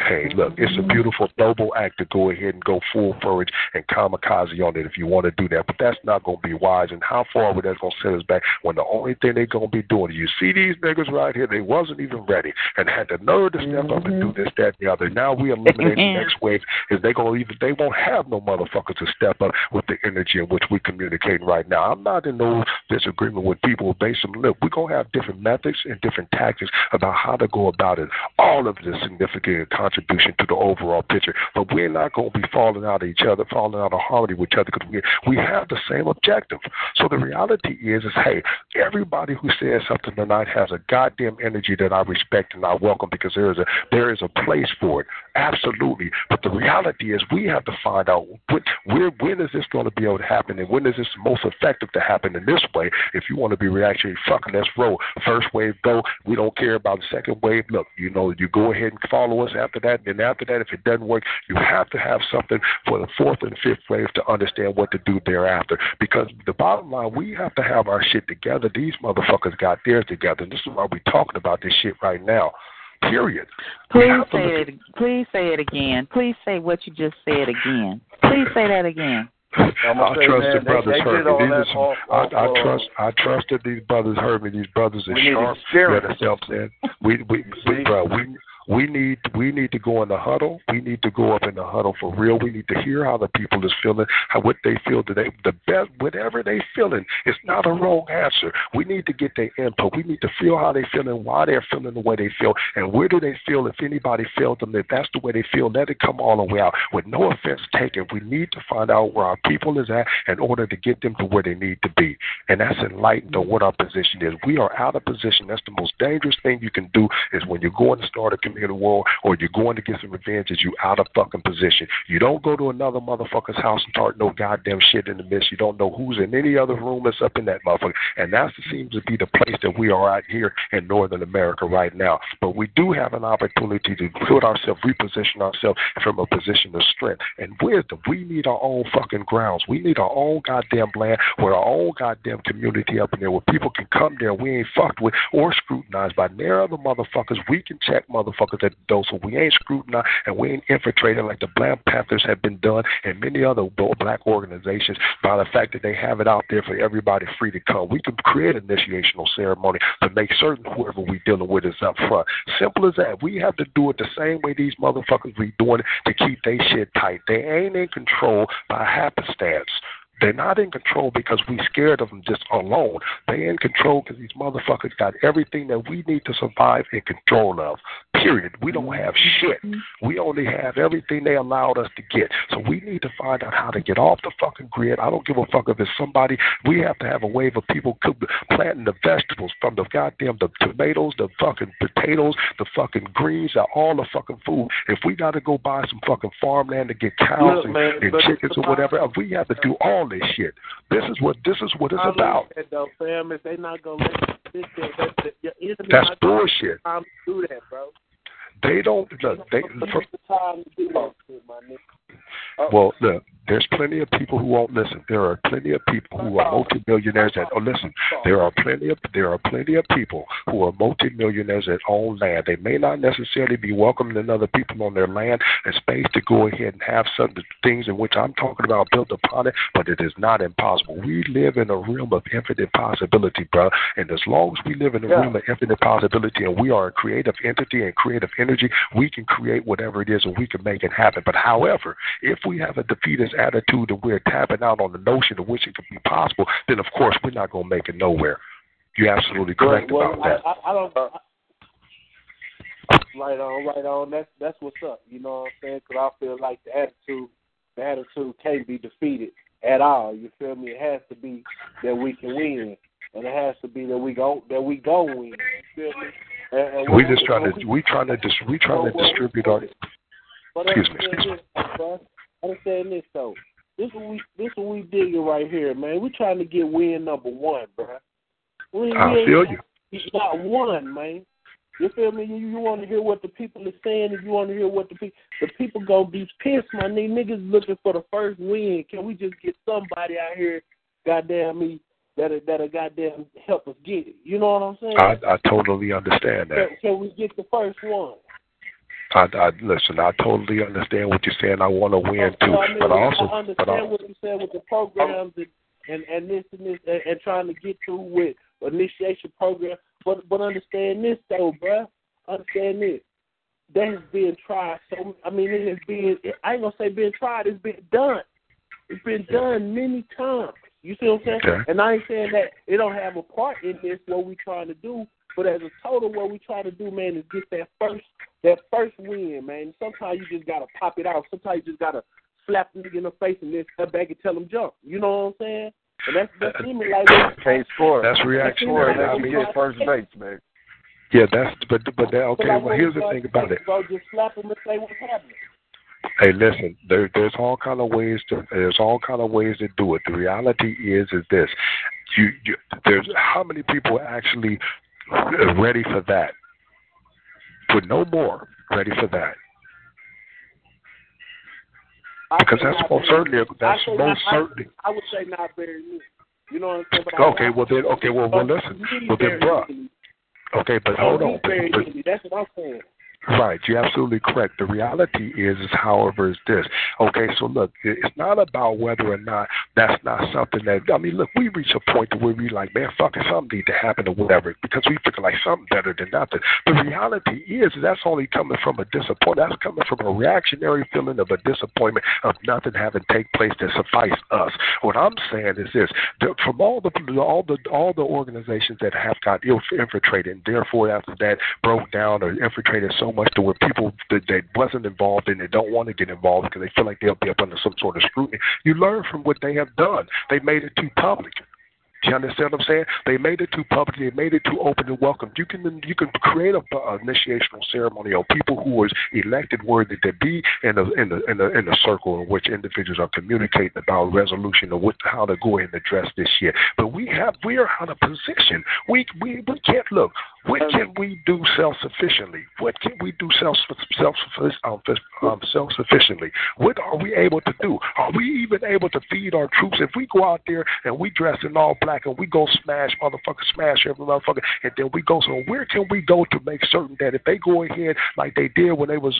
hey, look, it's a beautiful, noble act to go ahead and go full forage and kamikaze on it if you want to do that. But that's not going to be wise. And how far would that going to set us back when the only thing they're going to be doing, you see these niggas right here, they wasn't even ready and had the nerve to step up and do this, that, and the other. Now we eliminate the next wave is they won't have no motherfuckers to step up with the energy in which we're communicating right now. I'm not in no disagreement with people based on, look, we're going to have different methods and different tactics about how to go about it. All of this significant contribution to the overall picture, but we're not going to be falling out of harmony with each other, because we have the same objective. So the reality is hey, everybody who says something tonight has a goddamn energy that I respect and I welcome, because there is a place for it, absolutely. But the reality is we have to find out when is this going to be able to happen, and when is this most effective to happen in this way. If you want to be reactionary, fucking let's roll. First wave go, we don't care about the second wave. Look, you go ahead and follow us after that, and then after that, if it doesn't work, you have to have something for the fourth and fifth wave to understand what to do thereafter. Because the bottom line, we have to have our shit together. These motherfuckers got theirs together, and this is why we're talking about this shit right now. Period. Please say it again. Please say what you just said again. Please say that again. I trust that these brothers heard me. These brothers are sharp. We need to go in the huddle. We need to go up in the huddle for real. We need to hear how the people is feeling, what they feel today. The best, whatever they feeling, it's not a wrong answer. We need to get their input. We need to feel how they feeling, why they're feeling the way they feel, and where do they feel. If anybody felt them, if that's the way they feel, let it come all the way out with no offense taken. We need to find out where our people is at in order to get them to where they need to be, and that's enlightened on what our position is. We are out of position. That's the most dangerous thing you can do, is when you're going to start a community war, or you're going to get some revenge, is you out of fucking position. You don't go to another motherfucker's house and start no goddamn shit in the midst. You don't know who's in any other room that's up in that motherfucker. And that seems to be the place that we are out here in Northern America right now. But we do have an opportunity to put ourselves, reposition ourselves from a position of strength and wisdom. We need our own fucking grounds. We need our own goddamn land, with our own goddamn community up in there, where people can come there. We ain't fucked with or scrutinized by near other motherfuckers. We can check motherfuckers at the door, so we ain't scrutinized and we ain't infiltrated like the Black Panthers have been done and many other black organizations, by the fact that they have it out there for everybody free to come. We can create an initiational ceremony to make certain whoever we dealing with is up front. Simple as that. We have to do it the same way these motherfuckers be doing it, to keep they shit tight. They ain't in control by happenstance. They're not in control because we scared of them just alone. They're in control because these motherfuckers got everything that we need to survive in control of. Period. We don't have shit. We only have everything they allowed us to get. So we need to find out how to get off the fucking grid. I don't give a fuck if it's somebody. We have to have a wave of people planting the vegetables, from the goddamn the tomatoes, the fucking potatoes, the fucking greens, all the fucking food. If we got to go buy some fucking farmland to get cows and chickens or whatever, we have to do all this shit. This is what it's about. That's bullshit. Do that, bro. They don't look. Well, look. There's plenty of people who won't listen. There are plenty of people who are multimillionaires that don't listen. There are plenty of people who are multimillionaires that own land. They may not necessarily be welcoming other people on their land and space to go ahead and have some of the things in which I'm talking about built upon it, but it is not impossible. We live in a realm of infinite possibility, bro. And as long as we live in a realm of infinite possibility and we are a creative entity and creative energy, we can create whatever it is and we can make it happen. But however, if we have a defeatist attitude that we're tapping out on the notion of which it could be possible, then of course we're not going to make it nowhere. You're absolutely correct about that. Right on. That's what's up. You know what I'm saying? Because I feel like the attitude can't be defeated at all. You feel me? It has to be that we can win, and it has to be that we go win. You feel me? And we're trying to distribute our. Excuse me. I'm saying this though. This what we digging right here, man. We're trying to get win number one, bro. I feel you. It's not one, man. You feel me? You want to hear what the people are saying, if you want to hear what the people going to be pissed, my niggas looking for the first win. Can we just get somebody out here, goddamn me, that'll goddamn help us get it? You know what I'm saying? I totally understand that. Can we get the first one? Listen, I totally understand what you're saying. I want to win, too. I understand what you said with the programs and trying to get through with initiation program. But understand this, though, bruh. Understand this. That has been tried. So, I mean, it has been, I ain't going to say been tried. It's been done. It's been done many times. You see what I'm saying? Okay. And I ain't saying that it don't have a part in this, what we trying to do. But as a total, what we try to do, man, is get that first win, man. Sometimes you just got to pop it out. Sometimes you just got to slap a nigga in the face and then step back and tell him jump. You know what I'm saying? And that's seeming like can't score. That's reactionary. That's me at first base, man. Yeah, that's but that, okay. Well, here's the thing about it. So just slap him and say what's happening. Hey, listen. There's all kind of ways to. There's all kind of ways to do it. The reality is this. There's how many people actually ready for that? But no more ready for that. Because that's most certainly. I would say not very new. You know what I'm saying? But listen. Well, then, bruh. Okay, but hold on. But, that's what I'm saying. Right, you're absolutely correct. The reality is however, is this. Okay, so look, it's not about whether or not that's not something that, I mean, look, we reach a point to where we like, man, fucking something need to happen or whatever, because we figure like something better than nothing. The reality is that's only coming from a disappointment. That's coming from a reactionary feeling of a disappointment of nothing having take place to suffice us. What I'm saying is this: from all the organizations that have got infiltrated, and therefore after that broke down or infiltrated so much to where people that wasn't involved and they don't want to get involved because they feel like they'll be up under some sort of scrutiny. You learn from what they have done. They made it too public. Do you understand what I'm saying? They made it too public. They made it too open and welcome. You can create an initiational ceremony of people who was elected worthy to be in a circle in which individuals are communicating about resolution of how to go ahead and address this shit. But we are out of position. We can't look. What can we do self-sufficiently? What can we do self-sufficiently? What are we able to do? Are we even able to feed our troops? If we go out there and we dress in all black and we go smash every motherfucker, and then we go, so where can we go to make certain that if they go ahead like they did when they was,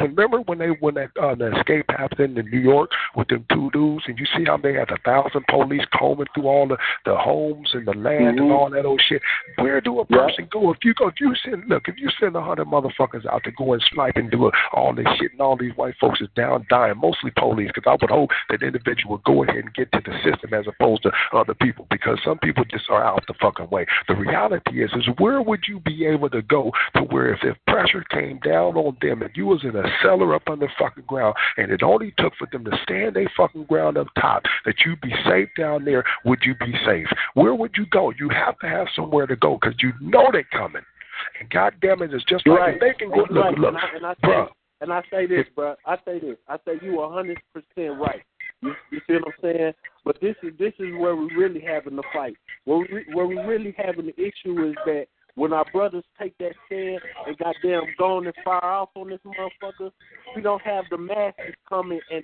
remember when that escape happened in New York with them two dudes, and you see how they had 1,000 police combing through all the homes and the land and all that old shit? Where do a person go? If you send 100 motherfuckers out to go and snipe and do all this shit, and all these white folks is down dying, mostly police, because I would hope that individual would go ahead and get to the system as opposed to other people, because some people just are out the fucking way. The reality is where would you be able to go to where if pressure came down on them and you was in a cellar up under fucking ground and it only took for them to stand their fucking ground up top that you'd be safe down there, would you be safe? Where would you go? You have to have somewhere to go, because you know they coming, and goddamn it, it's just like right. They can go look. I say you 100% right. You see what I'm saying? But this is where we really having the fight. Where we really having the issue is that when our brothers take that stand and goddamn go on and fire off on this motherfucker, we don't have the masses coming and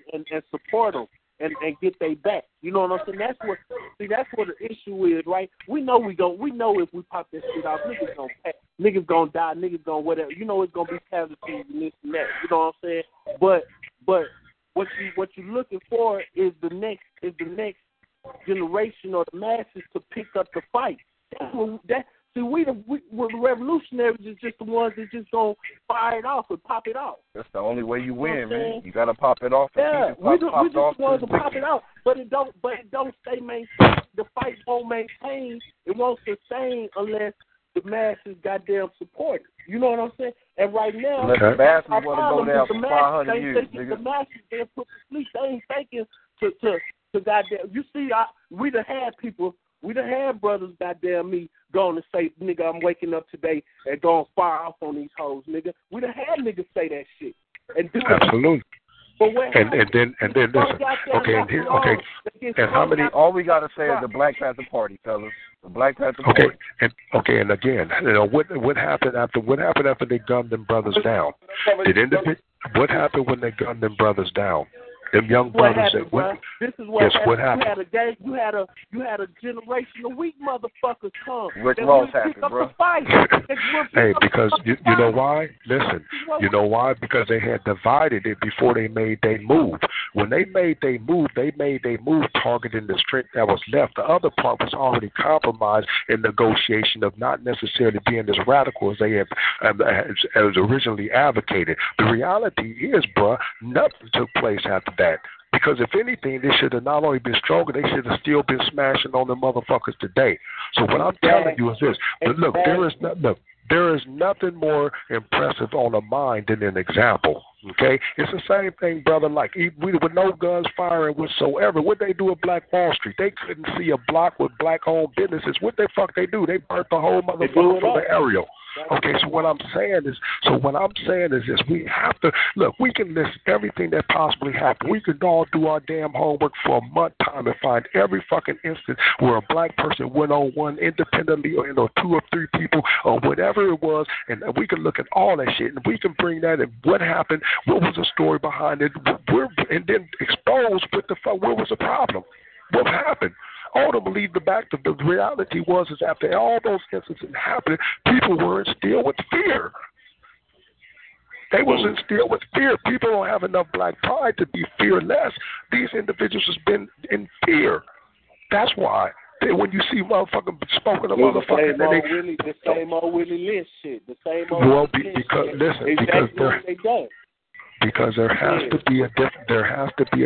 support them. And get they back. You know what I'm saying? That's what the issue is, right? We know if we pop this shit off, niggas gonna pack, niggas gonna die, niggas gonna whatever. You know it's gonna be casualties and this and that. You know what I'm saying? But what you looking for is the next generation or the masses to pick up the fight. That's what the revolutionaries is just the ones that just gonna fire it off and pop it off. That's the only way you win, man. You gotta pop it off. Yeah, we just want to pop it off, but it don't stay maintained. the fight won't maintain. It won't sustain unless the masses goddamn support it. You know what I'm saying? And right now, the masses want to go down for 500 years. The masses being put to sleep. They ain't thinking to goddamn. You see, we done had people. We done had brothers, goddamn me, going to say, nigga, I'm waking up today and going to fire off on these hoes, nigga. We done had niggas say that shit. And do absolutely. But what and then listen. Okay, and here, okay. And how many? All we gotta say is the Black Panther Party, fellas. The Black Panther Party. And again, you know what happened after they gunned them brothers down? What happened when they gunned them brothers down? Them young brothers that went. This is what happened. You had a generation of weak motherfuckers come. Rick Ross happened, bro. Hey, because you know why? Listen, you know why? Because they had divided it before they made their move. When they made their move targeting the strength that was left. The other part was already compromised in negotiation of not necessarily being as radical as they had as originally advocated. The reality is, bro, nothing took place after that. Because if anything, they should have not only been stronger, they should have still been smashing on the motherfuckers today. So what I'm telling you is this. Look, there is nothing more impressive on a mind than an example. Okay? It's the same thing, brother. Like, with no guns firing whatsoever, what they do at Black Wall Street? They couldn't see a block with black-owned businesses. What the fuck they do? They burnt the whole motherfucker from the aerial. Okay, so what I'm saying is this. We have to, look, we can list everything that possibly happened. We could all do our damn homework for a month time and find every fucking instance where a black person went on one independently or, you know, two or three people or whatever it was, and we can look at all that shit, and we can bring that in. What happened? What was the story behind it? And then expose what the fuck, where was the problem? What happened? Ultimately, the reality was is after all those instances happened, people were instilled with fear. They was instilled with fear. People don't have enough black pride to be fearless. These individuals has been in fear. That's why when you see motherfucking spoken of motherfucking, the same old Willie Lynch shit, the same old. Well, because there has to be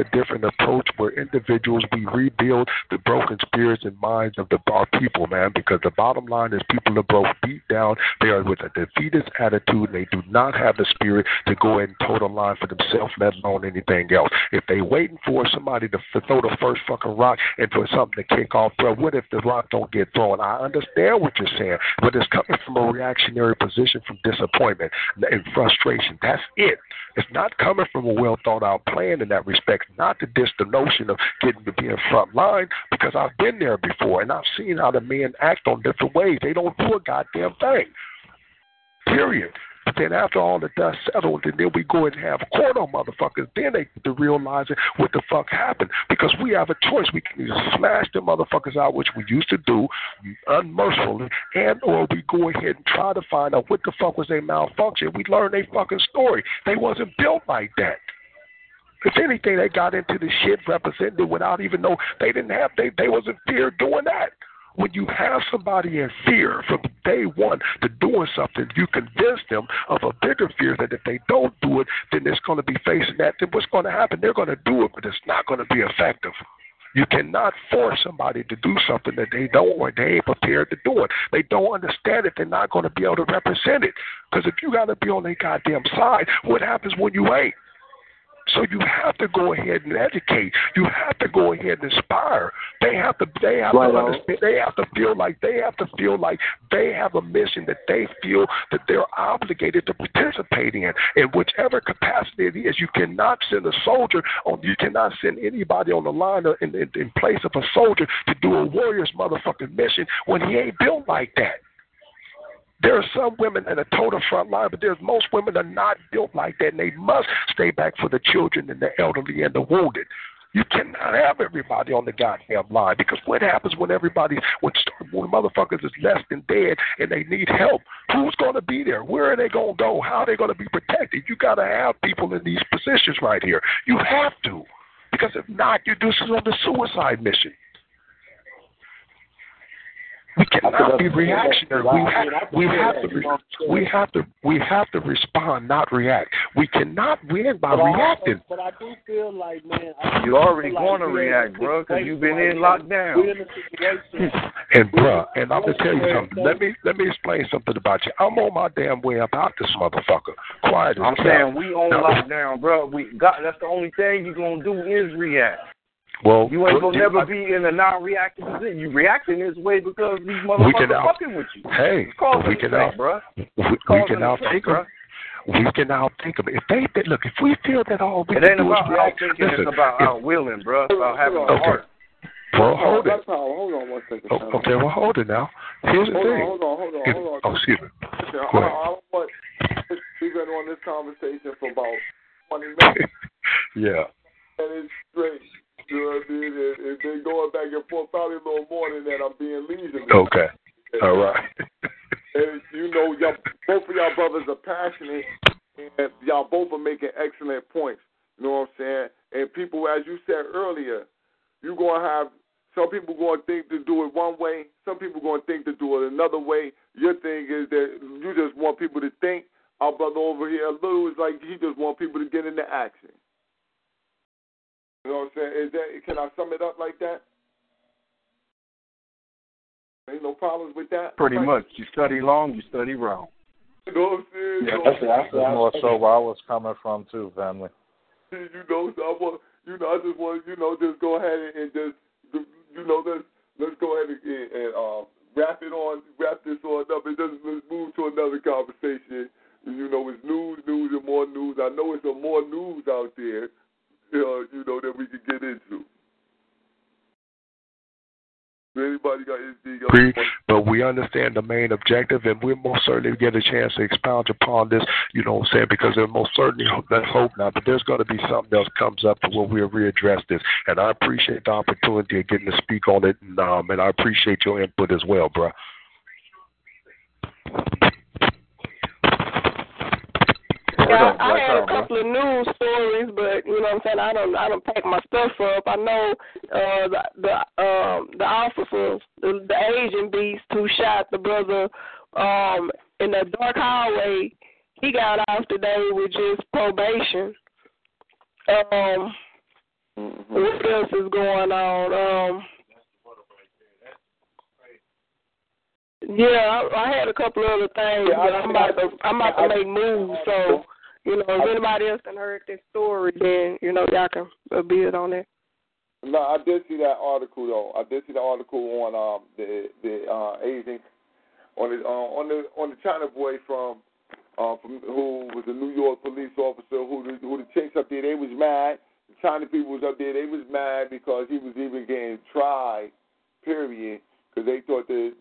a different approach where individuals, we rebuild the broken spirits and minds of our people, man, because the bottom line is people are both beat down. They are with a defeatist attitude, and they do not have the spirit to go ahead and toe the line for themselves, let alone anything else. If they waiting for somebody to throw the first fucking rock and for something to kick off, bro, what if the rock don't get thrown? I understand what you're saying, but it's coming from a reactionary position from disappointment and frustration. That's it. It's not coming from a well-thought-out plan in that respect, not to diss the notion of getting to be in front line, because I've been there before, and I've seen how the men act on different ways. They don't do a goddamn thing, period. But then after all the dust settled, and then we go and have court on motherfuckers, then they get to realize what the fuck happened, because we have a choice. We can either slash the motherfuckers out, which we used to do unmercifully, and or we go ahead and try to find out what the fuck was their malfunction. We learn their fucking story. They wasn't built like that. If anything, they got into the shit represented without even know they didn't have, they was in fear doing that. When you have somebody in fear from day one to doing something, you convince them of a bigger fear that if they don't do it, then it's going to be facing that. Then what's going to happen? They're going to do it, but it's not going to be effective. You cannot force somebody to do something that they don't want. They ain't prepared to do it. They don't understand it. They're not going to be able to represent it. Because if you got to be on their goddamn side, what happens when you ain't? So you have to go ahead and educate. You have to go ahead and inspire. They have to understand. They have to feel like they have a mission that they feel that they're obligated to participate in whichever capacity it is. You cannot send a soldier on. You cannot send anybody on the line in place of a soldier to do a warrior's motherfucking mission when he ain't built like that. There are some women that are total front line, but there's most women that are not built like that, and they must stay back for the children and the elderly and the wounded. You cannot have everybody on the goddamn line, because what happens when when motherfuckers is less than dead and they need help? Who's going to be there? Where are they going to go? How are they going to be protected? You got to have people in these positions right here. You have to, because if not, you're just on the suicide mission. We cannot be reactionary. We have to respond, not react. We cannot win by reacting. But I do feel like, man, you're already going to react, bro, because you've been in lockdown. And bro, and I'm gonna tell you something. Let me explain something about you. I'm on my damn way about this motherfucker. Quiet. I'm saying we on lockdown, bro. That's the only thing you're gonna do is react. Well, you ain't gonna never be in a non-reactive position. You reacting this way because these motherfuckers are fucking with you. Hey, we can outtake them. Look, if we feel that all we can do is outthinking, it's about outwilling, bro. It's about having a heart. Well, hold it. Hold on one second. Okay, well, hold it now. Here's the thing. Hold on. Oh, excuse me. Go ahead. I want to be on this conversation for about 20 minutes. Yeah. And it's great. You know what I mean? It's been going back and forth probably a little more than that. I'm being leisurely. Okay. All right. And you know, both of y'all brothers are passionate, and y'all both are making excellent points. You know what I'm saying? And people, as you said earlier, you're going to have some people going to think to do it one way. Some people going to think to do it another way. Your thing is that you just want people to think. Our brother over here, Lou, is like he just want people to get into action. You know what I'm saying? Can I sum it up like that? Ain't no problems with that? Pretty much. You study long, you study wrong. You know what I'm saying? Yeah, that's more so where I was coming from, too, family. You know, so I just want to go ahead and just, you know, let's go ahead and wrap this on up and just let's move to another conversation. You know, it's news, and more news. I know it's more news out there. You know, that we could get into. Anybody got anything? But we understand the main objective, and we'll most certainly get a chance to expound upon this, you know what I'm saying, because there's most certainly, let's hope not, but there's going to be something else comes up to where we'll readdress this. And I appreciate the opportunity of getting to speak on it, and I appreciate your input as well, bro. Yeah, I had a couple of news stories, but you know what I'm saying, I don't pack my stuff up. I know the officer, the Asian beast who shot the brother in the dark hallway, he got off today with just probation. What else is going on? Yeah, I had a couple of other things, but I'm about to make moves, so. You know, if anybody else done heard this story, then, you know, y'all can build on it. No, I did see that article, though. I did see the article on the Asian, on the China boy from who was a New York police officer, who the chicks up there, they was mad. The China people was up there, they was mad because he was even getting tried, period, because they thought that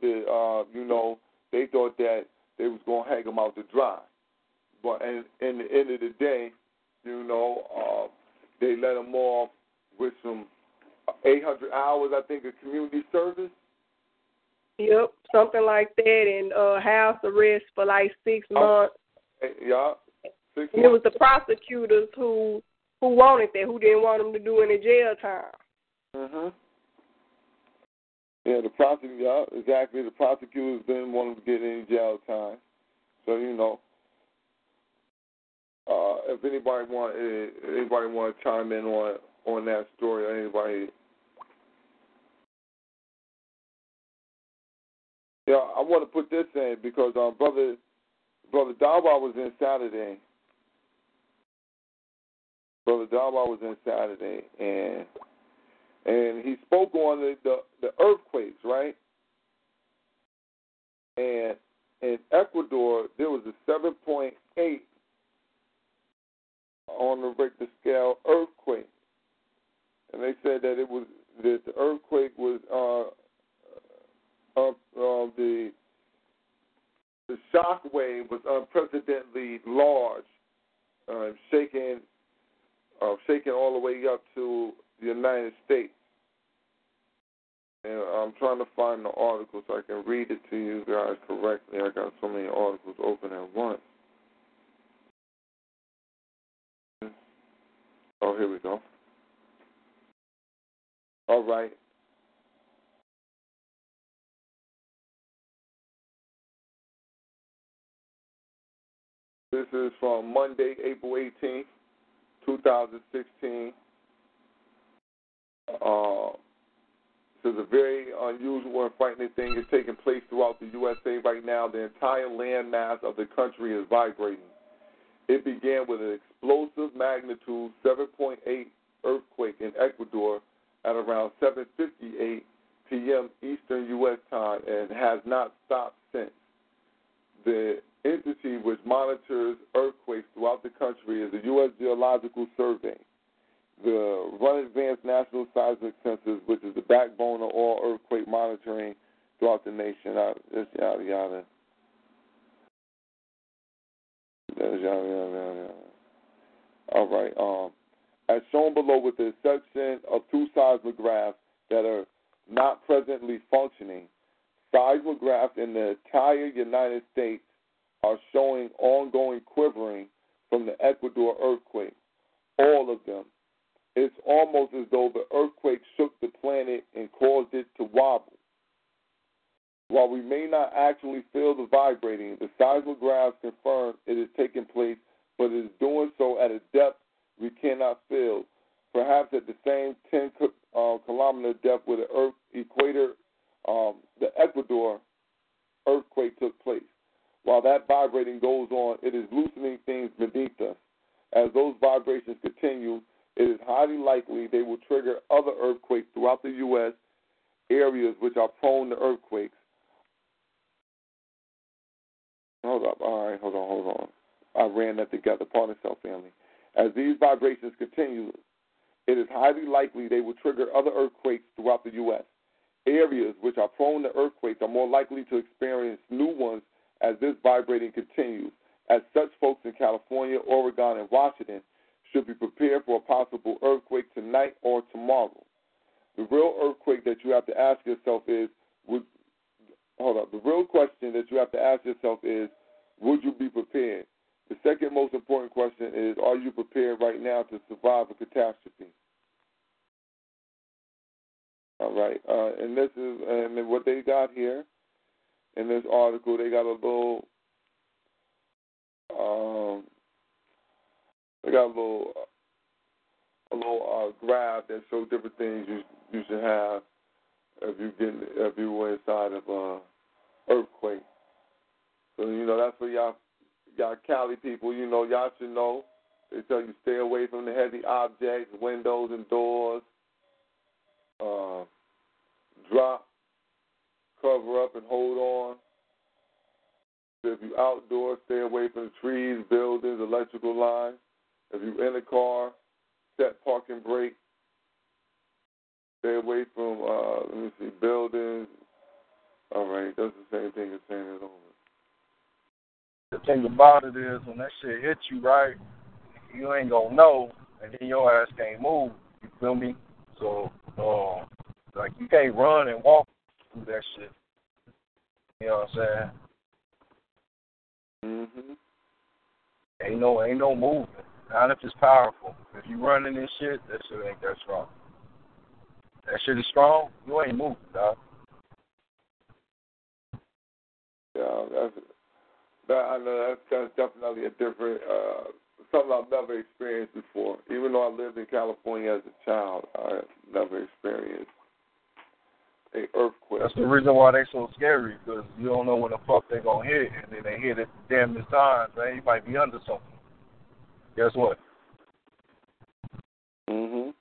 they was going to hang him out to dry. But in the end of the day, you know, they let them off with some 800 hours, I think, of community service. Yep, something like that, and house arrest for like 6 months. Yeah, 6 months. And it was the prosecutors who wanted that, who didn't want them to do any jail time. Mm-hmm. Yeah, exactly. The prosecutors didn't want them to get any jail time. So, you know. If anybody want to chime in on that story, or anybody, yeah, I want to put this in because brother Dawa was in Saturday. Brother Dawa was in Saturday, and he spoke on the earthquakes, right? And in Ecuador, there was a 7.8. on the Richter scale earthquake, and they said that the earthquake was the shock wave was unprecedentedly large, shaking all the way up to the United States. And I'm trying to find the article so I can read it to you guys correctly. I got so many articles open at once. Oh, here we go. All right. This is from Monday, April 18th, 2016. This is a very unusual and frightening thing is taking place throughout the USA right now. The entire landmass of the country is vibrating. It began with an explosive magnitude 7.8 earthquake in Ecuador at around 7:58 p.m. Eastern U.S. time and has not stopped since. The entity which monitors earthquakes throughout the country is the U.S. Geological Survey. The Run Advanced National Seismic Census, which is the backbone of all earthquake monitoring throughout the nation. All right. As shown below, with the exception of two seismographs that are not presently functioning, seismographs in the entire United States are showing ongoing quivering from the Ecuador earthquake. All of them. It's almost as though the earthquake shook the planet and caused it to wobble. While we may not actually feel the vibrating, the seismographs confirm it is taking place, but it is doing so at a depth we cannot feel, perhaps at the same 10-kilometer depth where the the Ecuador earthquake took place. While that vibrating goes on, it is loosening things beneath us. As those vibrations continue, it is highly likely they will trigger other earthquakes throughout the U.S. areas which are prone to earthquakes. I ran that together. Pardon yourself, family. As these vibrations continue, it is highly likely they will trigger other earthquakes throughout the U.S. Areas which are prone to earthquakes are more likely to experience new ones as this vibrating continues, as such folks in California, Oregon, and Washington should be prepared for a possible earthquake tonight or tomorrow. The real earthquake that you have to ask yourself is, the real question that you have to ask yourself is, would you be prepared? The second most important question is, are you prepared right now to survive a catastrophe? All right, and what they got here in this article, they got a little. They got a little graph that shows different things you should have if you were inside of an earthquake. So that's for y'all Cali people. Y'all should know. They tell you stay away from the heavy objects, windows and doors. Drop, cover up, and hold on. So if you're outdoors, stay away from the trees, buildings, electrical lines. If you're in a car, set, park, and brake. Stay away from, buildings. All right, that's the same thing as saying it over. The thing about it is when that shit hits you, right, you ain't going to know, and then your ass can't move, you feel me? So, you can't run and walk through that shit. You know what I'm saying? Mm-hmm. Ain't no movement. Not if it's powerful. If you running this shit, that shit ain't that strong. That shit is strong, you ain't moving, dog. Yeah, that's definitely a different, something I've never experienced before. Even though I lived in California as a child, I never experienced an earthquake. That's the reason why they so scary, because you don't know when the fuck they gonna hit, and then they hit it damn times, man. You might be under something. Guess what? Mhm.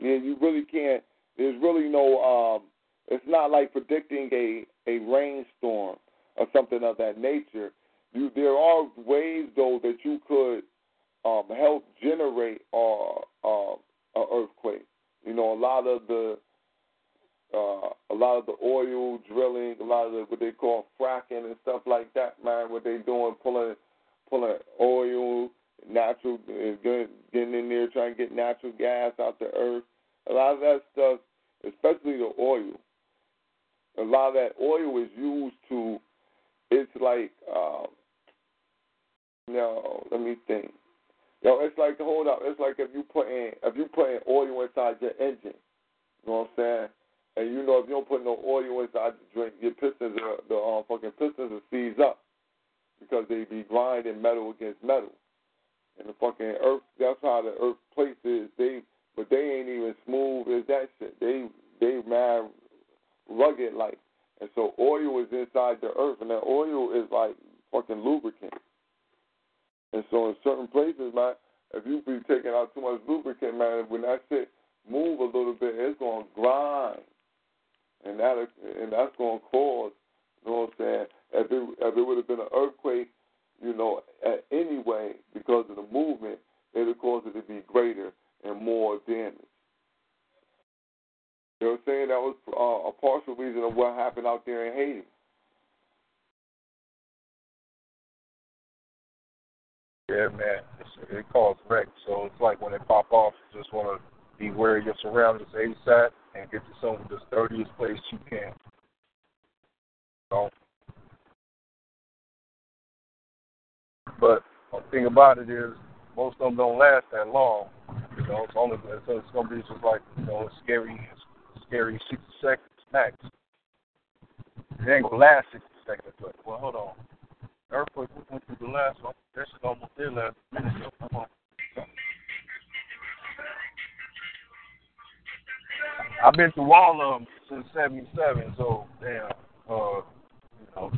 Yeah, you really can't. There's really no. It's not like predicting a rainstorm or something of that nature. There are ways though that you could help generate an earthquake. A lot of the oil drilling, a lot of what they call fracking and stuff like that, man. What they doing, pulling oil, natural, getting in there, trying to get natural gas out the earth. A lot of that stuff, especially the oil. A lot of that oil is used to. It's like, let me think. It's like It's like if you putting oil inside your engine. You know what I'm saying? And if you don't put no oil inside the drink, your pistons, the fucking pistons will seize up. because they be blind and metal against metal. And the fucking earth, that's how the earth places. But they ain't even smooth as that shit. They mad rugged like. And so oil is inside the earth, and that oil is like fucking lubricant. And so in certain places, man, if you be taking out too much lubricant, man, when that shit move a little bit, it's going to grind. And that's going to cause, you know what I'm saying, if it would have been an earthquake, you know, anyway, because of the movement, it would cause it to be greater and more damage. You know what I'm saying? That was a partial reason of what happened out there in Haiti. Yeah, man. It caused wreck. So it's like when it pop off, you just want to be aware of your surroundings ASAP and get yourself to the sturdiest place you can. So, but the thing about it is, most of them don't last that long. You know, it's going to be just like, you know, scary 60 seconds max. It ain't going to last 60 seconds. But, well, hold on. Earthquake, we went through the last one. That shit almost did last minute. Come on. I've been through all of them since 77, so, damn, you know.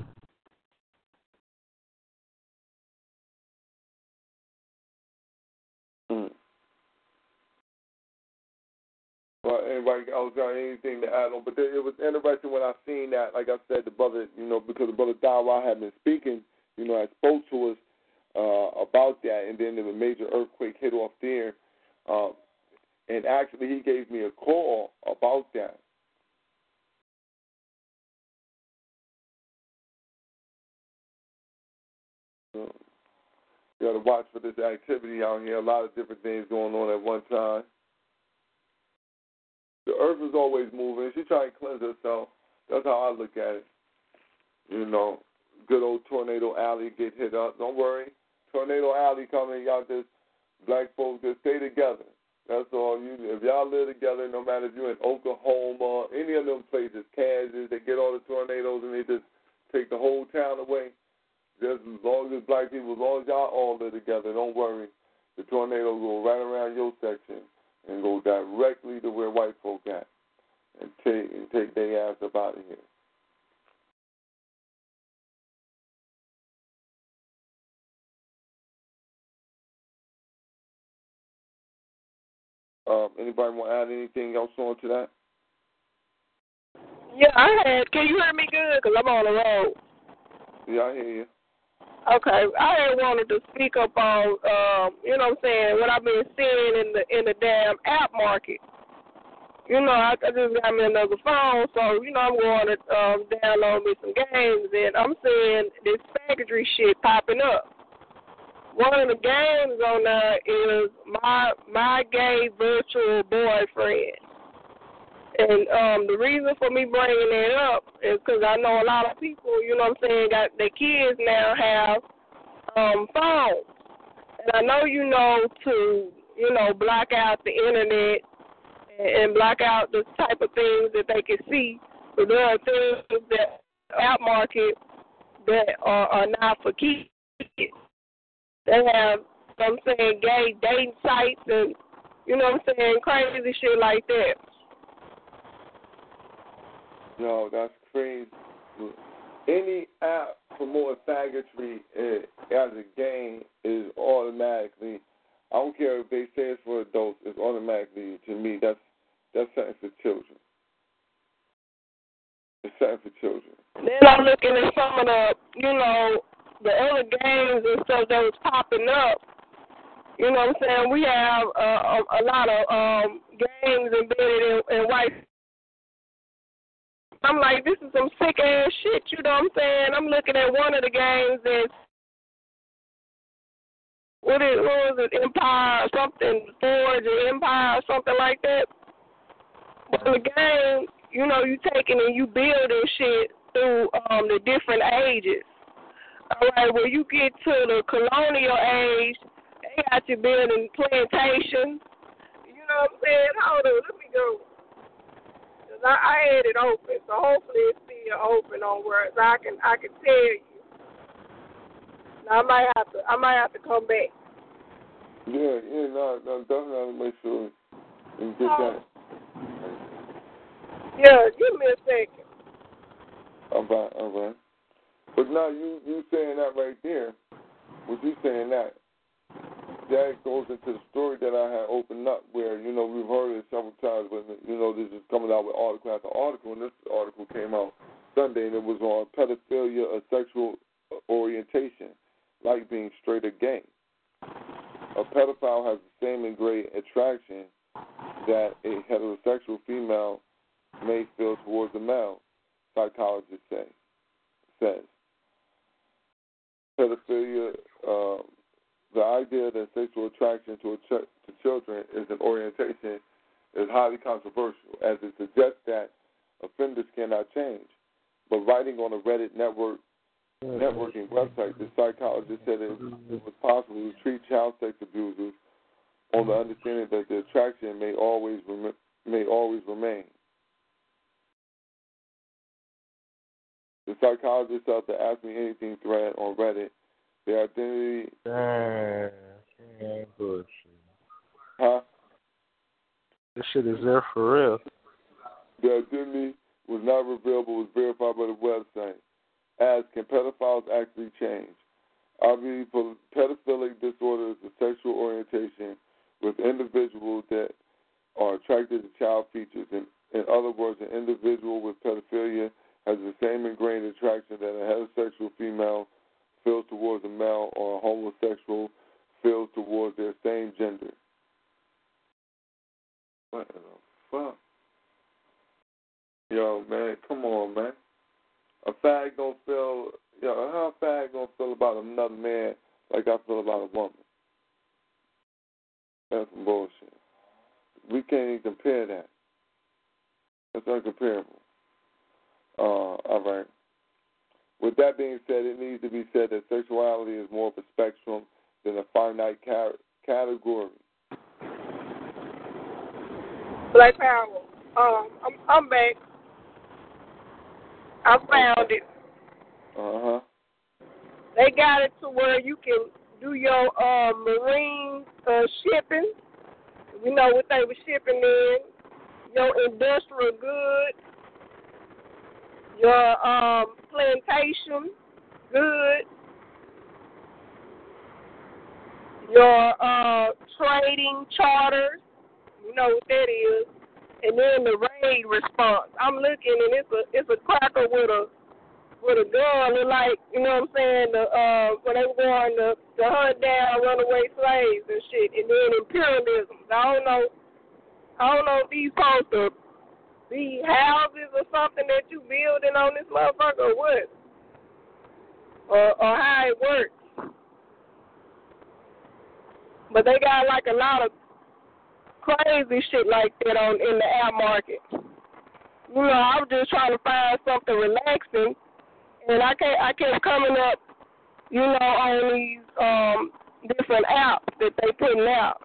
Well, anybody else got anything to add on? But it was interesting when I seen that, like I said, the brother, you know, because the brother Dawa had been speaking, you know, I spoke to us about that, and then there was a major earthquake hit off there. And actually, he gave me a call about that. So, you got to watch for this activity out here. A lot of different things going on at one time. The earth is always moving. She trying to cleanse herself. That's how I look at it. You know, good old Tornado Alley get hit up. Don't worry. Tornado Alley coming. Y'all just, black folks, just stay together. That's all. If y'all live together, no matter if you're in Oklahoma, any of them places, Kansas, they get all the tornadoes and they just take the whole town away. Just as long as black people, as long as y'all all live together, don't worry. The tornadoes go right around your section and go directly to where white folk at and take their ass up out of here. Anybody want to add anything else on to that? Yeah, I had. Can you hear me good? Because I'm on the road. Yeah, I hear you. Okay, I had wanted to speak up on, you know what I'm saying, what I've been seeing in the damn app market. You know, I just got me another phone, so, you know, I'm going to download me some games, and I'm seeing this savagery shit popping up. One of the games on there is my gay virtual boyfriend. And the reason for me bringing it up is because I know a lot of people, you know what I'm saying, got their kids now have phones. And I know you know to, you know, block out the Internet and block out the type of things that they can see. But there are things that out market that are not for kids. They have, you know what I'm saying, gay dating sites and, you know what I'm saying, crazy shit like that. No, that's crazy. Any app promoting faggotry as a game is automatically, I don't care if they say it's for adults, it's automatically, to me, that's something for children. It's something for children. Then I'm looking at some of the, you know, the other games and stuff that was popping up, you know what I'm saying? We have a lot of games embedded in white. I'm like, this is some sick ass shit, you know what I'm saying? I'm looking at one of the games that's, what was it, Empire something, Forge or Empire, something like that. But the game, you know, you taking and you building shit through the different ages. All right, when you get to the colonial age, they got you building plantations. You know what I'm saying? Hold on, let me go. Cause I had it open, so hopefully it's still open on where I can tell you. Now I might have to come back. Yeah, no, definitely make sure you get that. Yeah, give me a second. All right. But now you saying that right there, what you saying that goes into the story that I had opened up where, we've heard it several times, but, this is coming out with article after article, and this article came out Sunday, and it was on pedophilia or sexual orientation, like being straight or gay. A pedophile has the same ingrained attraction that a heterosexual female may feel towards a male, psychologists says. Pedophilia, the idea that sexual attraction to children is an orientation is highly controversial, as it suggests that offenders cannot change. But writing on a Reddit networking website, the psychologist said it was possible to treat child sex abusers on the understanding that the attraction may always remain. The psychologist of the Ask Me Anything thread on Reddit, their identity... Huh? This shit is there for real. Their identity was not revealed but was verified by the website. Ask, can pedophiles actually change? I believe pedophilic disorder is a sexual orientation with individuals that are attracted to child features. In other words, an individual with pedophilia has the same ingrained attraction that a heterosexual female feels towards a male or a homosexual feels towards their same gender. What the fuck? Yo, man, come on, man. How a fag gonna feel about another man like I feel about a woman? That's some bullshit. We can't even compare that. That's uncomparable. All right. With that being said, it needs to be said that sexuality is more of a spectrum than a finite category. Black Power. I'm back. I found it. Uh-huh. They got it to where you can do your marine shipping. You know what they were shipping in. Your industrial goods. Your plantation goods. Your trading charters. You know what that is. And then the raid response. I'm looking, and it's a cracker with a gun. They're like, you know what I'm saying? When they were going to hunt down runaway slaves and shit. And then imperialism. I don't know if these folks are the houses or something that you building on this motherfucker or what, or how it works. But they got like a lot of crazy shit like that on in the air market. I was just trying to find something relaxing, and I kept coming up, on these different apps that they putting out.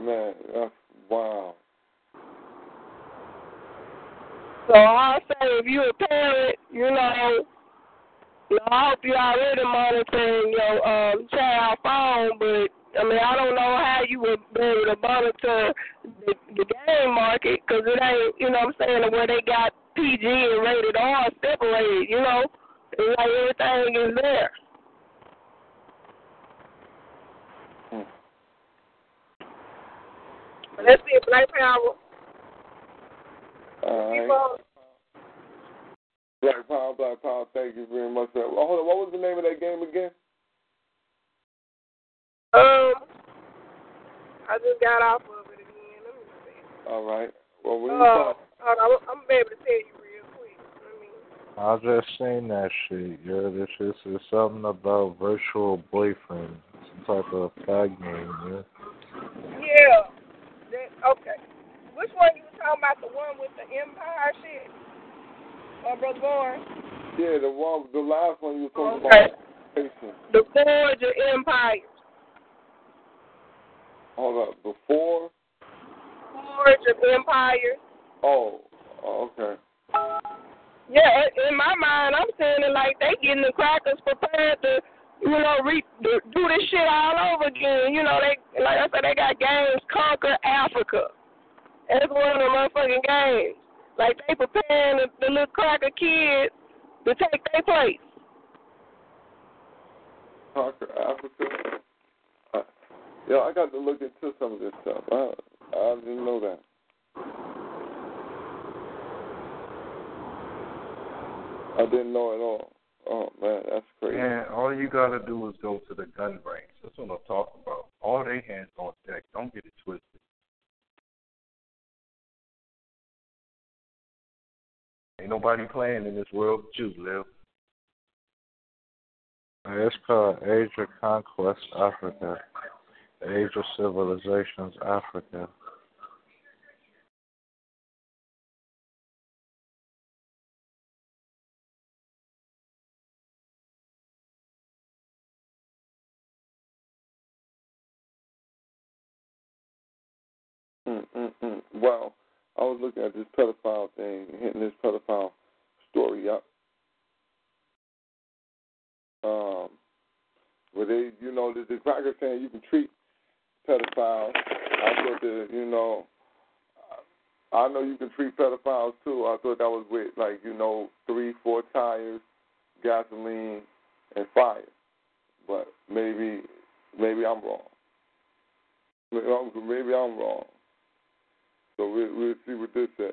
Man, that's wow. So I'll say if you're a parent, I hope you're already monitoring your child phone, but, I don't know how you would be able to monitor the game market because it ain't, where they got PG and rated R separated, It's like everything is there. But let's see if Black Power. All right. Black Power, thank you very much. Hold on, what was the name of that game again? I just got off of it again. Let me see. All right. Well, what hold on, I'm able to tell you real quick. I just seen that shit. Yeah, this is something about virtual boyfriend, some type of fag game. Yeah. Okay. Which one you were talking about? The one with the empire shit? Brother Warren? Yeah, the last one you were talking about. The Forge of Empires. Hold up, before? Forge of Empires. Oh, okay. Yeah, in my mind, I'm saying it like they getting the crackers prepared to, you know, do this shit all over again. You know, they, like I said, they got games, Conquer Africa. That's one of the motherfucking games. Like, they preparing the little cracker kids to take their place. Conquer Africa? Yo, I got to look into some of this stuff. I didn't know that. I didn't know at all. Oh, man, that's crazy. And all you got to do is go to the gun range. That's what I'm talking about. All they hands on deck. Don't get it twisted. Ain't nobody playing in this world but you, Lil. It's called Age of Conquest Africa. The Age of Civilizations Africa. Wow, I was looking at this pedophile thing, hitting this pedophile story up. Where they, you know, the doctor saying you can treat pedophiles. I thought that, you know, I know you can treat pedophiles too. I thought that was with, like, you know, 3-4 tires, gasoline, and fire. But maybe I'm wrong. Maybe I'm wrong. So we'll see what this says.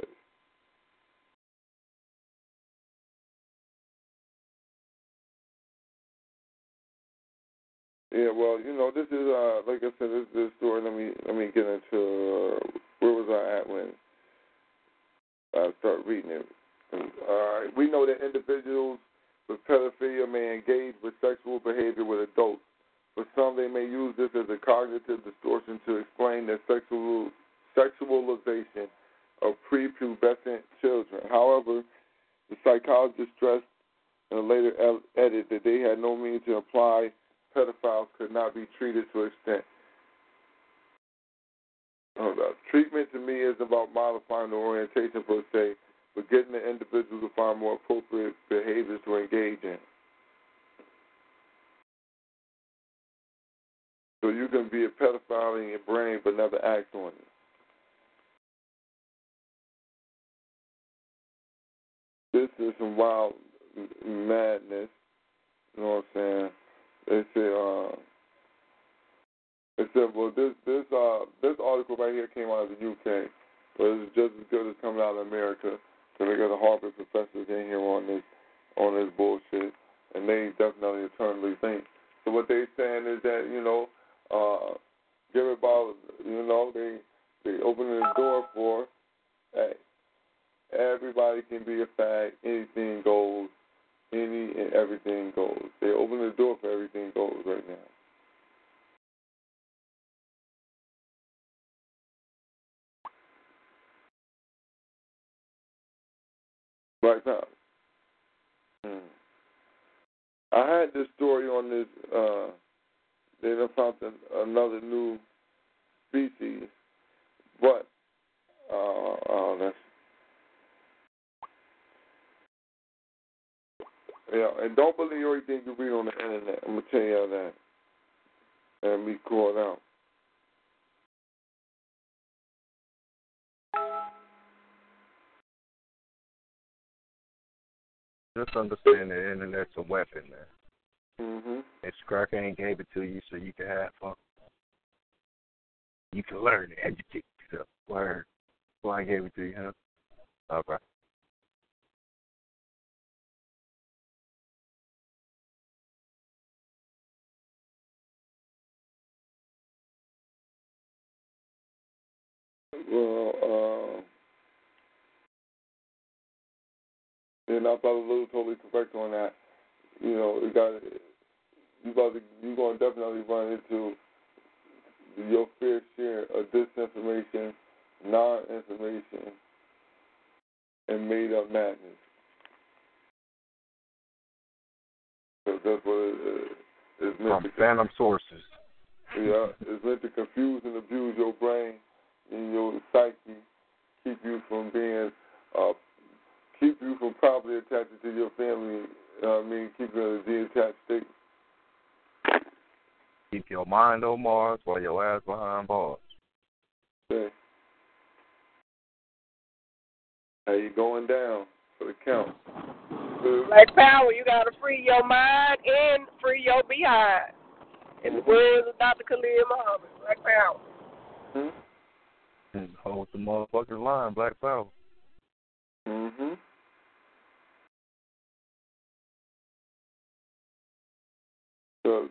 Yeah, well, you know, this is like I said, this story. Let me get into where was I at when I started reading it. All right, we know that individuals with pedophilia may engage with sexual behavior with adults. For some, they may use this as a cognitive distortion to explain their sexualization of prepubescent children. However, the psychologist stressed in a later edit that they had no means to imply pedophiles could not be treated to extent. Treatment to me is about modifying the orientation per se, but getting the individual to find more appropriate behaviors to engage in. So you can be a pedophile in your brain but never act on it. This is some wild madness. You know what I'm saying? They said, well, this article right here came out of the UK, but it's just as good as coming out of America, because they got a Harvard professors in here on this bullshit, and they definitely eternally think. So what they saying is that, you know, give it about, you know, they opening the door for, hey, everybody can be a fag, anything goes. Any and everything goes. They open the door for everything goes right now. Black Panthers. I had this story on this. They done found another new species, but that's. Yeah, and don't believe everything you read on the internet. I'm going to tell y'all that. And we call it out. Just understand the internet's a weapon, man. Mm-hmm. If Cracker ain't gave it to you so you can have fun, you can learn to educate yourself. Learn. Well, I gave it to you, huh? All right. Well, and I thought Lou totally correct on that. You know, you're going to definitely run into your fair share of disinformation, non-information, and made-up madness. So that's what it is. It's meant from phantom sources. Yeah, it's meant to confuse and abuse your brain. In your psyche, keep you from properly attaching to your family, keep it in a detached state. Keep your mind on Mars while your ass behind bars. Okay. How you going down for the count? Black Power, you got to free your mind and free your behind. In the words of Dr. Khalil Muhammad, Black Power. Mm-hmm. Hold the motherfucking line, Black Power. Mm-hmm. So,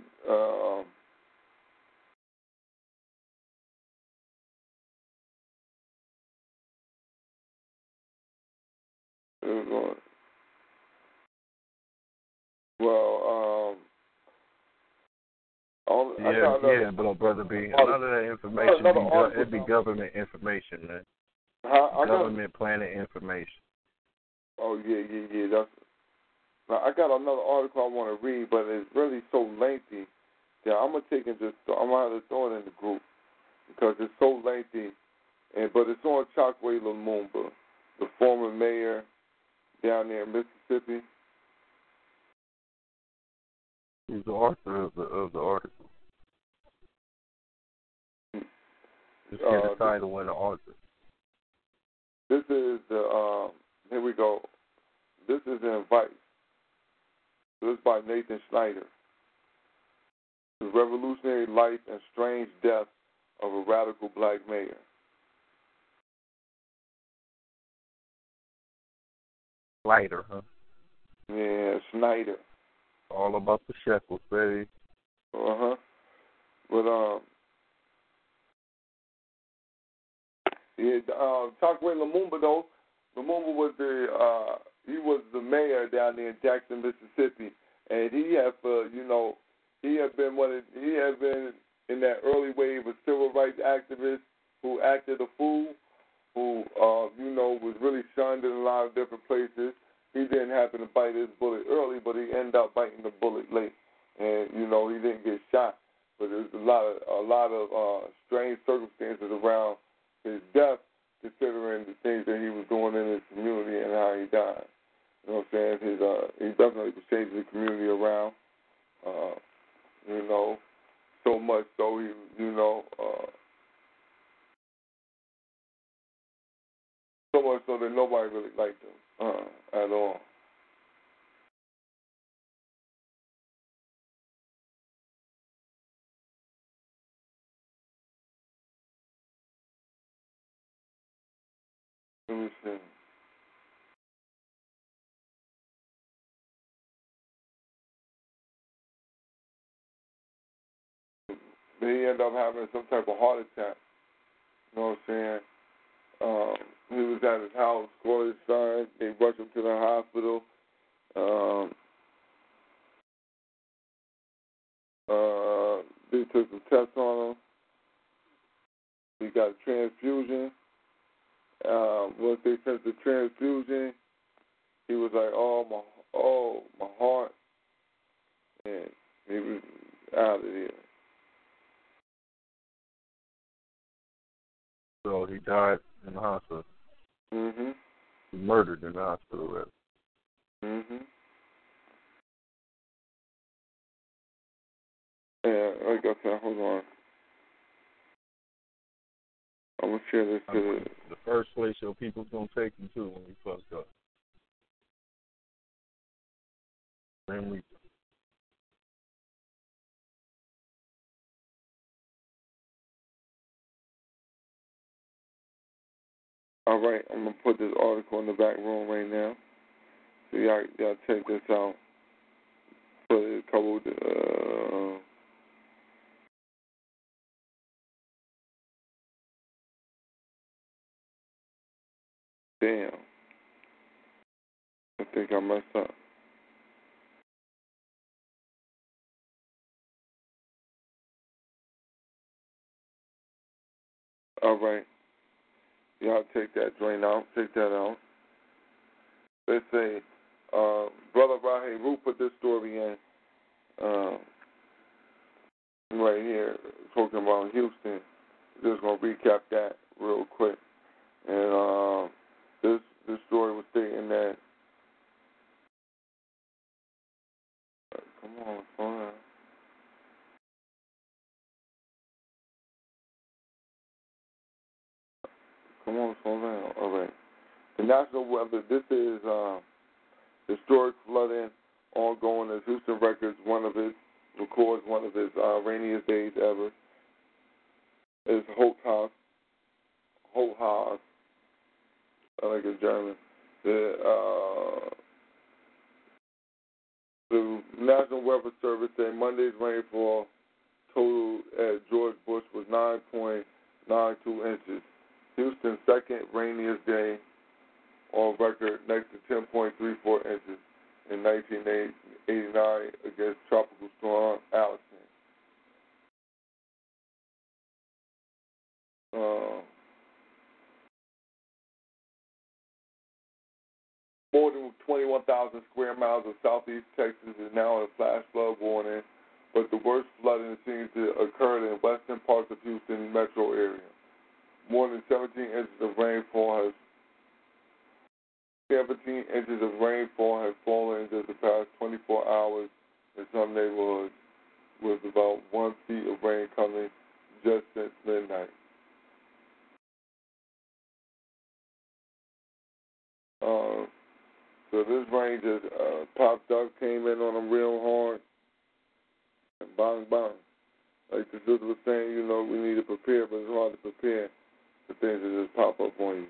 but brother B, none of that information it'd be government information, man. Government planning information. Oh yeah. That's, now, I got another article I want to read, but it's really so lengthy that I'm gonna have to throw it in the group because it's so lengthy. But it's on Chakwe Lumumba, the former mayor down there in Mississippi. He's the author of the article. Just get the title and the author. This is the here we go. This is an invite. This is by Nathan Schneider. The Revolutionary Life and Strange Death of a Radical Black Mayor. Schneider, huh? Yeah, Schneider. All about the shekels, baby. Uh-huh. But, Chakwe Lumumba, though, Lumumba was the mayor down there in Jackson, Mississippi, and he had been in that early wave of civil rights activists who acted a fool, who was really shunned in a lot of different places. He didn't happen to bite his bullet early, but he ended up biting the bullet late, and he didn't get shot. But there's a lot of strange circumstances around his death, considering the things that he was doing in his community and how he died. You know what I'm saying? He definitely was changing the community around, so much so he, so much so that nobody really liked him at all. He ended up having some type of heart attack. You know what I'm saying? He was at his house, called his son. They rushed him to the hospital. They took some tests on him. He got a transfusion. Once they sent the transfusion, he was like, "Oh my heart," and he was out of there. So he died in the hospital. Mhm. He murdered in the hospital, rather. Mhm. Yeah, like I said, hold on. I'm gonna share this to the first place your people's gonna take you to when you fucked up. Then we. All right, I'm gonna put this article in the back room right now. So y'all check this out. Put it covered. Damn. I think I messed up. All right. Y'all take that drain out. Take that out. Let's say, Brother Rahe Root put this story in right here, talking about Houston. Just going to recap that real quick. And, this story was stating that Come on, slow down. All right. The national weather. This is historic flooding ongoing as Houston records one of its rainiest days ever. It's Hochhaus. I like it's German. The National Weather Service said Monday's rainfall total at George Bush was 9.92 inches. Houston's second rainiest day on record, next to 10.34 inches in 1989 against Tropical Storm Allison. More than 21,000 square miles of southeast Texas is now in flash flood warning, but the worst flooding seems to occur in western parts of Houston metro area. More than 17 inches of rainfall has fallen in just the past 24 hours in some neighborhoods, with about 1 feet of rain coming just since midnight. So this rain just popped up, came in on them real hard, and bang, bang. Like the sister was saying, you know, we need to prepare, but it's hard to prepare for things that just pop up on you.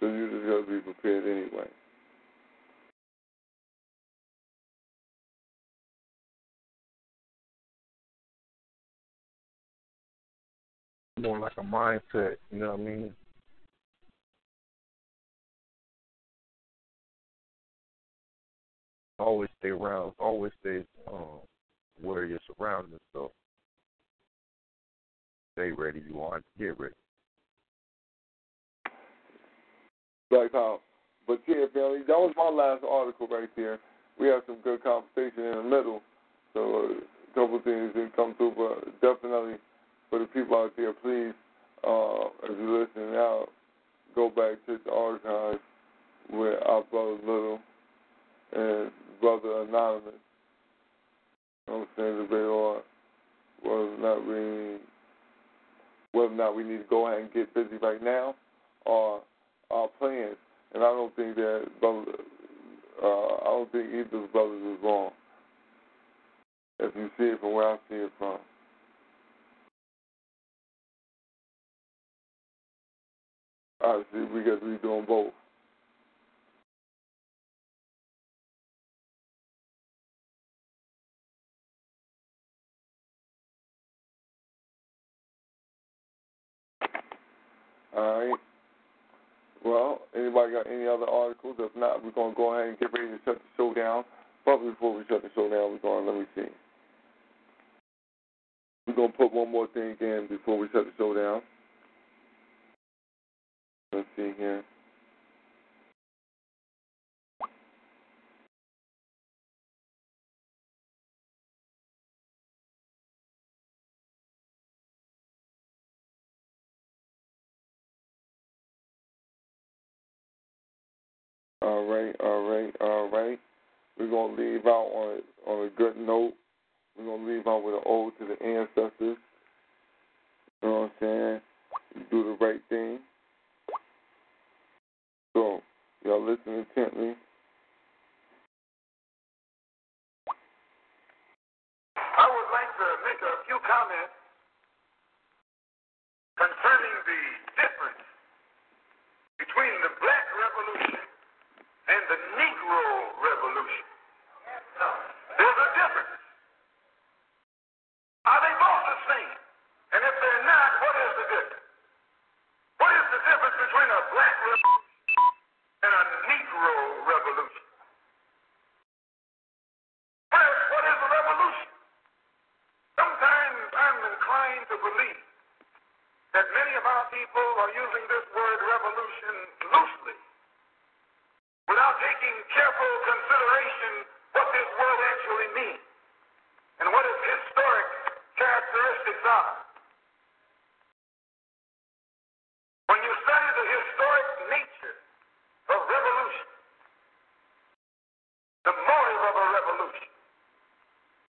So you just got to be prepared anyway. More like a mindset, you know what I mean? Always stay around, always stay where you're surrounded, so stay ready, you want to get ready. Black Power. But yeah, family, that was my last article right there. We had some good conversation in the middle, so a couple things didn't come through, but definitely for the people out there, please, as you're listening out, go back to the archives where our brother Little and Brother Anonymous, you know what I'm saying, that they are, whether or not we need to go ahead and get busy right now or our plans. And I don't think either of brothers is wrong, if you see it from where I see it from. Obviously, we got to be doing both. All right. Well, anybody got any other articles? If not, we're going to go ahead and get ready to shut the show down. But before we shut the show down, We're going to put one more thing in before we shut the show down. Let's see here. All right. We're going to leave out on a good note. We're going to leave out with an ode to the ancestors. You know what I'm saying? Do the right thing. So, y'all listen intently. I would like to make a few comments concerning the difference between the Black Revolution and the Negro Revolution. There's a difference. Are they both the same? And if they're not, what is the difference? What is the difference between a Black Revolution and a Negro Revolution? First, what is a revolution? Sometimes I'm inclined to believe that many of our people are using this word revolution loosely, without taking careful consideration what this word actually means and what its historic characteristics are. When you study the historic nature of revolution, the motive of a revolution,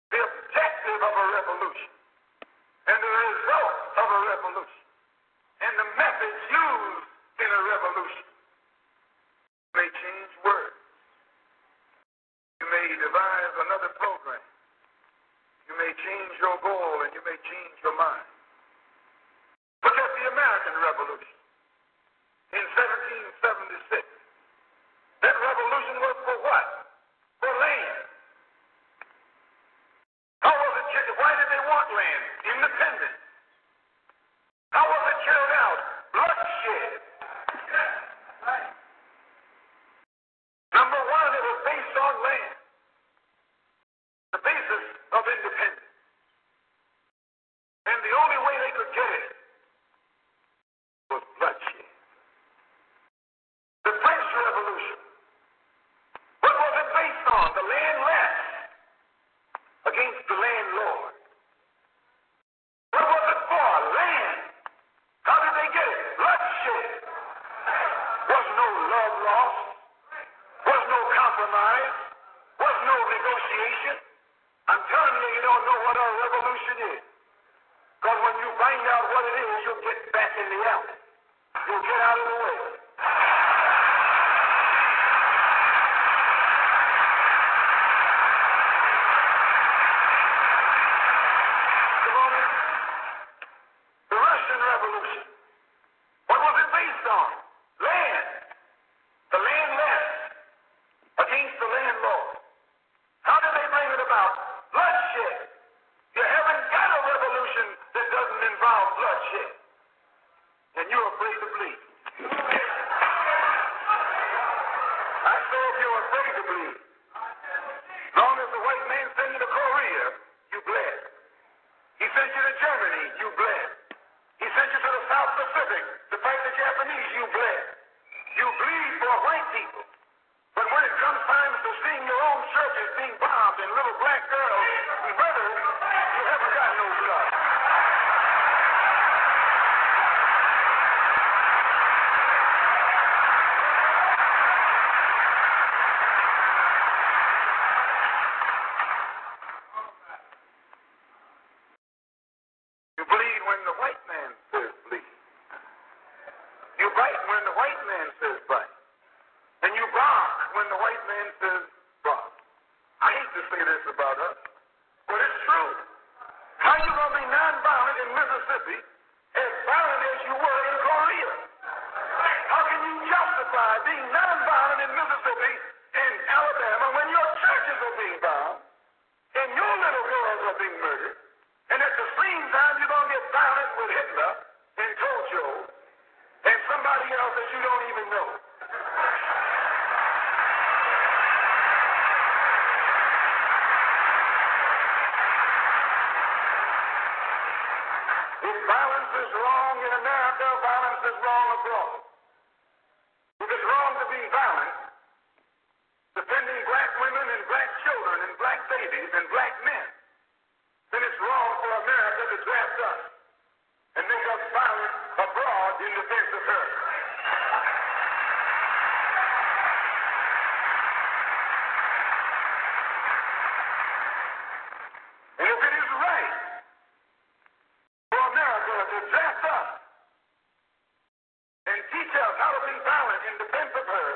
the objective of a revolution, and the result of a revolution, and the methods used in a solution. You may change words. You may devise another program. You may change your goal and you may change your mind. Look at the American Revolution in 1776. That revolution was for what? For land. How was it? Why did they want land? Independence. How was it carried out? Bloodshed. Number one, it was based on land. The basis of independence. And the only way they could get it was bloodshed. The French Revolution. What was it based on? The landless against the landlord. What was it for? Land. How did they get it? Bloodshed. Was no love lost. Was no compromise. Was no negotiation. I'm telling you, you don't know what a revolution is. Because when you find out what it is, you'll get back in the alley. You'll get out of the way. The Russian Revolution. What was it based on? Land. The landless against the landlord. How did they bring it about? Bloodshed. You haven't got a revolution that doesn't involve bloodshed. And you're afraid to bleed. I say if you're afraid to bleed, as long as the white man sent you to Korea, you bled. He sent you to Germany, you bled. He sent you to the South Pacific to fight the Japanese, you bled. You bleed for white people. But when it comes time to seeing your own churches being bombed and little black girls and brothers, you haven't got no blood. You bleed when the white man says bleed. You bite when the white man says bite. And you bark when the white man says bark. I hate to say this about us, but it's true. How you going to be nonviolent in Mississippi as violent as you were in Korea? How can you justify being nonviolent in Mississippi and Alabama when your churches are being bombed and your little girls are being murdered, and at the same time you're going to get violent with Hitler and Tojo and somebody else that you don't even know? Violence is wrong in America, violence is wrong abroad. If it's wrong to be violent, defending black women and black children and black babies and black men, then it's wrong for America to draft us and make us violent abroad in defense of her. And if it is right, draft us and teach us how to be violent in defense of her,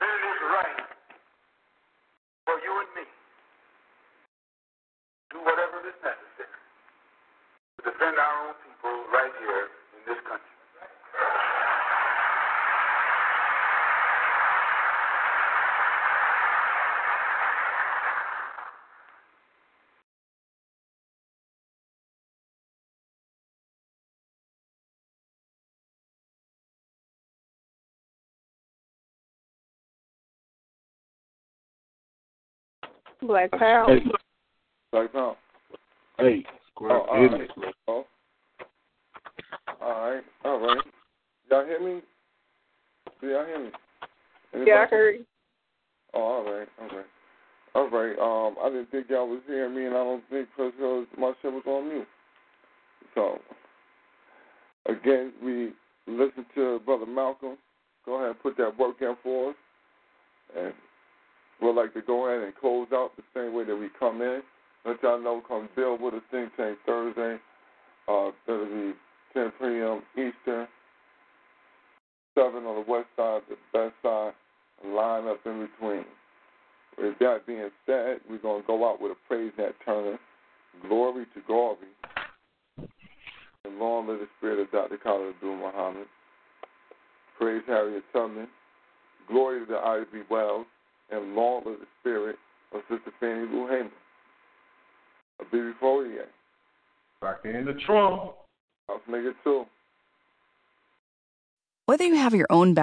then it is right for you and me to do whatever is necessary to defend our own people right here in this country. Black Power. Hey. Black Power. Hey. All right. Y'all hear me? Do y'all hear me? Anybody? Yeah, I heard you. Oh, all right. I didn't think y'all was hearing me, and I don't think my shit was on mute. So, again, we listened to Brother Malcolm. Go ahead and put that work in for us. And we'd like to go ahead and close out the same way that we come in. Let y'all know, come Bill with a think tank Thursday. That'll be 10 p.m. Eastern, southern or the west side, the best side, and line up in between. With that being said, we're going to go out with a praise Nat Turner, glory to Garvey, and long live the spirit of Dr. Khalid Abdul-Muhammad. Praise Harriet Tubman, glory to the Ida B. Wells, and long live the spirit of Sister Fannie Lou Hamer. A BB Fourier. Back in the trunk. I'll make it too. Whether you have your own